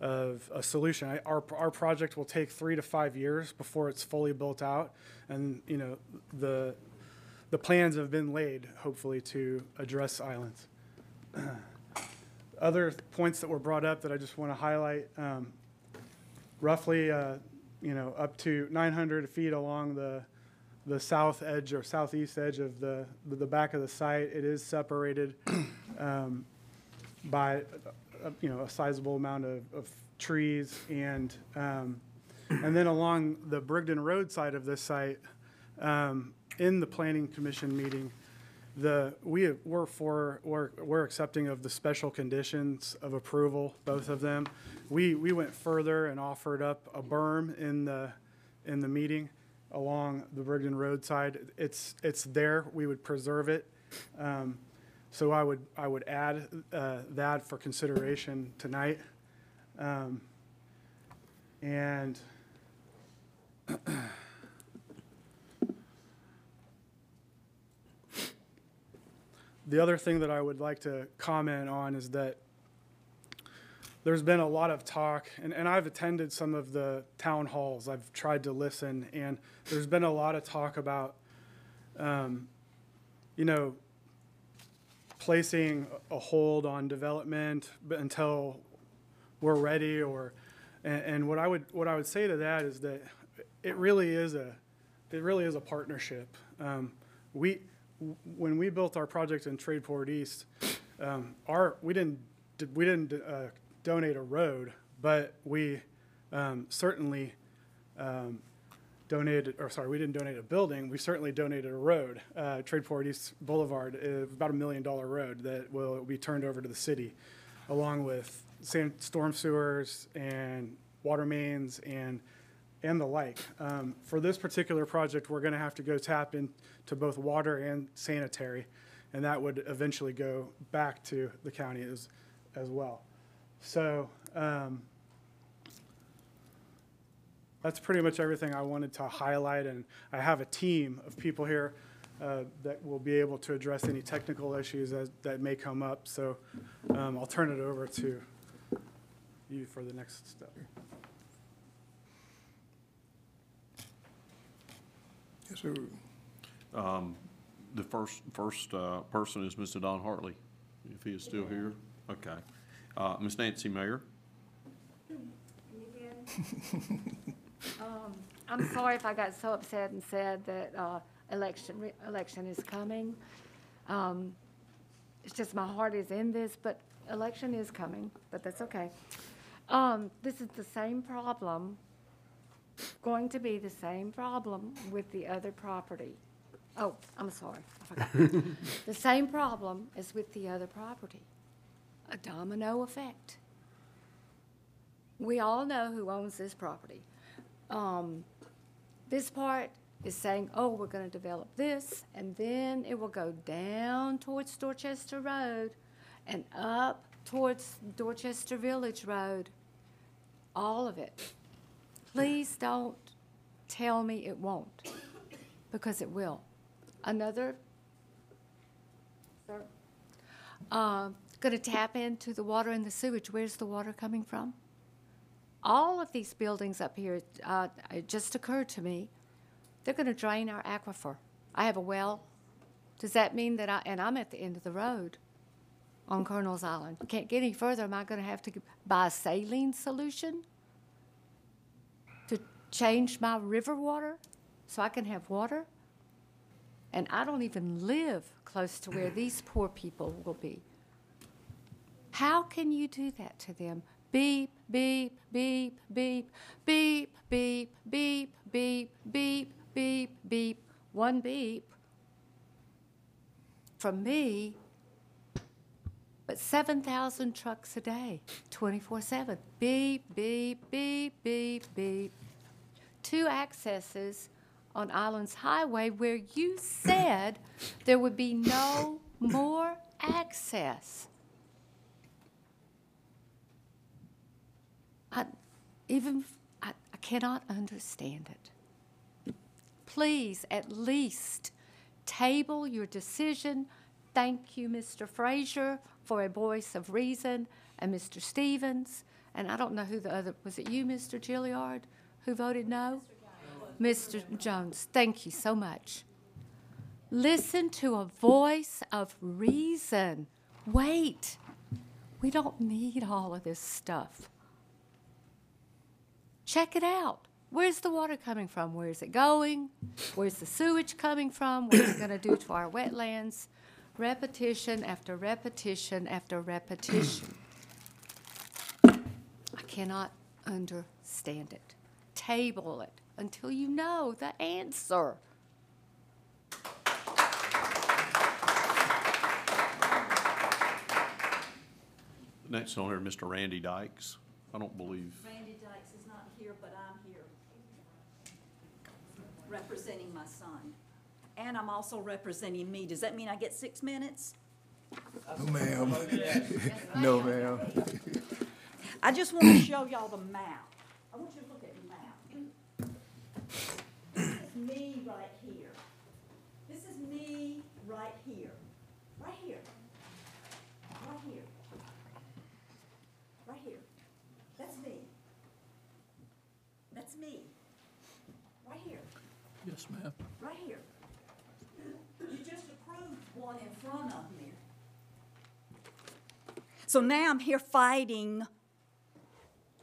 of a solution. Our project will take 3 to 5 years before it's fully built out, and you know the plans have been laid, hopefully, to address islands. Other points that were brought up that I just want to highlight: roughly, up to 900 feet along the south edge or southeast edge of the back of the site. It is separated by a sizable amount of trees, and then along the Brigden Road side of this site. In the Planning Commission meeting, we're accepting of the special conditions of approval, both of them. We went further and offered up a berm in the meeting along the Brigden Road side. It's there. We would preserve it. So I would add that for consideration tonight, and. The other thing that I would like to comment on is that there's been a lot of talk, and I've attended some of the town halls. I've tried to listen, and there's been a lot of talk about, placing a hold on development until we're ready. And what I would say to that is that it really is a partnership. When we built our project in Tradeport East, we didn't donate a road, but we certainly donated, or sorry, we didn't donate a building. We certainly donated a road. Tradeport East Boulevard is about $1 million road that will be turned over to the city, along with storm sewers and water mains and the like. For this particular project, we're going to have to go tap into both water and sanitary, and that would eventually go back to the county as well. So that's pretty much everything I wanted to highlight, and I have a team of people here that will be able to address any technical issues that may come up. So I'll turn it over to you for the next step. Yes, sir. The first person is Mr. Don Hartley, if he is still here. Okay. Ms. Nancy Mayer. I'm sorry if I got so upset and said that election is coming. It's just my heart is in this, but election is coming, but that's okay. This is the same problem, going to be the same problem with the other property. Oh, I'm sorry, I forgot. The same problem as with the other property, a domino effect. We all know who owns this property. This part is saying, oh, we're going to develop this, and then it will go down towards Dorchester Road and up towards Dorchester Village Road, all of it. Please don't tell me it won't, because it will. Another, going to tap into the water and the sewage. Where's the water coming from? All of these buildings up here, it just occurred to me, they're going to drain our aquifer. I have a well. Does that mean that I'm at the end of the road on Colonel's Island? Can't get any further. Am I going to have to buy a saline solution to change my river water so I can have water? And I don't even live close to where these poor people will be. How can you do that to them? Beep, beep, beep, beep, beep, beep, beep, beep, beep, beep, beep, one beep from me, but 7,000 trucks a day, 24/7. Beep, beep, beep, beep, beep. Two accesses on Islands Highway where you said there would be no more access. I cannot understand it. Please, at least, table your decision. Thank you, Mr. Frazier, for a voice of reason, and Mr. Stevens, and I don't know who the other, was it you, Mr. Gilliard, who voted no? Mr. Jones, thank you so much. Listen to a voice of reason. Wait, we don't need all of this stuff. Check it out. Where's the water coming from? Where's it going? Where's the sewage coming from? What's it going to do to our wetlands? Repetition after repetition after repetition. I cannot understand it. Table it until you know the answer. Next on here, Mr. Randy Dykes. I don't believe. Randy Dykes is not here, but I'm here representing my son. And I'm also representing me. Does that mean I get 6 minutes? No, ma'am. No, ma'am. I just want to show y'all the map. I want you to look at the map. This is me right here. This is me right here. Right here. Right here. Right here. That's me. That's me. Right here. Yes, ma'am. Right here. You just approved one in front of me. So now I'm here fighting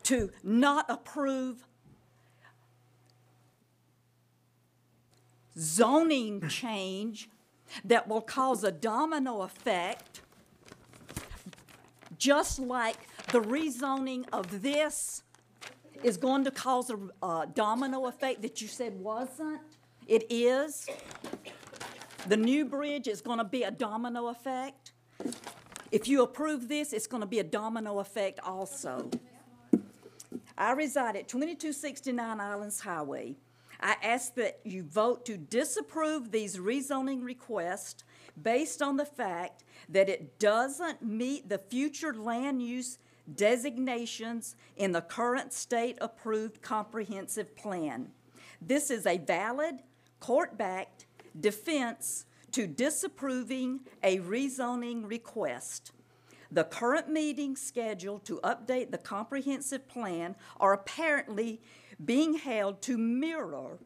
to not approve zoning change that will cause a domino effect, just like the rezoning of this is going to cause a domino effect that you said wasn't. It is. The new bridge is going to be a domino effect. If you approve this, it's going to be a domino effect also. I reside at 2269 Islands Highway. I ask that you vote to disapprove these rezoning requests based on the fact that it doesn't meet the future land use designations in the current state-approved comprehensive plan. This is a valid, court-backed defense to disapproving a rezoning request. The current meetings scheduled to update the comprehensive plan are apparently being held to mirror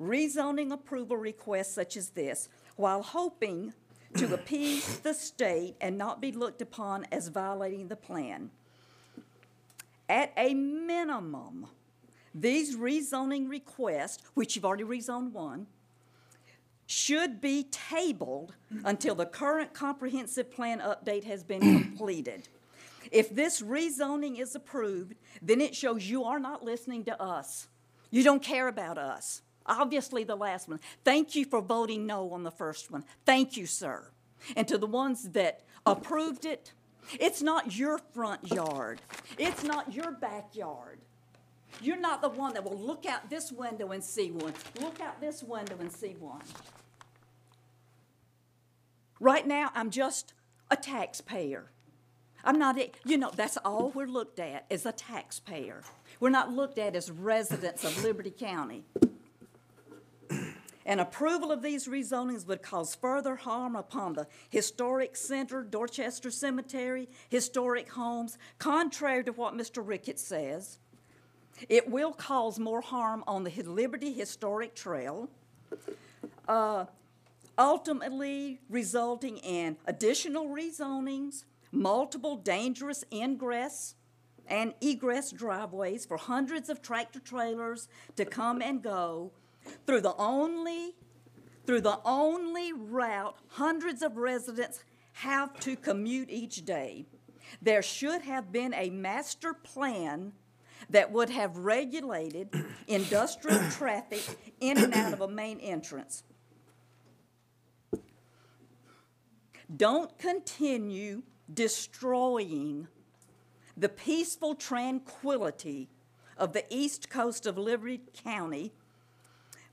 rezoning approval requests such as this, while hoping to appease the state and not be looked upon as violating the plan. At a minimum, these rezoning requests, which you've already rezoned one, should be tabled until the current comprehensive plan update has been completed. If this rezoning is approved, then it shows you are not listening to us. You don't care about us. Obviously the last one. Thank you for voting no on the first one. Thank you, sir. And to the ones that approved it, it's not your front yard. It's not your backyard. You're not the one that will look out this window and see one. Look out this window and see one. Right now, I'm just a taxpayer. I'm not, that's all we're looked at is a taxpayer. We're not looked at as residents of Liberty County. An approval of these rezonings would cause further harm upon the historic center, Dorchester Cemetery, historic homes, contrary to what Mr. Ricketts says. It will cause more harm on the Liberty Historic Trail, ultimately resulting in additional rezonings, multiple dangerous ingress and egress driveways for hundreds of tractor trailers to come and go through the only route hundreds of residents have to commute each day. There should have been a master plan that would have regulated industrial traffic in and out of a main entrance. Don't continue destroying the peaceful tranquility of the east coast of Liberty County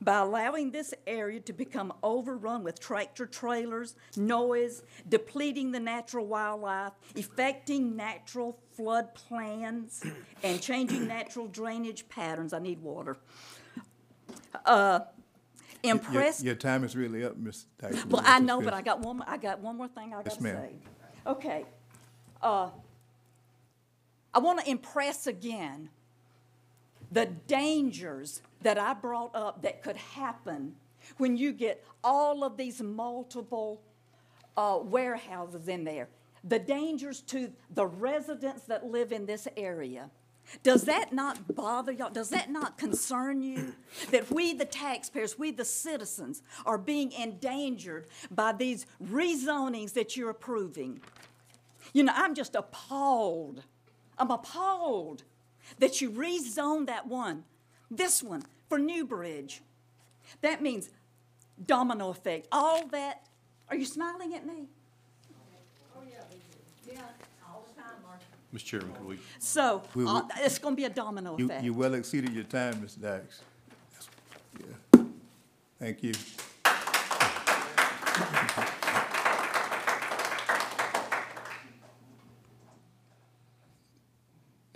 by allowing this area to become overrun with tractor trailers, noise, depleting the natural wildlife, affecting natural floodplains, and changing natural drainage patterns. I need water. Your time is really up, Ms. Dyson. Well, I know, but I got one more thing I got to say. Okay. I want to impress again the dangers that I brought up that could happen when you get all of these multiple warehouses in there, the dangers to the residents that live in this area. Does that not bother y'all? Does that not concern you? That we, the taxpayers, we, the citizens, are being endangered by these rezonings that you're approving? You know, I'm just appalled. I'm appalled that you rezoned that one, this one, for New Bridge. That means domino effect. All that. Are you smiling at me? Oh, yeah. Yeah, all the time, Mark. Ms. Chairman, can we? So it's going to be a domino effect. You well exceeded your time, Ms. Dax. Yeah. Thank you.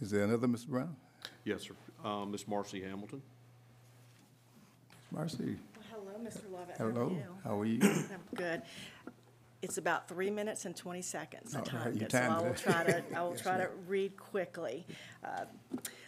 Is there another, Mr. Brown? Yes, sir. Ms. Marcy Hamilton. Marcy. Well, hello, Mr. Lovett. Hello. How are you? I'm good. It's about 3 minutes and 20 seconds. All right, your time. So I will try to, I will try to read quickly.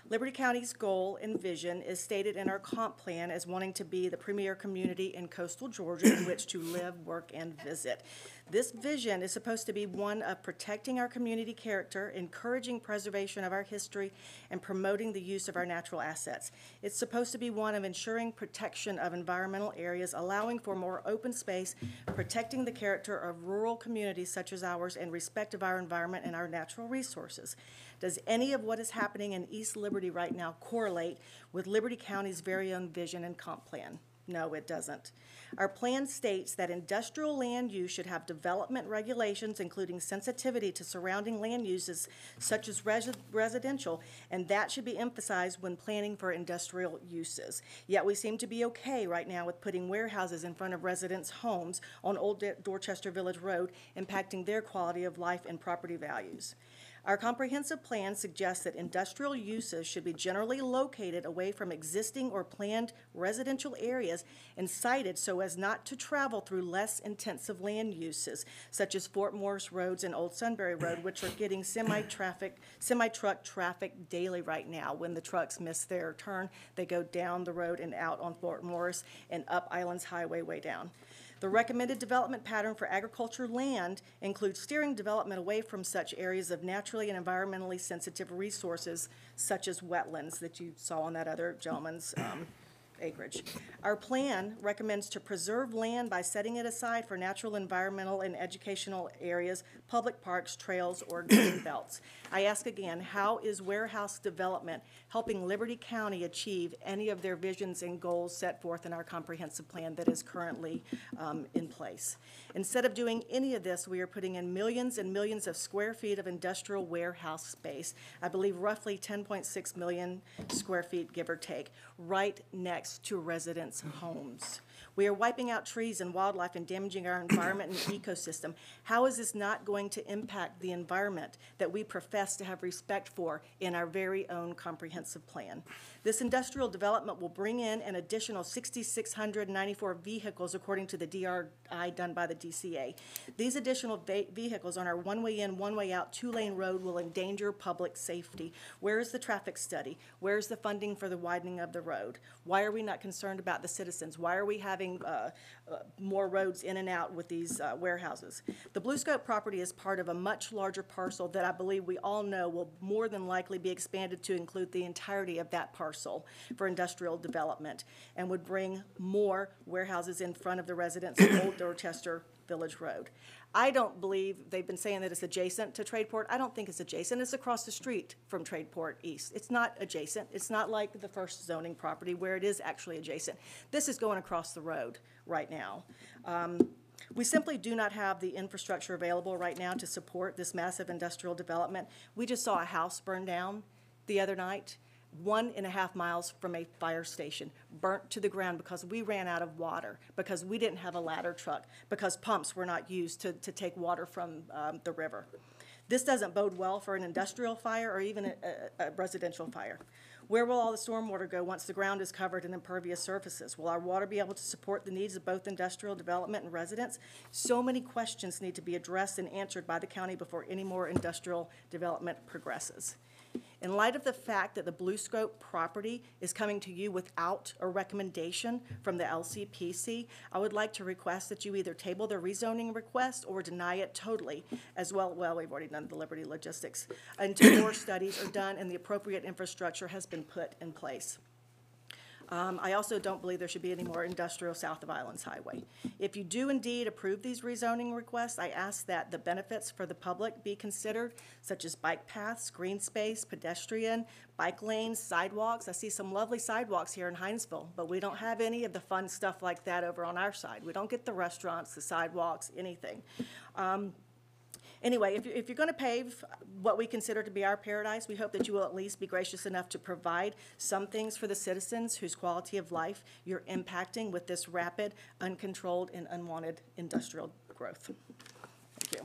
Liberty County's goal and vision is stated in our comp plan as wanting to be the premier community in coastal Georgia in which to live, work, and visit. This vision is supposed to be one of protecting our community character, encouraging preservation of our history, and promoting the use of our natural assets. It's supposed to be one of ensuring protection of environmental areas, allowing for more open space, protecting the character of rural communities such as ours in respect of our environment and our natural resources. Does any of what is happening in East Liberty right now correlate with Liberty County's very own vision and comp plan? No, it doesn't. Our plan states that industrial land use should have development regulations, including sensitivity to surrounding land uses such as residential, and that should be emphasized when planning for industrial uses. Yet we seem to be okay right now with putting warehouses in front of residents' homes on Old Dorchester Village Road, impacting their quality of life and property values. Our comprehensive plan suggests that industrial uses should be generally located away from existing or planned residential areas and sited so as not to travel through less intensive land uses, such as Fort Morris Roads and Old Sunbury Road, which are getting semi-truck traffic daily right now. When the trucks miss their turn, they go down the road and out on Fort Morris and up Islands Highway way down. The recommended development pattern for agriculture land includes steering development away from such areas of naturally and environmentally sensitive resources, such as wetlands that you saw on that other gentleman's acreage. Our plan recommends to preserve land by setting it aside for natural, environmental, and educational areas, public parks, trails, or green belts. I ask again, how is warehouse development helping Liberty County achieve any of their visions and goals set forth in our comprehensive plan that is currently in place? Instead of doing any of this, we are putting in millions and millions of square feet of industrial warehouse space. I believe roughly 10.6 million square feet, give or take, right next to residents' homes. We are wiping out trees and wildlife and damaging our environment and ecosystem. How is this not going to impact the environment that we profess to have respect for in our very own comprehensive plan? This industrial development will bring in an additional 6,694 vehicles according to the DRI done by the DCA. These additional vehicles on our one-way in, one-way out, two-lane road will endanger public safety. Where is the traffic study? Where is the funding for the widening of the road? Why are we not concerned about the citizens? Why are we having more roads in and out with these warehouses? The Blue Scope property is part of a much larger parcel that I believe we all know will more than likely be expanded to include the entirety of that parcel for industrial development and would bring more warehouses in front of the residents of Old Dorchester Village Road. I don't believe they've been saying that it's adjacent to Tradeport. I don't think it's adjacent. It's across the street from Tradeport East. It's not adjacent. It's not like the first zoning property where it is actually adjacent. This is going across the road right now. We simply do not have the infrastructure available right now to support this massive industrial development. We just saw a house burn down the other night, 1.5 miles from a fire station, burnt to the ground because we ran out of water, because we didn't have a ladder truck, because pumps were not used to take water from the river. This doesn't bode well for an industrial fire or even a residential fire. Where will all the stormwater go once the ground is covered in impervious surfaces? Will our water be able to support the needs of both industrial development and residents? So many questions need to be addressed and answered by the county before any more industrial development progresses. In light of the fact that the Blue Scope property is coming to you without a recommendation from the LCPC, I would like to request that you either table the rezoning request or deny it totally, as well, we've already done the Liberty Logistics, until more studies are done and the appropriate infrastructure has been put in place. I also don't believe there should be any more industrial south of Islands Highway. If you do indeed approve these rezoning requests, I ask that the benefits for the public be considered, such as bike paths, green space, pedestrian, bike lanes, sidewalks. I see some lovely sidewalks here in Hinesville, but we don't have any of the fun stuff like that over on our side. We don't get the restaurants, the sidewalks, anything. Anyway, if you're going to pave what we consider to be our paradise, we hope that you will at least be gracious enough to provide some things for the citizens whose quality of life you're impacting with this rapid, uncontrolled, and unwanted industrial growth. Thank you.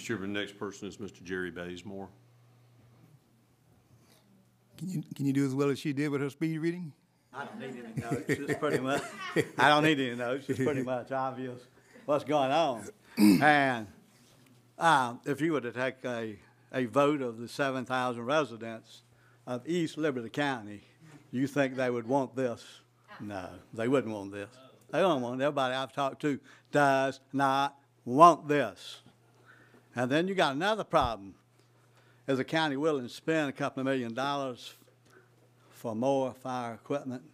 Mr. Chairman, the next person is Mr. Jerry Baysmore. Can you do as well as she did with her speed reading? I don't need any notes. It's pretty much. I don't need any notes. It's pretty much obvious what's going on. And if you were to take a vote of the 7,000 residents of East Liberty County, you think they would want this? No, they wouldn't want this. They don't want it. Everybody I've talked to does not want this. And then you got another problem. Is the county willing to spend a couple of $1 million? For more fire equipment?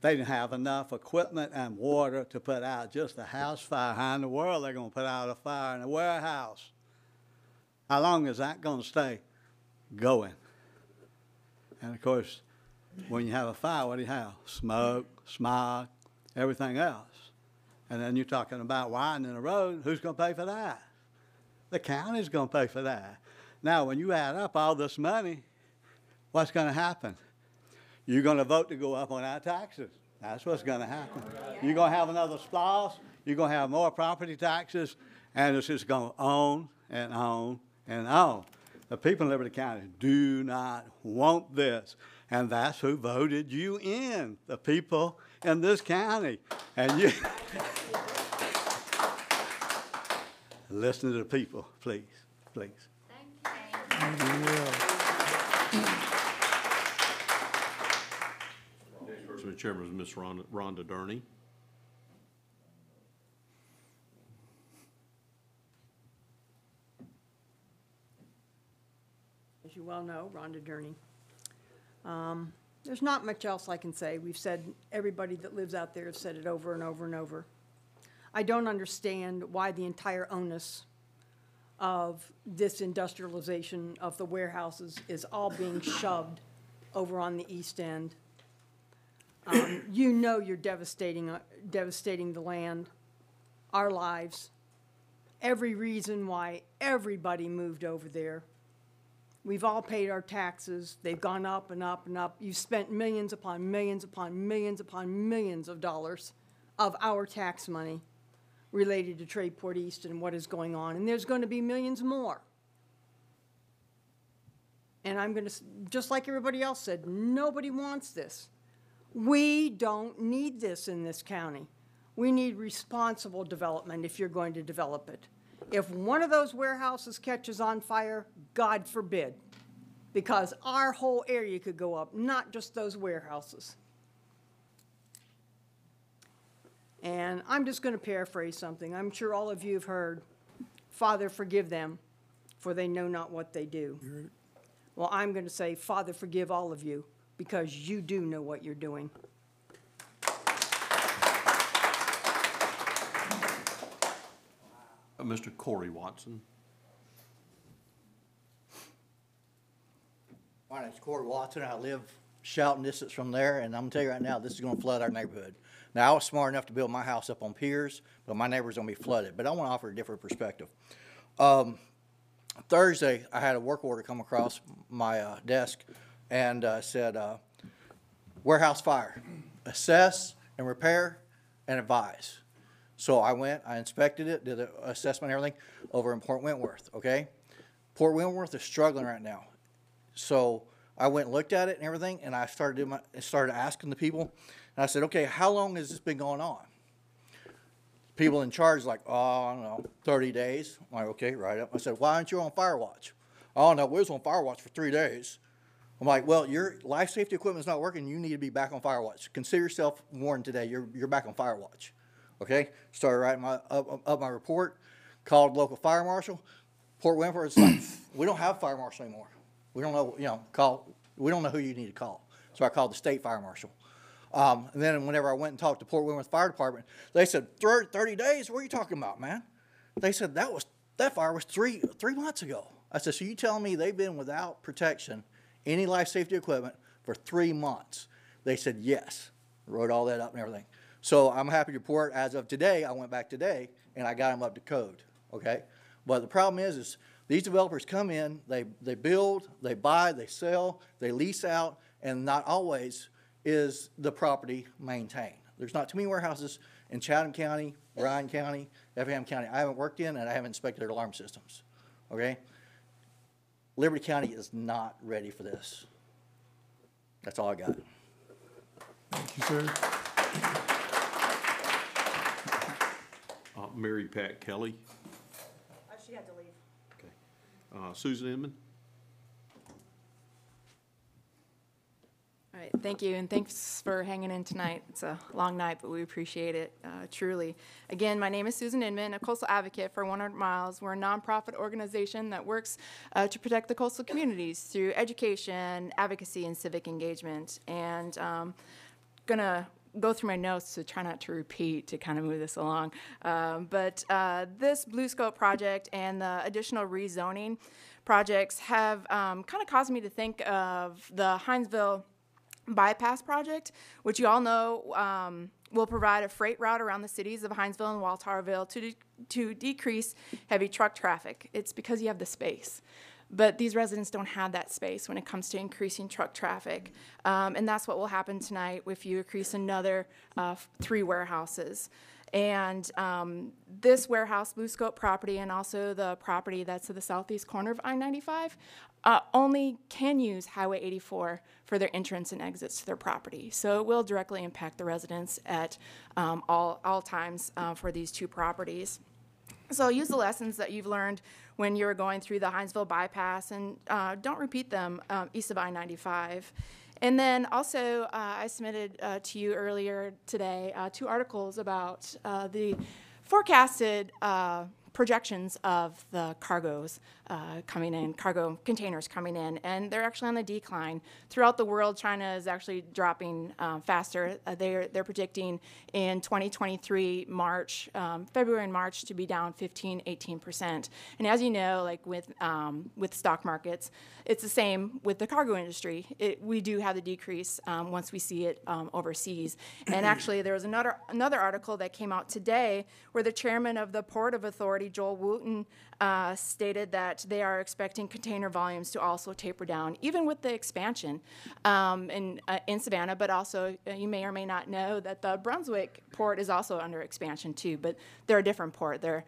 They didn't have enough equipment and water to put out just a house fire. How in the world they're going to put out a fire in a warehouse? How long is that going to stay going? And of course, when you have a fire, what do you have? Smoke, smog, everything else. And then you're talking about widening the road. Who's going to pay for that? The county's going to pay for that. Now, when you add up all this money, what's going to happen? You're going to vote to go up on our taxes. That's what's going to happen. You're going to have another SPLOST. you're going to have more property taxes, and it's just going on and on and on. The people in Liberty County do not want this, and that's who voted you in, the people in this county. And you listen to the people, please, please. Thank you. Next person in chairman is Ms. Rhonda Durney. As you well know, Rhonda Durney. There's not much else I can say. We've said, everybody that lives out there has said it over and over and over. I don't understand why the entire onus of this industrialization of the warehouses is all being shoved over on the east end. You know you're devastating the land, our lives, every reason why everybody moved over there. We've all paid our taxes. They've gone up and up and up. You've spent millions upon millions upon millions upon millions of dollars of our tax money related to Tradeport East and what is going on. And there's going to be millions more. And I'm going to, just like everybody else said, nobody wants this. We don't need this in this county. We need responsible development if you're going to develop it. If one of those warehouses catches on fire, God forbid, because our whole area could go up, not just those warehouses. And I'm just going to paraphrase something. I'm sure all of you have heard, Father, forgive them, for they know not what they do. Well, I'm going to say, Father, forgive all of you, because you do know what you're doing. Mr. Corey Watson. My name's Corey Watson. I live shouting distance from there, and I'm going to tell you right now, this is going to flood our neighborhood. Now, I was smart enough to build my house up on piers, but my neighbor's going to be flooded. But I want to offer a different perspective. Thursday, I had a work order come across my desk and said, warehouse fire, assess and repair and advise. So I went, I inspected it, did an assessment and everything over in Port Wentworth, okay? Port Wentworth is struggling right now. So I went and looked at it and everything, and I started doing my, started asking the people, and I said, okay, how long has this been going on? People in charge like, oh, I don't know, 30 days. I'm like, okay, right up. I said, why aren't you on fire watch? Oh, no, we was on fire watch for 3 days. I'm like, well, your life safety equipment is not working. You need to be back on fire watch. Consider yourself warned today. You're back on fire watch. Okay, started writing my, up my report, called local fire marshal. Port Wentworth's like, we don't have fire marshal anymore. We don't know, you know, we don't know who you need to call. So I called the state fire marshal. And then whenever I went and talked to Port Wentworth Fire Department, they said, 30 days? What are you talking about, man? They said, that fire was three months ago. I said, so you telling me they've been without protection, any life safety equipment, for 3 months? They said, yes. Wrote all that up and everything. So I'm happy to report, as of today, I went back today, and I got them up to code, okay? But the problem is these developers come in, they build, they buy, they sell, they lease out, and not always is the property maintained. There's not too many warehouses in Chatham County, Bryan County, Effingham County. I haven't worked in, and I haven't inspected their alarm systems, okay? Liberty County is not ready for this. That's all I got. Thank you, sir. Mary Pat Kelly. She had to leave. Okay. Susan Inman. All right, thank you, and thanks for hanging in tonight. It's a long night, but we appreciate it, truly. Again, my name is Susan Inman, a coastal advocate for 100 Miles. We're a nonprofit organization that works to protect the coastal communities through education, advocacy, and civic engagement. And gonna go through my notes to try not to repeat to kind of move this along. But this Blue Scope project and the additional rezoning projects have kind of caused me to think of the Hinesville bypass project, which you all know will provide a freight route around the cities of Hinesville and Walterville to decrease heavy truck traffic. It's because you have the space. But these residents don't have that space when it comes to increasing truck traffic. And that's what will happen tonight if you increase another 3 warehouses. And this warehouse, Blue Scope Property, and also the property that's to the southeast corner of I-95, only can use Highway 84 for their entrance and exits to their property. So it will directly impact the residents at all times for these 2 properties. So use the lessons that you've learned when you were going through the Hinesville bypass, and don't repeat them east of I-95. And then also, I submitted to you earlier today 2 articles about the forecasted projections of the cargoes coming in, cargo containers coming in, and they're actually on the decline. Throughout the world, China is actually dropping faster. They're predicting in 2023 March, February and March, to be down 15–18%. And as you know, like with stock markets, it's the same with the cargo industry. We do have the decrease once we see it overseas. And actually, there was another article that came out today where the chairman of the Port of Authority, Joel Wooten, stated that they are expecting container volumes to also taper down, even with the expansion in Savannah. But also, you may or may not know that the Brunswick port is also under expansion too, but they're a different port. They're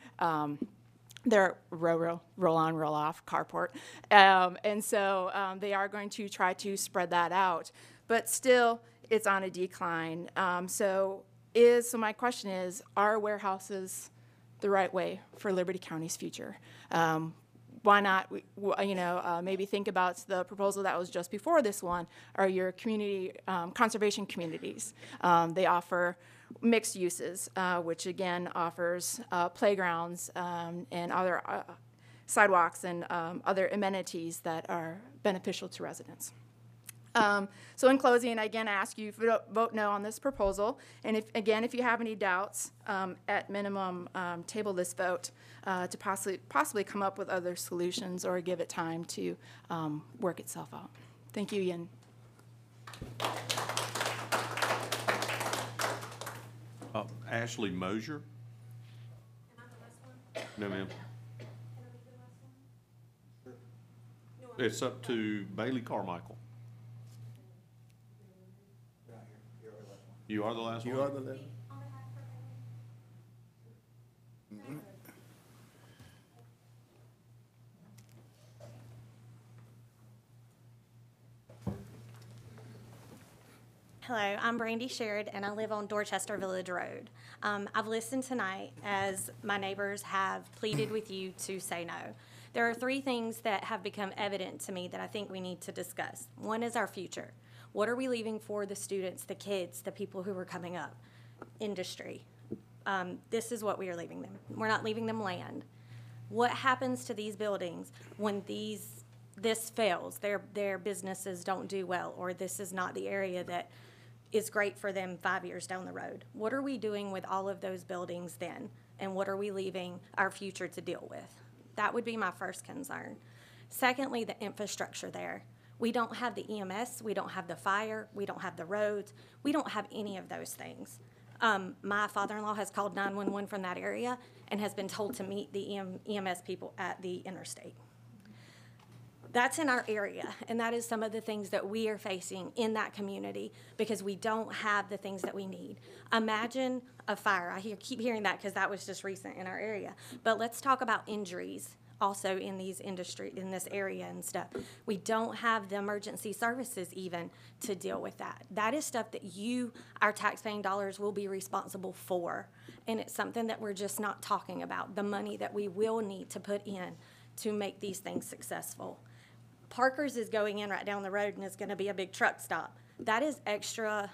roll-on, roll-off car port. And so they are going to try to spread that out. But still, it's on a decline. So my question is, are warehouses the right way for Liberty County's future? Why not, maybe think about the proposal that was just before this one, are your community, conservation communities. They offer mixed uses, which again offers playgrounds and other sidewalks and other amenities that are beneficial to residents. So in closing, again, I ask you to vote no on this proposal. And if you have any doubts, at minimum, table this vote to possibly come up with other solutions or give it time to work itself out. Thank you, Ian. Ashley Mosier. Am I the last one? No, ma'am. Can I be the last one? Sure. It's up to Bailey Carmichael. You are the last one? You are the last one. Hello, I'm Brandy Sherrod, and I live on Dorchester Village Road. I've listened tonight as my neighbors have pleaded with you to say no. There are 3 things that have become evident to me that I think we need to discuss. One is our future. What are we leaving for the students, the kids, the people who are coming up? Industry. This is what we are leaving them. We're not leaving them land. What happens to these buildings when this fails? Their businesses don't do well, or this is not the area that is great for them 5 years down the road. What are we doing with all of those buildings then? And what are we leaving our future to deal with? That would be my first concern. Secondly, the infrastructure there. We don't have the EMS, we don't have the fire, we don't have the roads, we don't have any of those things. My father-in-law has called 911 from that area and has been told to meet the EMS people at the interstate. That's in our area, and that is some of the things that we are facing in that community because we don't have the things that we need. Imagine a fire. I keep hearing that because that was just recent in our area. But let's talk about injuries. Also in these industry, in this area and stuff. We don't have the emergency services even to deal with that. That is stuff that our taxpaying dollars will be responsible for. And it's something that we're just not talking about, the money that we will need to put in to make these things successful. Parker's is going in right down the road and it's gonna be a big truck stop. That is extra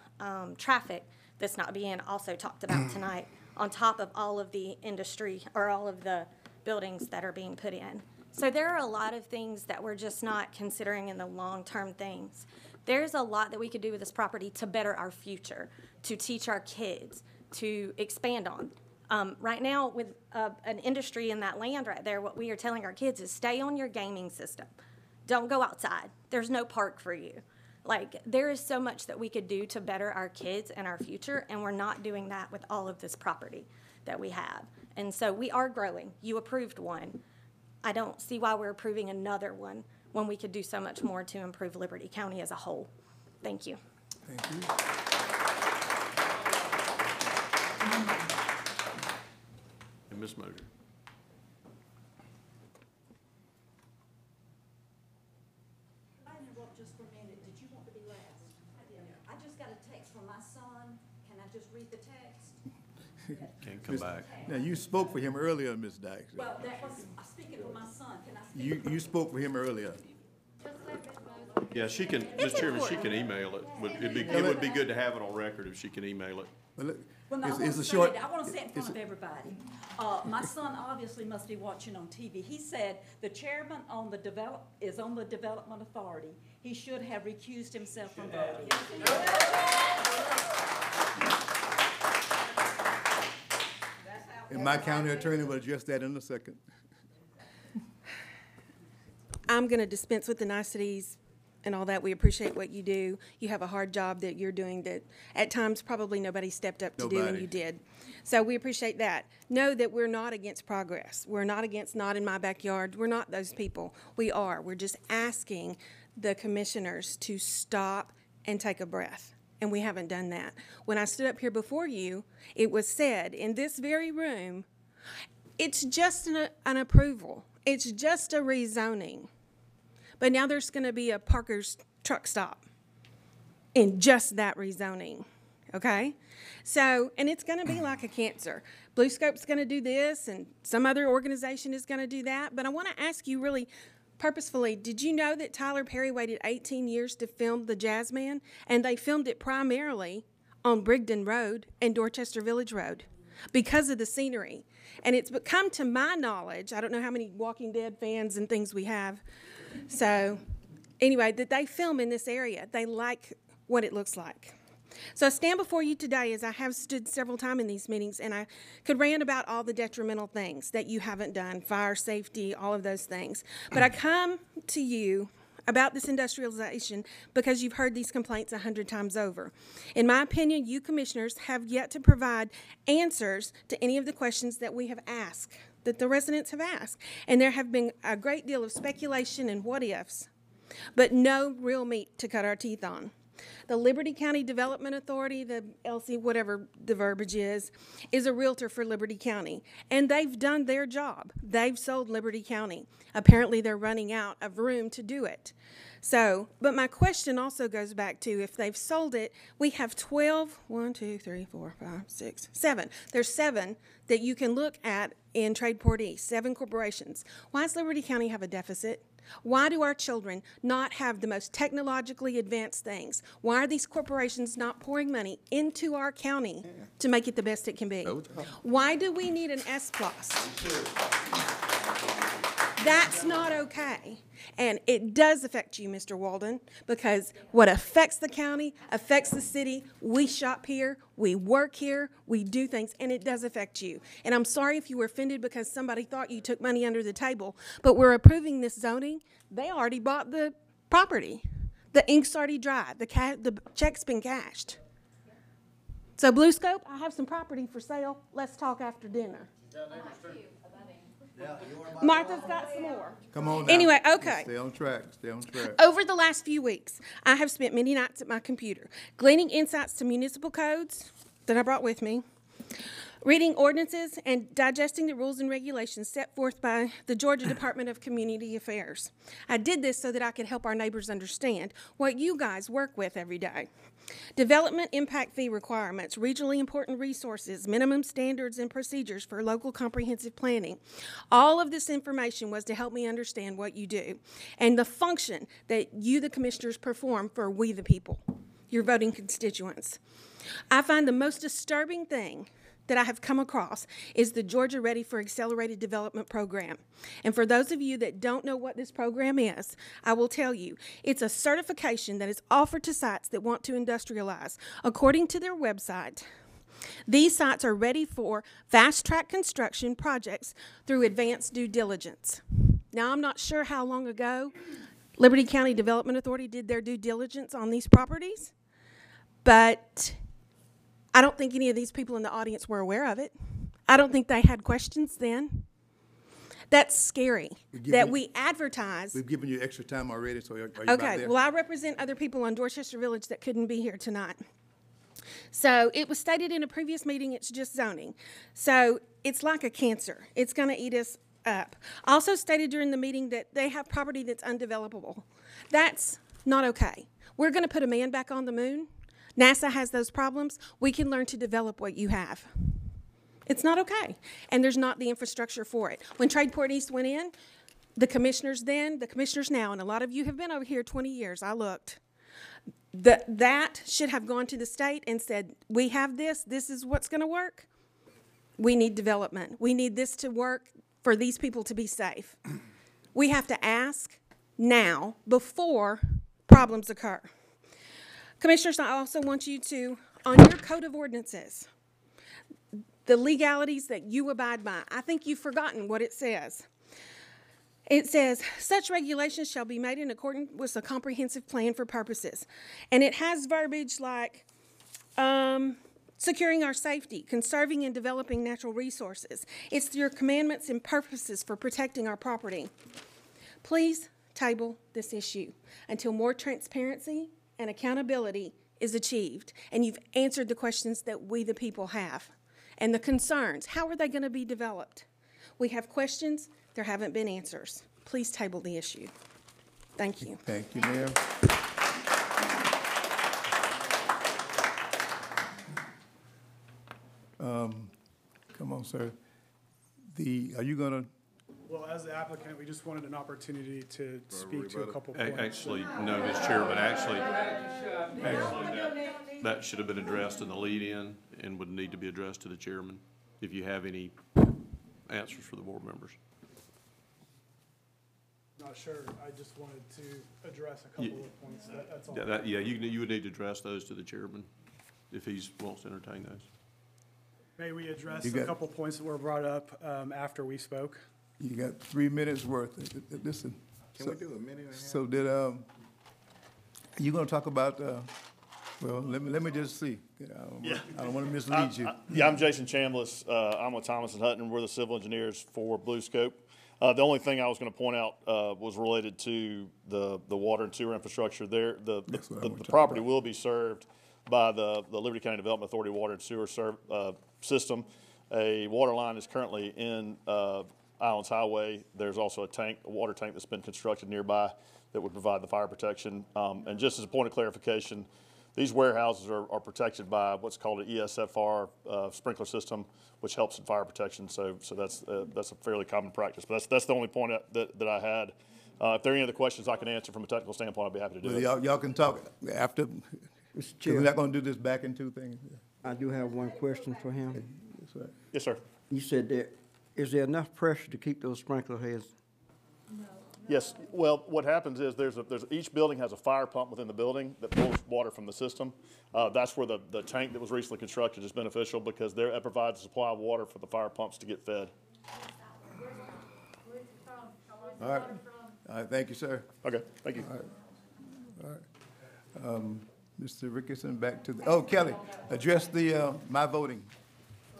traffic that's not being also talked about tonight on top of all of the industry or all of the buildings that are being put in. So there are a lot of things that we're just not considering in the long-term things. There's a lot that we could do with this property to better our future, to teach our kids, to expand on. Right now, with an industry in that land right there, what we are telling our kids is stay on your gaming system. Don't go outside. There's no park for you. Like, there is so much that we could do to better our kids and our future, and we're not doing that with all of this property that we have. And so we are growing. You approved one. I don't see why we're approving another one when we could do so much more to improve Liberty County as a whole. Thank you. Thank you. And Ms. Moser. I interrupt just for a minute. Did you want to be last? I did. I just got a text from my son. Can I just read the text? Can't come back. Now, you spoke for him earlier, Ms. Dykes. Well, that was speaking for my son. Can I speak? You spoke for him earlier. Yeah, she can, Ms. Chairman, she can email it. It would be good to have it on record if she can email it. Well, no, I want to say it in front of everybody. My son obviously must be watching on TV. He said the chairman on the development authority. He should have recused himself from voting. And my county attorney will address that in a second. I'm going to dispense with the niceties and all that. We appreciate what you do. You have a hard job that you're doing that at times probably nobody stepped up to do, and you did. So we appreciate that. Know that we're not against progress. We're not against not in my backyard. We're not those people. We are. We're just asking the commissioners to stop and take a breath. And we haven't done that. When I stood up here before you, it was said in this very room, it's just an approval. It's just a rezoning. But now there's going to be a Parker's truck stop in just that rezoning, okay? So, and it's going to be like a cancer. Blue Scope's going to do this, and some other organization is going to do that. But I want to ask you really purposefully, did you know that Tyler Perry waited 18 years to film The Jazzman? And they filmed it primarily on Brigden Road and Dorchester Village Road because of the scenery. And it's come to my knowledge, I don't know how many Walking Dead fans and things we have. So anyway, that they film in this area. They like what it looks like. So I stand before you today, as I have stood several times in these meetings, and I could rant about all the detrimental things that you haven't done, fire safety, all of those things. But I come to you about this industrialization because you've heard these complaints 100 times over. In my opinion, you commissioners have yet to provide answers to any of the questions that we have asked, that the residents have asked. And there have been a great deal of speculation and what-ifs, but no real meat to cut our teeth on. The Liberty County Development Authority, the LC, whatever the verbiage is a realtor for Liberty County. And they've done their job. They've sold Liberty County. Apparently, they're running out of room to do it. So, but my question also goes back to, if they've sold it, we have 12, 1, 2, 3, 4, 5, 6, 7. There's 7 that you can look at in Tradeport East, 7 corporations. Why does Liberty County have a deficit? Why do our children not have the most technologically advanced things? Why are these corporations not pouring money into our county to make it the best it can be? Why do we need an SPLOST? That's not okay. And it does affect you, Mr. Walden, because what affects the county affects the city. We shop here, we work here, we do things, and it does affect you. And I'm sorry if you were offended because somebody thought you took money under the table, but we're approving this zoning. They already bought the property. The ink's already dry. The check's been cashed. So Blue Scope, I have some property for sale. Let's talk after dinner. Yeah, Martha's got some more. Come on now. Anyway, okay. Stay on track. Stay on track. Over the last few weeks, I have spent many nights at my computer gleaning insights to municipal codes that I brought with me, reading ordinances, and digesting the rules and regulations set forth by the Georgia Department of Community Affairs. I did this so that I could help our neighbors understand what you guys work with every day. Development impact fee requirements, regionally important resources, minimum standards and procedures for local comprehensive planning. All of this information was to help me understand what you do and the function that you, the commissioners, perform for we, the people, your voting constituents. I find the most disturbing thing that I have come across is the Georgia Ready for Accelerated Development Program. And for those of you that don't know what this program is, I will tell you, it's a certification that is offered to sites that want to industrialize. According to their website, these sites are ready for fast-track construction projects through advanced due diligence. Now, I'm not sure how long ago Liberty County Development Authority did their due diligence on these properties, but I don't think any of these people in the audience were aware of it. I don't think they had questions then. That's scary that we advertise. We've given you extra time already, so are you okay? Well, I represent other people on Dorchester Village that couldn't be here tonight. So it was stated in a previous meeting, it's just zoning. So it's like a cancer. It's going to eat us up. Also stated during the meeting that they have property that's undevelopable. That's not okay. We're going to put a man back on the moon. NASA has those problems. We can learn to develop what you have. It's not okay. And there's not the infrastructure for it. When Tradeport East went in, the commissioners then, the commissioners now, and a lot of you have been over here 20 years, I looked. That should have gone to the state and said, we have this, this is what's going to work. We need development. We need this to work for these people to be safe. We have to ask now before problems occur. Commissioners, I also want you to, on your code of ordinances, the legalities that you abide by, I think you've forgotten what it says. It says, such regulations shall be made in accordance with a comprehensive plan for purposes. And it has verbiage like securing our safety, conserving and developing natural resources. It's your commandments and purposes for protecting our property. Please table this issue until more transparency and accountability is achieved. And you've answered the questions that we the people have and the concerns. How are they going to be developed? We have questions. There haven't been answers. Please table the issue. Thank you. Thank you, ma'am. Come on, sir. Are you going to? Well, as the applicant, we just wanted an opportunity to speak to a couple points. Actually, no, Ms. Chair, but actually that should have been addressed in the lead-in and would need to be addressed to the chairman if you have any answers for the board members. Not sure. I just wanted to address a couple of points. That's all. Yeah, you would need to address those to the chairman if he wants to entertain those. May we address a couple points that were brought up after we spoke? You got 3 minutes worth. Listen. Can we do a minute and a half? So did you going to talk about? Well, let me just see. I don't want to mislead you. I'm Jason Chambliss. I'm with Thomas and Hutton. We're the civil engineers for Blue Scope. The only thing I was going to point out was related to the water and sewer infrastructure there. The property will be served by the Liberty County Development Authority water and sewer system. A water line is currently in Islands Highway. There's also a water tank that's been constructed nearby that would provide the fire protection. And just as a point of clarification, these warehouses are protected by what's called an ESFR sprinkler system, which helps in fire protection. So that's a fairly common practice. But that's the only point that I had. If there are any other questions I can answer from a technical standpoint, I'd be happy to do that. Y'all can talk after. Mr. Chair, we're not going to do this back in two things. I do have one question for him. Yes, sir. You said that is there enough pressure to keep those sprinkler heads? No. Yes. Well, what happens is each building has a fire pump within the building that pulls water from the system. That's where the tank that was recently constructed is beneficial because it provides a supply of water for the fire pumps to get fed. All right. All right. Thank you, sir. Okay. Thank you. All right. All right. Mr. Rickerson, back to Kelly, address the my voting.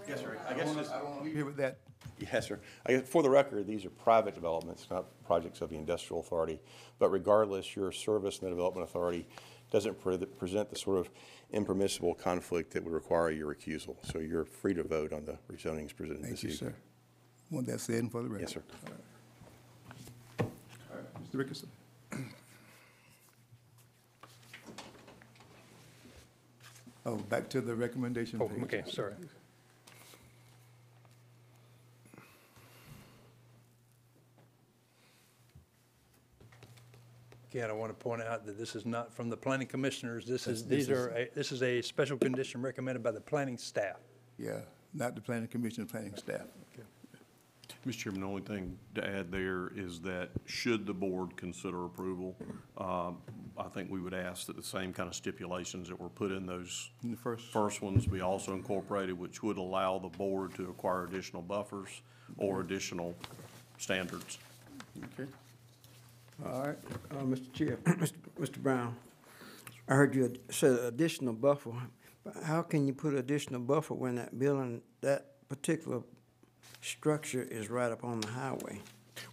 Yes, sir. I guess I don't want to hear with that. Yes, sir. For the record, these are private developments, not projects of the Industrial Authority. But regardless, your service in the Development Authority doesn't present the sort of impermissible conflict that would require your recusal. So you're free to vote on the rezonings presented this evening. Thank you, sir. Want that said and for the record? Yes, sir. All right. Mr. Rickerson. Back to the recommendation page. Okay, sorry. Again, I want to point out that this is not from the planning commissioners. This is a special condition recommended by the planning staff. Yeah, not the planning commission, the planning staff. Okay. Mr. Chairman, the only thing to add there is that should the board consider approval, I think we would ask that the same kind of stipulations that were put in those in the first ones be also incorporated, which would allow the board to acquire additional buffers or additional standards. Okay. All right, Mr. Chair, Mr. Brown, I heard you said additional buffer. But how can you put additional buffer when that particular structure is right up on the highway?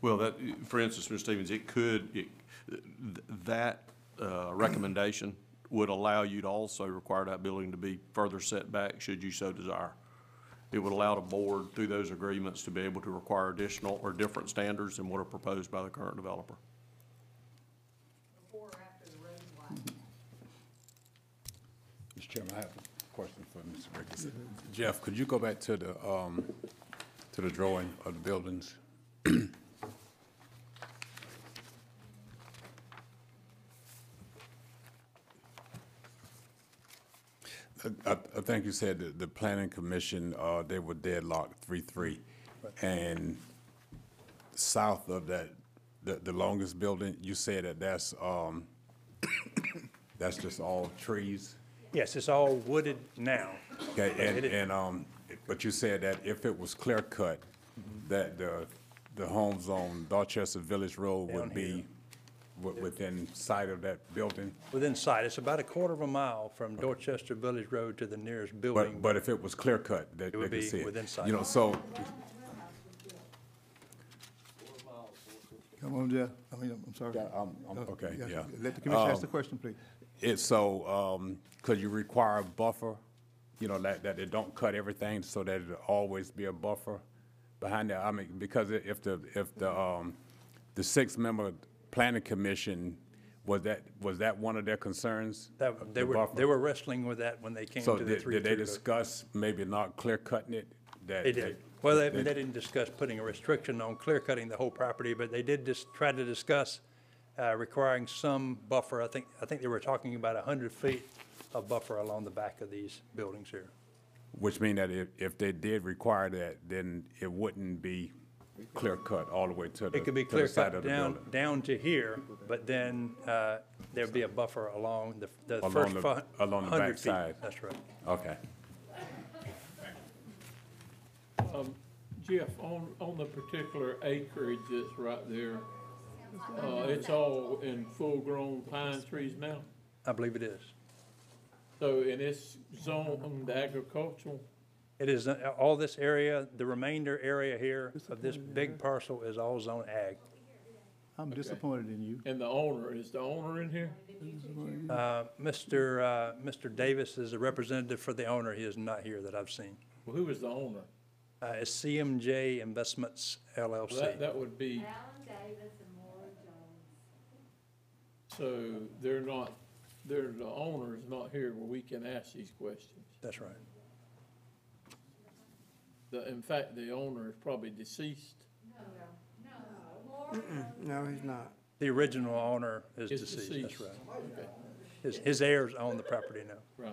Well, that, for instance, Mr. Stevens, it could, that recommendation would allow you to also require that building to be further set back should you so desire. It would allow the board through those agreements to be able to require additional or different standards than what are proposed by the current developer. Before or after the road wide. Mr. Chairman, I have a question for Mr. Ricketts. Jeff, could you go back to the drawing of the buildings? I think you said the planning commission, they were deadlocked 3-3, and south of that, the longest building, you said that that's that's just all trees. Yes, it's all wooded now. Okay, but you said that if it was clear cut, that the homes on Dorchester Village Road would be within sight of that building? Within sight. It's about a quarter of a mile from Dorchester Village Road to the nearest building. But if it was clear cut, they would be within sight. You know, so. Come on, Jeff. I mean, I'm sorry. Yeah, okay, yeah. Let the commission ask the question, please. Could you require a buffer, you know, that it don't cut everything so that it'll always be a buffer behind that? I mean, because if the six-member planning commission, was that one of their concerns? That they were wrestling with that when they came to the 3-3. So did they discuss maybe not clear cutting it? They did. Well, they didn't discuss putting a restriction on clear cutting the whole property, but they did just try to discuss requiring some buffer. I think they were talking about 100 feet of buffer along the back of these buildings here. Which means that if they did require that, then it wouldn't be clear cut all the way to the, it could be clear cut down to here, but then there'd be a buffer along the first along the back side. That's right. Okay. Jeff, on the particular acreage that's right there, it's all in full-grown pine trees now. I believe it is. So, and it's zoned agricultural. It is all this area, the remainder area here of this big parcel is all zone ag. I'm disappointed in you. And the owner, is the owner in here? Mr. Davis is a representative for the owner. He is not here that I've seen. Well, who is the owner? It's CMJ Investments LLC. Well, that would be Alan Davis and Laura Jones. So the owner is not here where we can ask these questions. That's right. In fact, the owner is probably deceased. No, no, he's not. The original owner is deceased. That's right. Okay. His heirs own the property now. Right.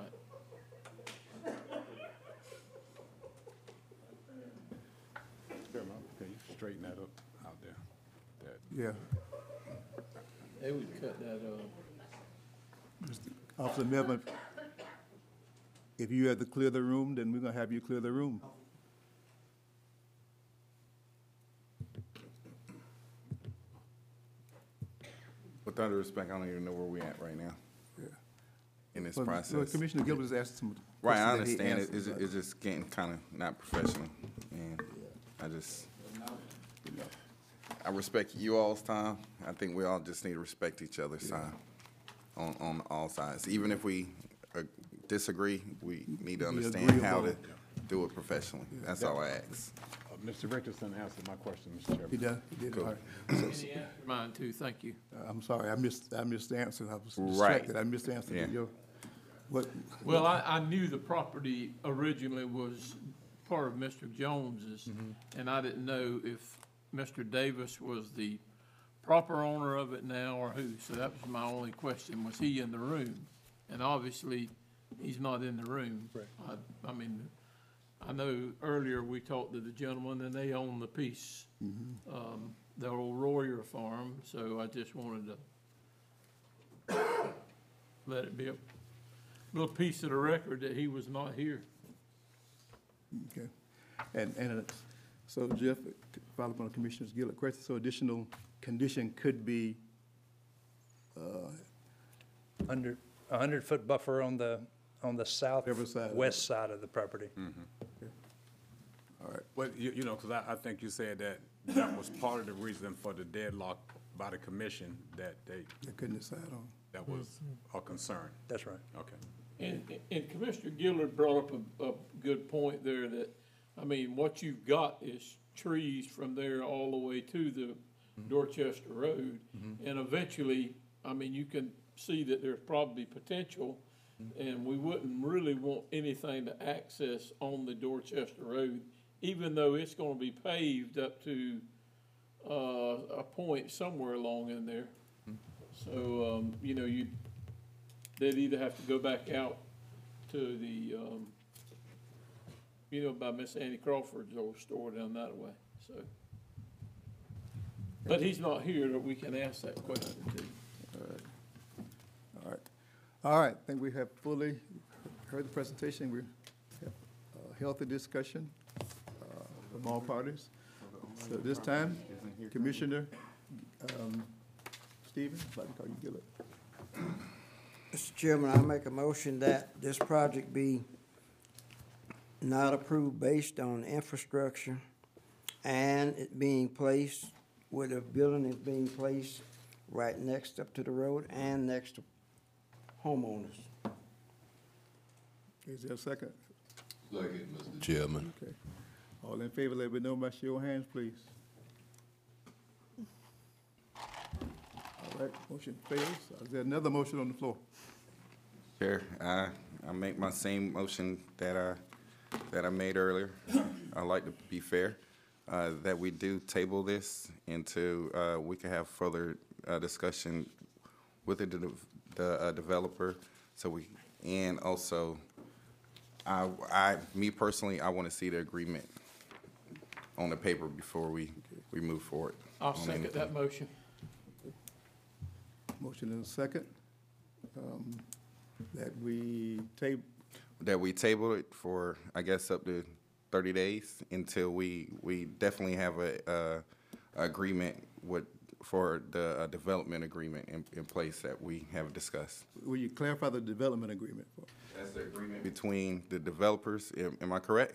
Okay, you straighten that up out there. Yeah. They would cut that up. Officer Melvin, if you have to clear the room, then we're going to have you clear the room. With all due respect, I don't even know where we're at right now in this process. Well, Commissioner Gilbert has asked some questions. Right, I understand. It's just getting kind of not professional. And I respect you all's time. I think we all just need to respect each other's time on all sides. Even if we disagree, we need to understand how to do it professionally. That's all I ask. Mr. Richardson answered my question, Mr. Chairman. He does. He did. Cool. All right. So, mine too. Thank you. I'm sorry. I missed the answer. I was distracted. I missed the answer. Yeah. Well, I knew the property originally was part of Mr. Jones's, and I didn't know if Mr. Davis was the proper owner of it now or who. So that was my only question: was he in the room? And obviously, he's not in the room. Right. I mean. I know earlier we talked to the gentleman, and they own the piece, the old Royer farm. So I just wanted to let it be a little piece of the record that he was not here. Okay, and so Jeff, follow up on Commissioner Gillard's question. So additional condition could be under 100-foot buffer on the southwest side of the property. Mm-hmm. Okay. All right. But, you know, because I think you said that that was part of the reason for the deadlock by the commission that they couldn't decide on. That was a concern. That's right. Okay. And Commissioner Gillard brought up a good point there that, I mean, what you've got is trees from there all the way to the Dorchester Road. And eventually, I mean, you can see that there's probably potential, and we wouldn't really want anything to access on the Dorchester Road, even though it's going to be paved up to a point somewhere along in there. So, you know, they'd either have to go back out to the, you know, by Miss Annie Crawford's old store down that way. So, but he's not here that we can ask that question to. All right. I think we have fully heard the presentation. We have a healthy discussion from all parties. So this time, Commissioner Stevens, I'd like to call you Gillard. Mr. Chairman, I make a motion that this project be not approved based on infrastructure and it being placed where the building is being placed right next up to the road and next to homeowners. Is there a second? Second, Mr. Chairman. Okay. All in favor, let me know by show of hands, please. All right, motion fails. Is there another motion on the floor? Chair, I make my same motion that I made earlier. I'd like to be fair that we do table this until we can have further discussion with the developer. So we, and also, me personally, I want to see the agreement on the paper before we move forward. I'll second that motion. Motion and a second that we table it for, I guess, up to 30 days until we definitely have a agreement with. For the development agreement in place that we have discussed. Will you clarify the development agreement? That's the agreement between the developers. Am I correct?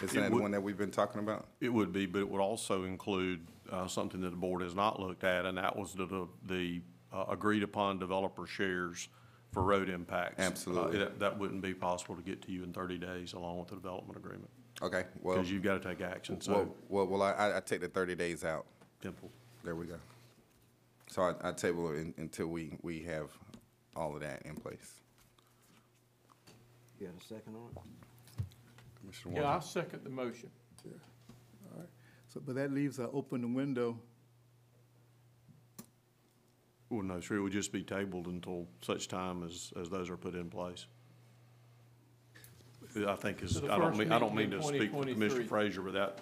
Is that the one that we've been talking about? It would be, but it would also include something that the board has not looked at, and that was the agreed upon developer shares for road impacts. Absolutely. That wouldn't be possible to get to you in 30 days along with the development agreement. Okay. Well, because you've got to take action. So. Well, I take the 30 days out. Temple. There we go. So I table it until we have all of that in place. You got a second on it? Commissioner Warner. Yeah, I'll second the motion. Yeah. All right. So, but that leaves an open window. Well, no, sure, it would just be tabled until such time as those are put in place. I think is, I don't mean to speak for Commissioner Frazier, but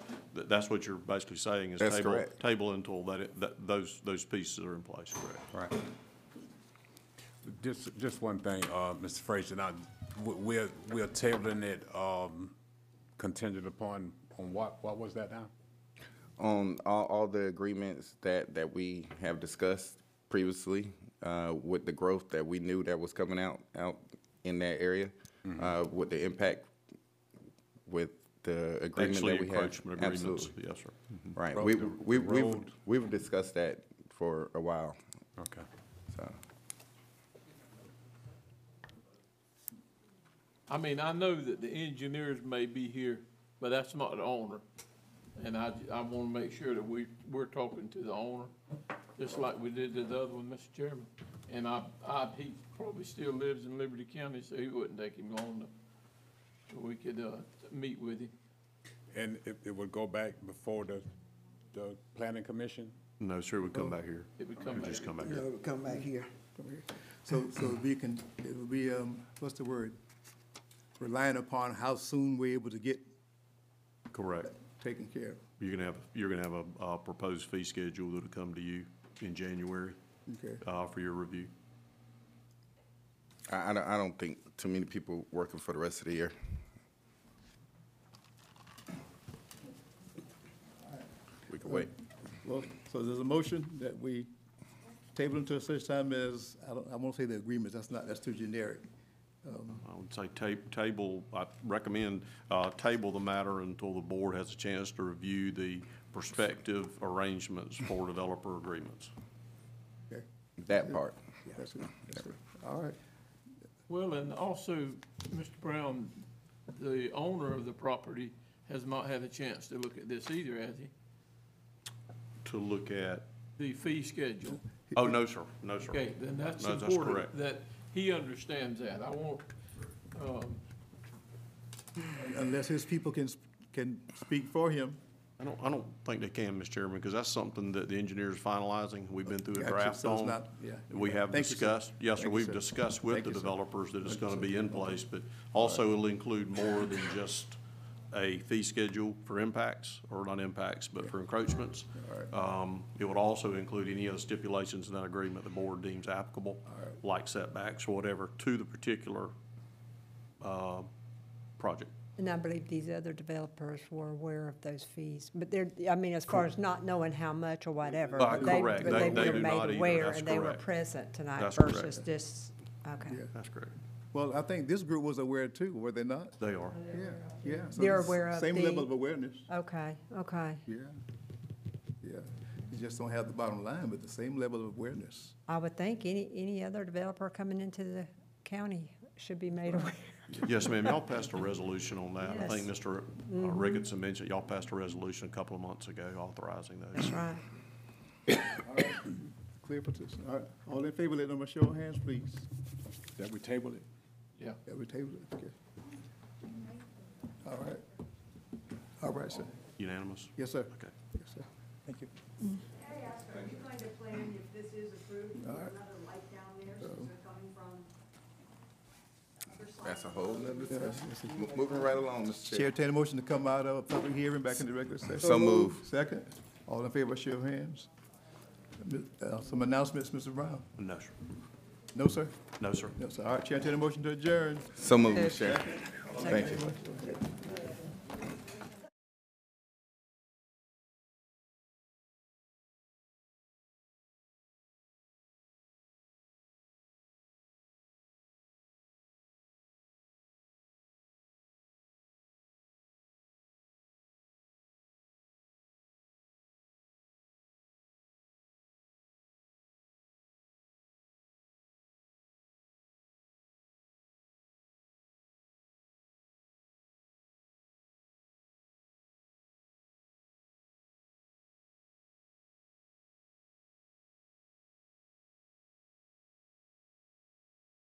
that's what you're basically saying is table until those pieces are in place. Correct. Right. Just one thing, Mr. Frazier, we're tabling it contingent upon on what was that now? On all the agreements that we have discussed previously with the growth that we knew that was coming out in that area. With the impact with the agreement that we have. Absolutely. Yes, sir. Right. Road, we've discussed that for a while. Okay. So. I mean, I know that the engineers may be here, but that's not the owner. And I want to make sure that we're talking to the owner, just like we did to the other one, Mr. Chairman. And he probably still lives in Liberty County, so it wouldn't take him long to we could meet with him. And it would go back before the planning commission? No, sir, it would come back here. It would come back. Just come back here. No, it would come back here. So we can. It would be what's the word? Relying upon how soon we're able to get. Correct. Taken care of. You're gonna have a proposed fee schedule that'll come to you in January. Okay. For your review. I don't think too many people working for the rest of the year. Right. We can wait. Well, so there's a motion that we table until such time as I won't say the agreement. That's too generic. would say table, I recommend table the matter until the board has a chance to review the prospective arrangements for developer agreements. Okay. That part. Yeah, that's good. That's good. All right. Well, and also, Mr. Brown, the owner of the property has not had a chance to look at this either, has he? To look at? The fee schedule. Oh, no, sir. No, sir. Okay, then that's important that he understands that. I won't. Unless his people can speak for him. I don't think they can, Mr. Chairman, because that's something that the engineer is finalizing. We've been through a draft on. Not, yeah. We have discussed. Yes, sir. We've discussed with the developers that it's going to be in place, but also it'll include more than just a fee schedule for impacts, or not impacts, but for encroachments. It would also include any other stipulations in that agreement the board deems applicable, like setbacks or whatever, to the particular project. And I believe these other developers were aware of those fees, but they're, I mean, as far as not knowing how much or whatever, they were made aware and they were present tonight versus this. Okay. Yeah. That's correct. Well, I think this group was aware too, were they not? They are. Yeah. Yeah. So they're aware of same level of awareness. Okay. Okay. Yeah. Yeah. You just don't have the bottom line, but the same level of awareness. I would think any other developer coming into the county should be made aware. Yes, ma'am. Y'all passed a resolution on that. Yes. I think Mr. Ricketson mentioned y'all passed a resolution a couple of months ago authorizing those. That's right. All right. Clear petition. All right. All in favor, let them show of hands, please. That we table it. Yeah. That we table it. Okay. All right. All right, sir. Unanimous? Yes, sir. Okay. Yes, sir. Thank you. Hey, Oscar, are you going to plan if this is approved? All right. Another light down there since they're coming from. That's a whole other discussion. Moving right along, Mr. Chair. Chair, take a motion to come out of a public hearing back into the regular session. So move. Second. All in favor, show of hands. Some announcements, Mr. Brown? No, sir. No, sir? No, sir. No, sir. All right, Chair, take a motion to adjourn. So move, Mr. Chair. Thank you.